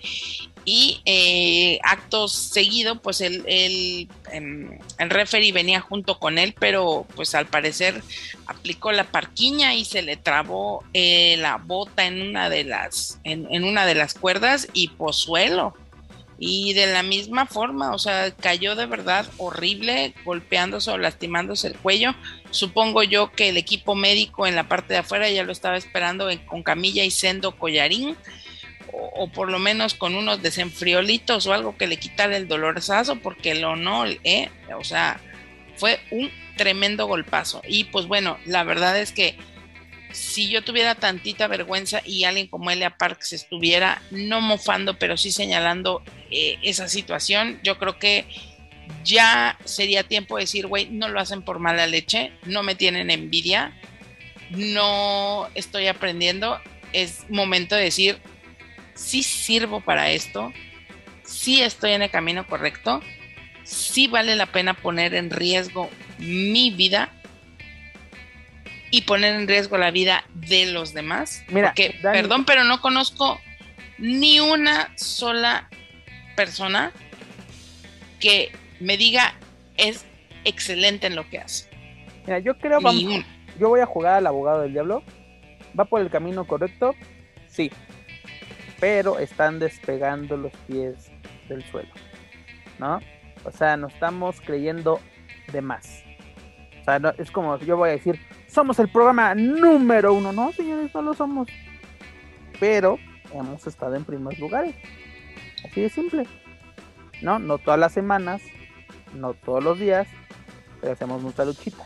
y acto seguido pues el referee venía junto con él, pero pues al parecer aplicó la parquiña y se le trabó la bota en una de las cuerdas y posuelo, y de la misma forma, o sea, cayó de verdad horrible, golpeándose o lastimándose el cuello. Supongo yo que el equipo médico en la parte de afuera ya lo estaba esperando con camilla y sendo collarín, o por lo menos con unos desenfriolitos o algo que le quitara el dolorzazo, porque el honor, o sea, fue un tremendo golpazo. Y pues bueno, la verdad es que si yo tuviera tantita vergüenza y alguien como LA Park se estuviera no mofando, pero sí señalando esa situación, yo creo que ya sería tiempo de decir, güey, no lo hacen por mala leche, no me tienen envidia, no estoy aprendiendo, es momento de decir, sí sirvo para esto, sí estoy en el camino correcto, sí vale la pena poner en riesgo mi vida y poner en riesgo la vida de los demás. Mira, porque, Dani, perdón, pero no conozco ni una sola persona que me diga es excelente en lo que hace. Mira, yo creo, yo voy a jugar al abogado del diablo, va por el camino correcto, sí, pero están despegando los pies del suelo, ¿no? O sea, nos estamos creyendo de más. O sea, no, es como yo voy a decir, somos el programa número 1. No, señores, no lo somos. Pero hemos estado en primeros lugares. Así de simple. No, no todas las semanas, no todos los días, pero hacemos mucha luchita.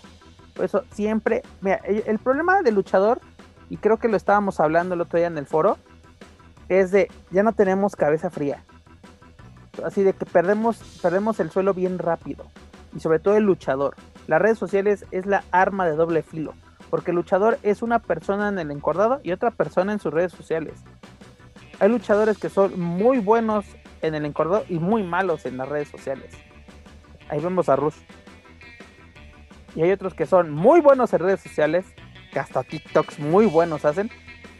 Por eso siempre, mira, el problema del luchador, y creo que lo estábamos hablando el otro día en el foro, es de, ya no tenemos cabeza fría, así de que perdemos el suelo bien rápido, y sobre todo el luchador. Las redes sociales es la arma de doble filo, porque el luchador es una persona en el encordado y otra persona en sus redes sociales. Hay luchadores que son muy buenos en el encordado y muy malos en las redes sociales, ahí vemos a Rush, y hay otros que son muy buenos en redes sociales, que hasta TikToks muy buenos hacen,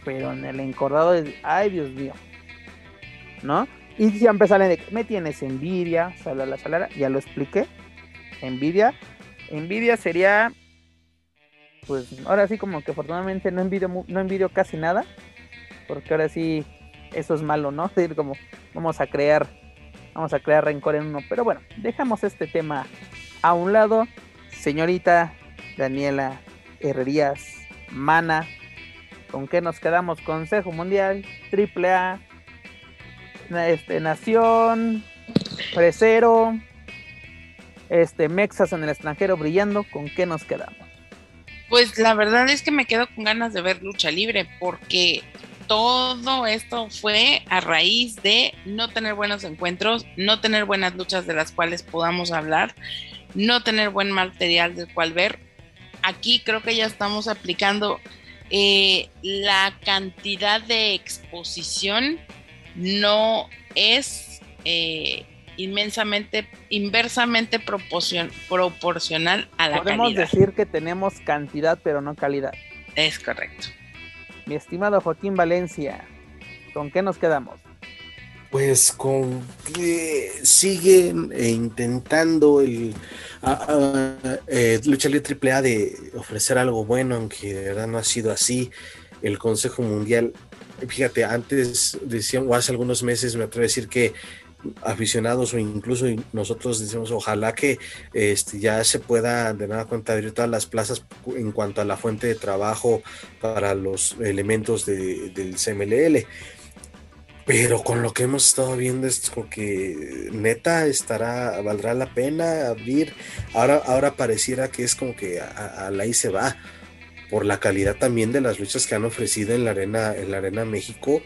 pero en el encordado es, ay, Dios mío, ¿no? Y siempre salen de, me tienes envidia, salala, ya lo expliqué, envidia sería, pues, ahora sí como que afortunadamente no envidio casi nada, porque ahora sí, eso es malo, ¿no? Es decir, como, vamos a crear rencor en uno, pero bueno, dejamos este tema a un lado. Señorita Daniela Herrerías Mana, ¿con qué nos quedamos? Consejo Mundial, AAA, Nación, Fresero, Mexas en el extranjero brillando, ¿con qué nos quedamos? Pues la verdad es que me quedo con ganas de ver lucha libre, porque todo esto fue a raíz de no tener buenos encuentros, no tener buenas luchas de las cuales podamos hablar, no tener buen material del cual ver. Aquí creo que ya estamos aplicando... la cantidad de exposición no es inversamente proporcional a la calidad. Podemos decir que tenemos cantidad pero no calidad. Es correcto. Mi estimado Joaquín Valencia, ¿con qué nos quedamos? pues con siguen intentando el Lucha Libre AAA de ofrecer algo bueno, aunque de verdad no ha sido así. El Consejo Mundial, fíjate, antes decían, o hace algunos meses me atrevo a decir que aficionados o incluso nosotros decimos ojalá que ya se pueda de nada cuenta abrir todas las plazas en cuanto a la fuente de trabajo para los elementos del CMLL, pero con lo que hemos estado viendo es como que neta valdrá la pena abrir. Ahora pareciera que es como que a la ahí se va, por la calidad también de las luchas que han ofrecido en la Arena México,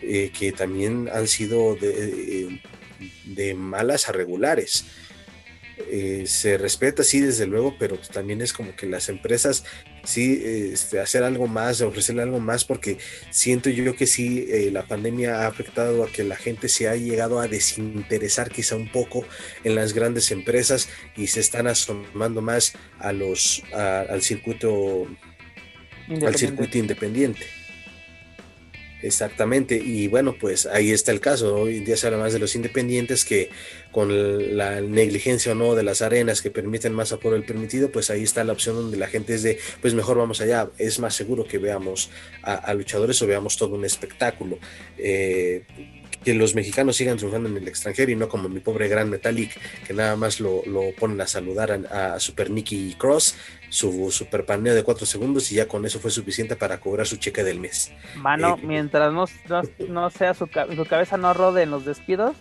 que también han sido de malas a regulares. Se respeta, sí, desde luego, pero pues también es como que las empresas sí hacer algo más, ofrecerle algo más, porque siento yo que sí, la pandemia ha afectado a que la gente se ha llegado a desinteresar quizá un poco en las grandes empresas y se están asomando más a al circuito independiente. Exactamente, y bueno, pues ahí está el caso. Hoy en día se habla más de los independientes, que con la negligencia o no de las arenas que permiten más aforo del permitido, pues ahí está la opción donde la gente es de, pues mejor vamos allá, es más seguro que veamos a luchadores o veamos todo un espectáculo. Que los mexicanos sigan triunfando en el extranjero y no como mi pobre Gran Metalik, que nada más lo ponen a saludar a Super Nikki Cross, su super paneo de 4 segundos, y ya con eso fue suficiente para cobrar su cheque del mes. Mano, mientras no sea su cabeza no rode en los despidos,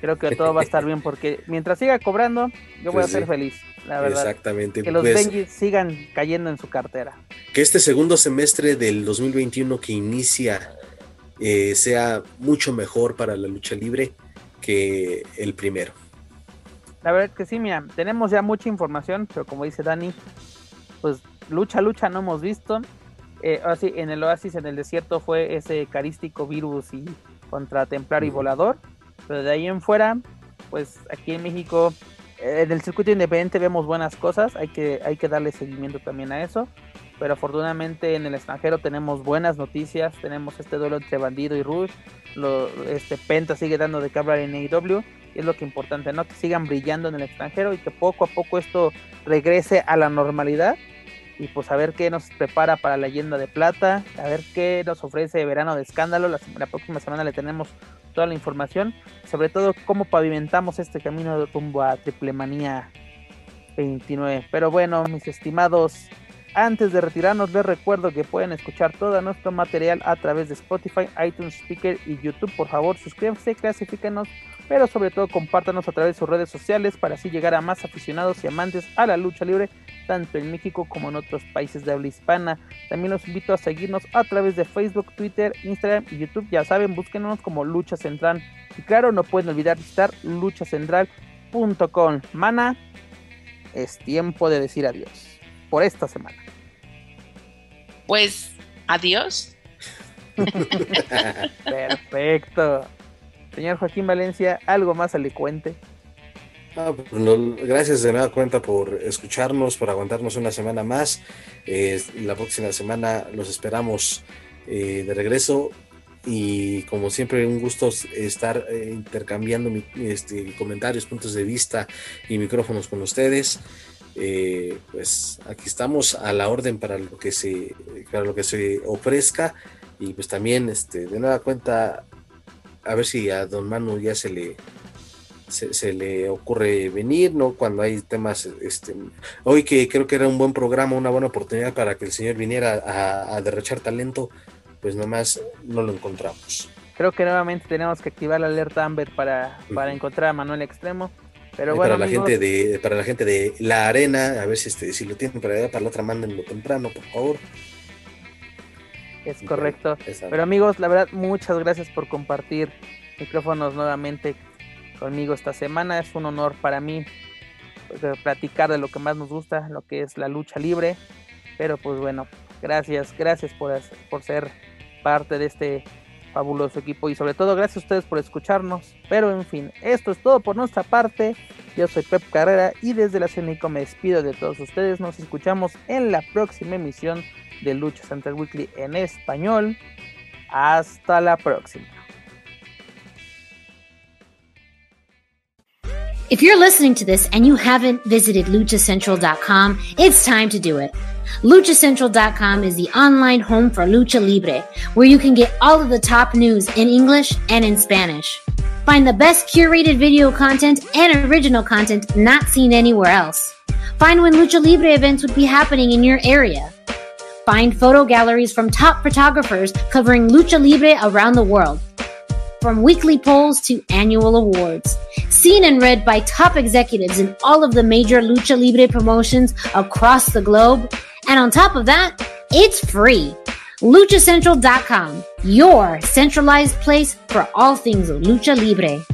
creo que todo va a estar bien, porque mientras siga cobrando, yo voy a ser feliz, la verdad. Exactamente. Que los Benjis sigan cayendo en su cartera. Que este segundo semestre del 2021 que inicia sea mucho mejor para la lucha libre que el primero. La verdad que sí, mira, tenemos ya mucha información, pero como dice Dani, pues lucha no hemos visto. Ahora sí, en el oasis, en el desierto, fue ese Carístico, Virus y contra Templario y Volador, pero de ahí en fuera, pues aquí en México, en el circuito independiente vemos buenas cosas, hay que darle seguimiento también a eso. Pero afortunadamente en el extranjero tenemos buenas noticias, tenemos este duelo entre Bandido y Rush, Penta sigue dando de cabra en AEW, y es lo que es importante, ¿no? Que sigan brillando en el extranjero y que poco a poco esto regrese a la normalidad, y pues a ver qué nos prepara para la leyenda de plata, a ver qué nos ofrece Verano de Escándalo. La próxima semana le tenemos toda la información, sobre todo cómo pavimentamos este camino rumbo a Triple Manía 29, pero bueno, mis estimados, antes de retirarnos, les recuerdo que pueden escuchar todo nuestro material a través de Spotify, iTunes, Speaker y YouTube. Por favor, suscríbanse, clasifíquenos, pero sobre todo compártanos a través de sus redes sociales para así llegar a más aficionados y amantes a la lucha libre, tanto en México como en otros países de habla hispana. También los invito a seguirnos a través de Facebook, Twitter, Instagram y YouTube. Ya saben, búsquenos como Lucha Central. Y claro, no pueden olvidar visitar luchacentral.com. Mana, es tiempo de decir adiós por esta semana. Pues, adiós. Perfecto. Señor Joaquín Valencia, algo más elocuente. Gracias de nada cuenta por escucharnos, por aguantarnos una semana más. La próxima semana los esperamos de regreso. Y como siempre, un gusto estar intercambiando comentarios, puntos de vista y micrófonos con ustedes. Pues aquí estamos a la orden para lo que se ofrezca, y pues también de nueva cuenta, a ver si a don Manu ya se le ocurre venir, ¿no? Cuando hay temas, hoy que creo que era un buen programa, una buena oportunidad para que el señor viniera a derrochar talento, pues nomás no lo encontramos. Creo que nuevamente tenemos que activar la alerta Amber para encontrar a Manuel Extremo. Pero bueno, para la gente de la arena, a ver si si lo tienen para la otra, mándenlo temprano, por favor. Es correcto. Pero amigos, la verdad, muchas gracias por compartir micrófonos nuevamente conmigo esta semana. Es un honor para mí platicar de lo que más nos gusta, lo que es la lucha libre. Pero pues bueno, gracias por ser parte de este fabuloso equipo, y sobre todo gracias a ustedes por escucharnos, pero en fin, esto es todo por nuestra parte. Yo soy Pep Carrera y desde la CNICO me despido de todos ustedes. Nos escuchamos en la próxima emisión de Lucha Central Weekly en español. Hasta la próxima. If you're listening to this and you haven't visited luchacentral.com, it's time to do it. Luchacentral.com is the online home for Lucha Libre, where you can get all of the top news in English and in Spanish. Find the best curated video content and original content not seen anywhere else. Find when Lucha Libre events would be happening in your area. Find photo galleries from top photographers covering Lucha Libre around the world. From weekly polls to annual awards. Seen and read by top executives in all of the major Lucha Libre promotions across the globe. And on top of that, it's free. LuchaCentral.com, your centralized place for all things Lucha Libre.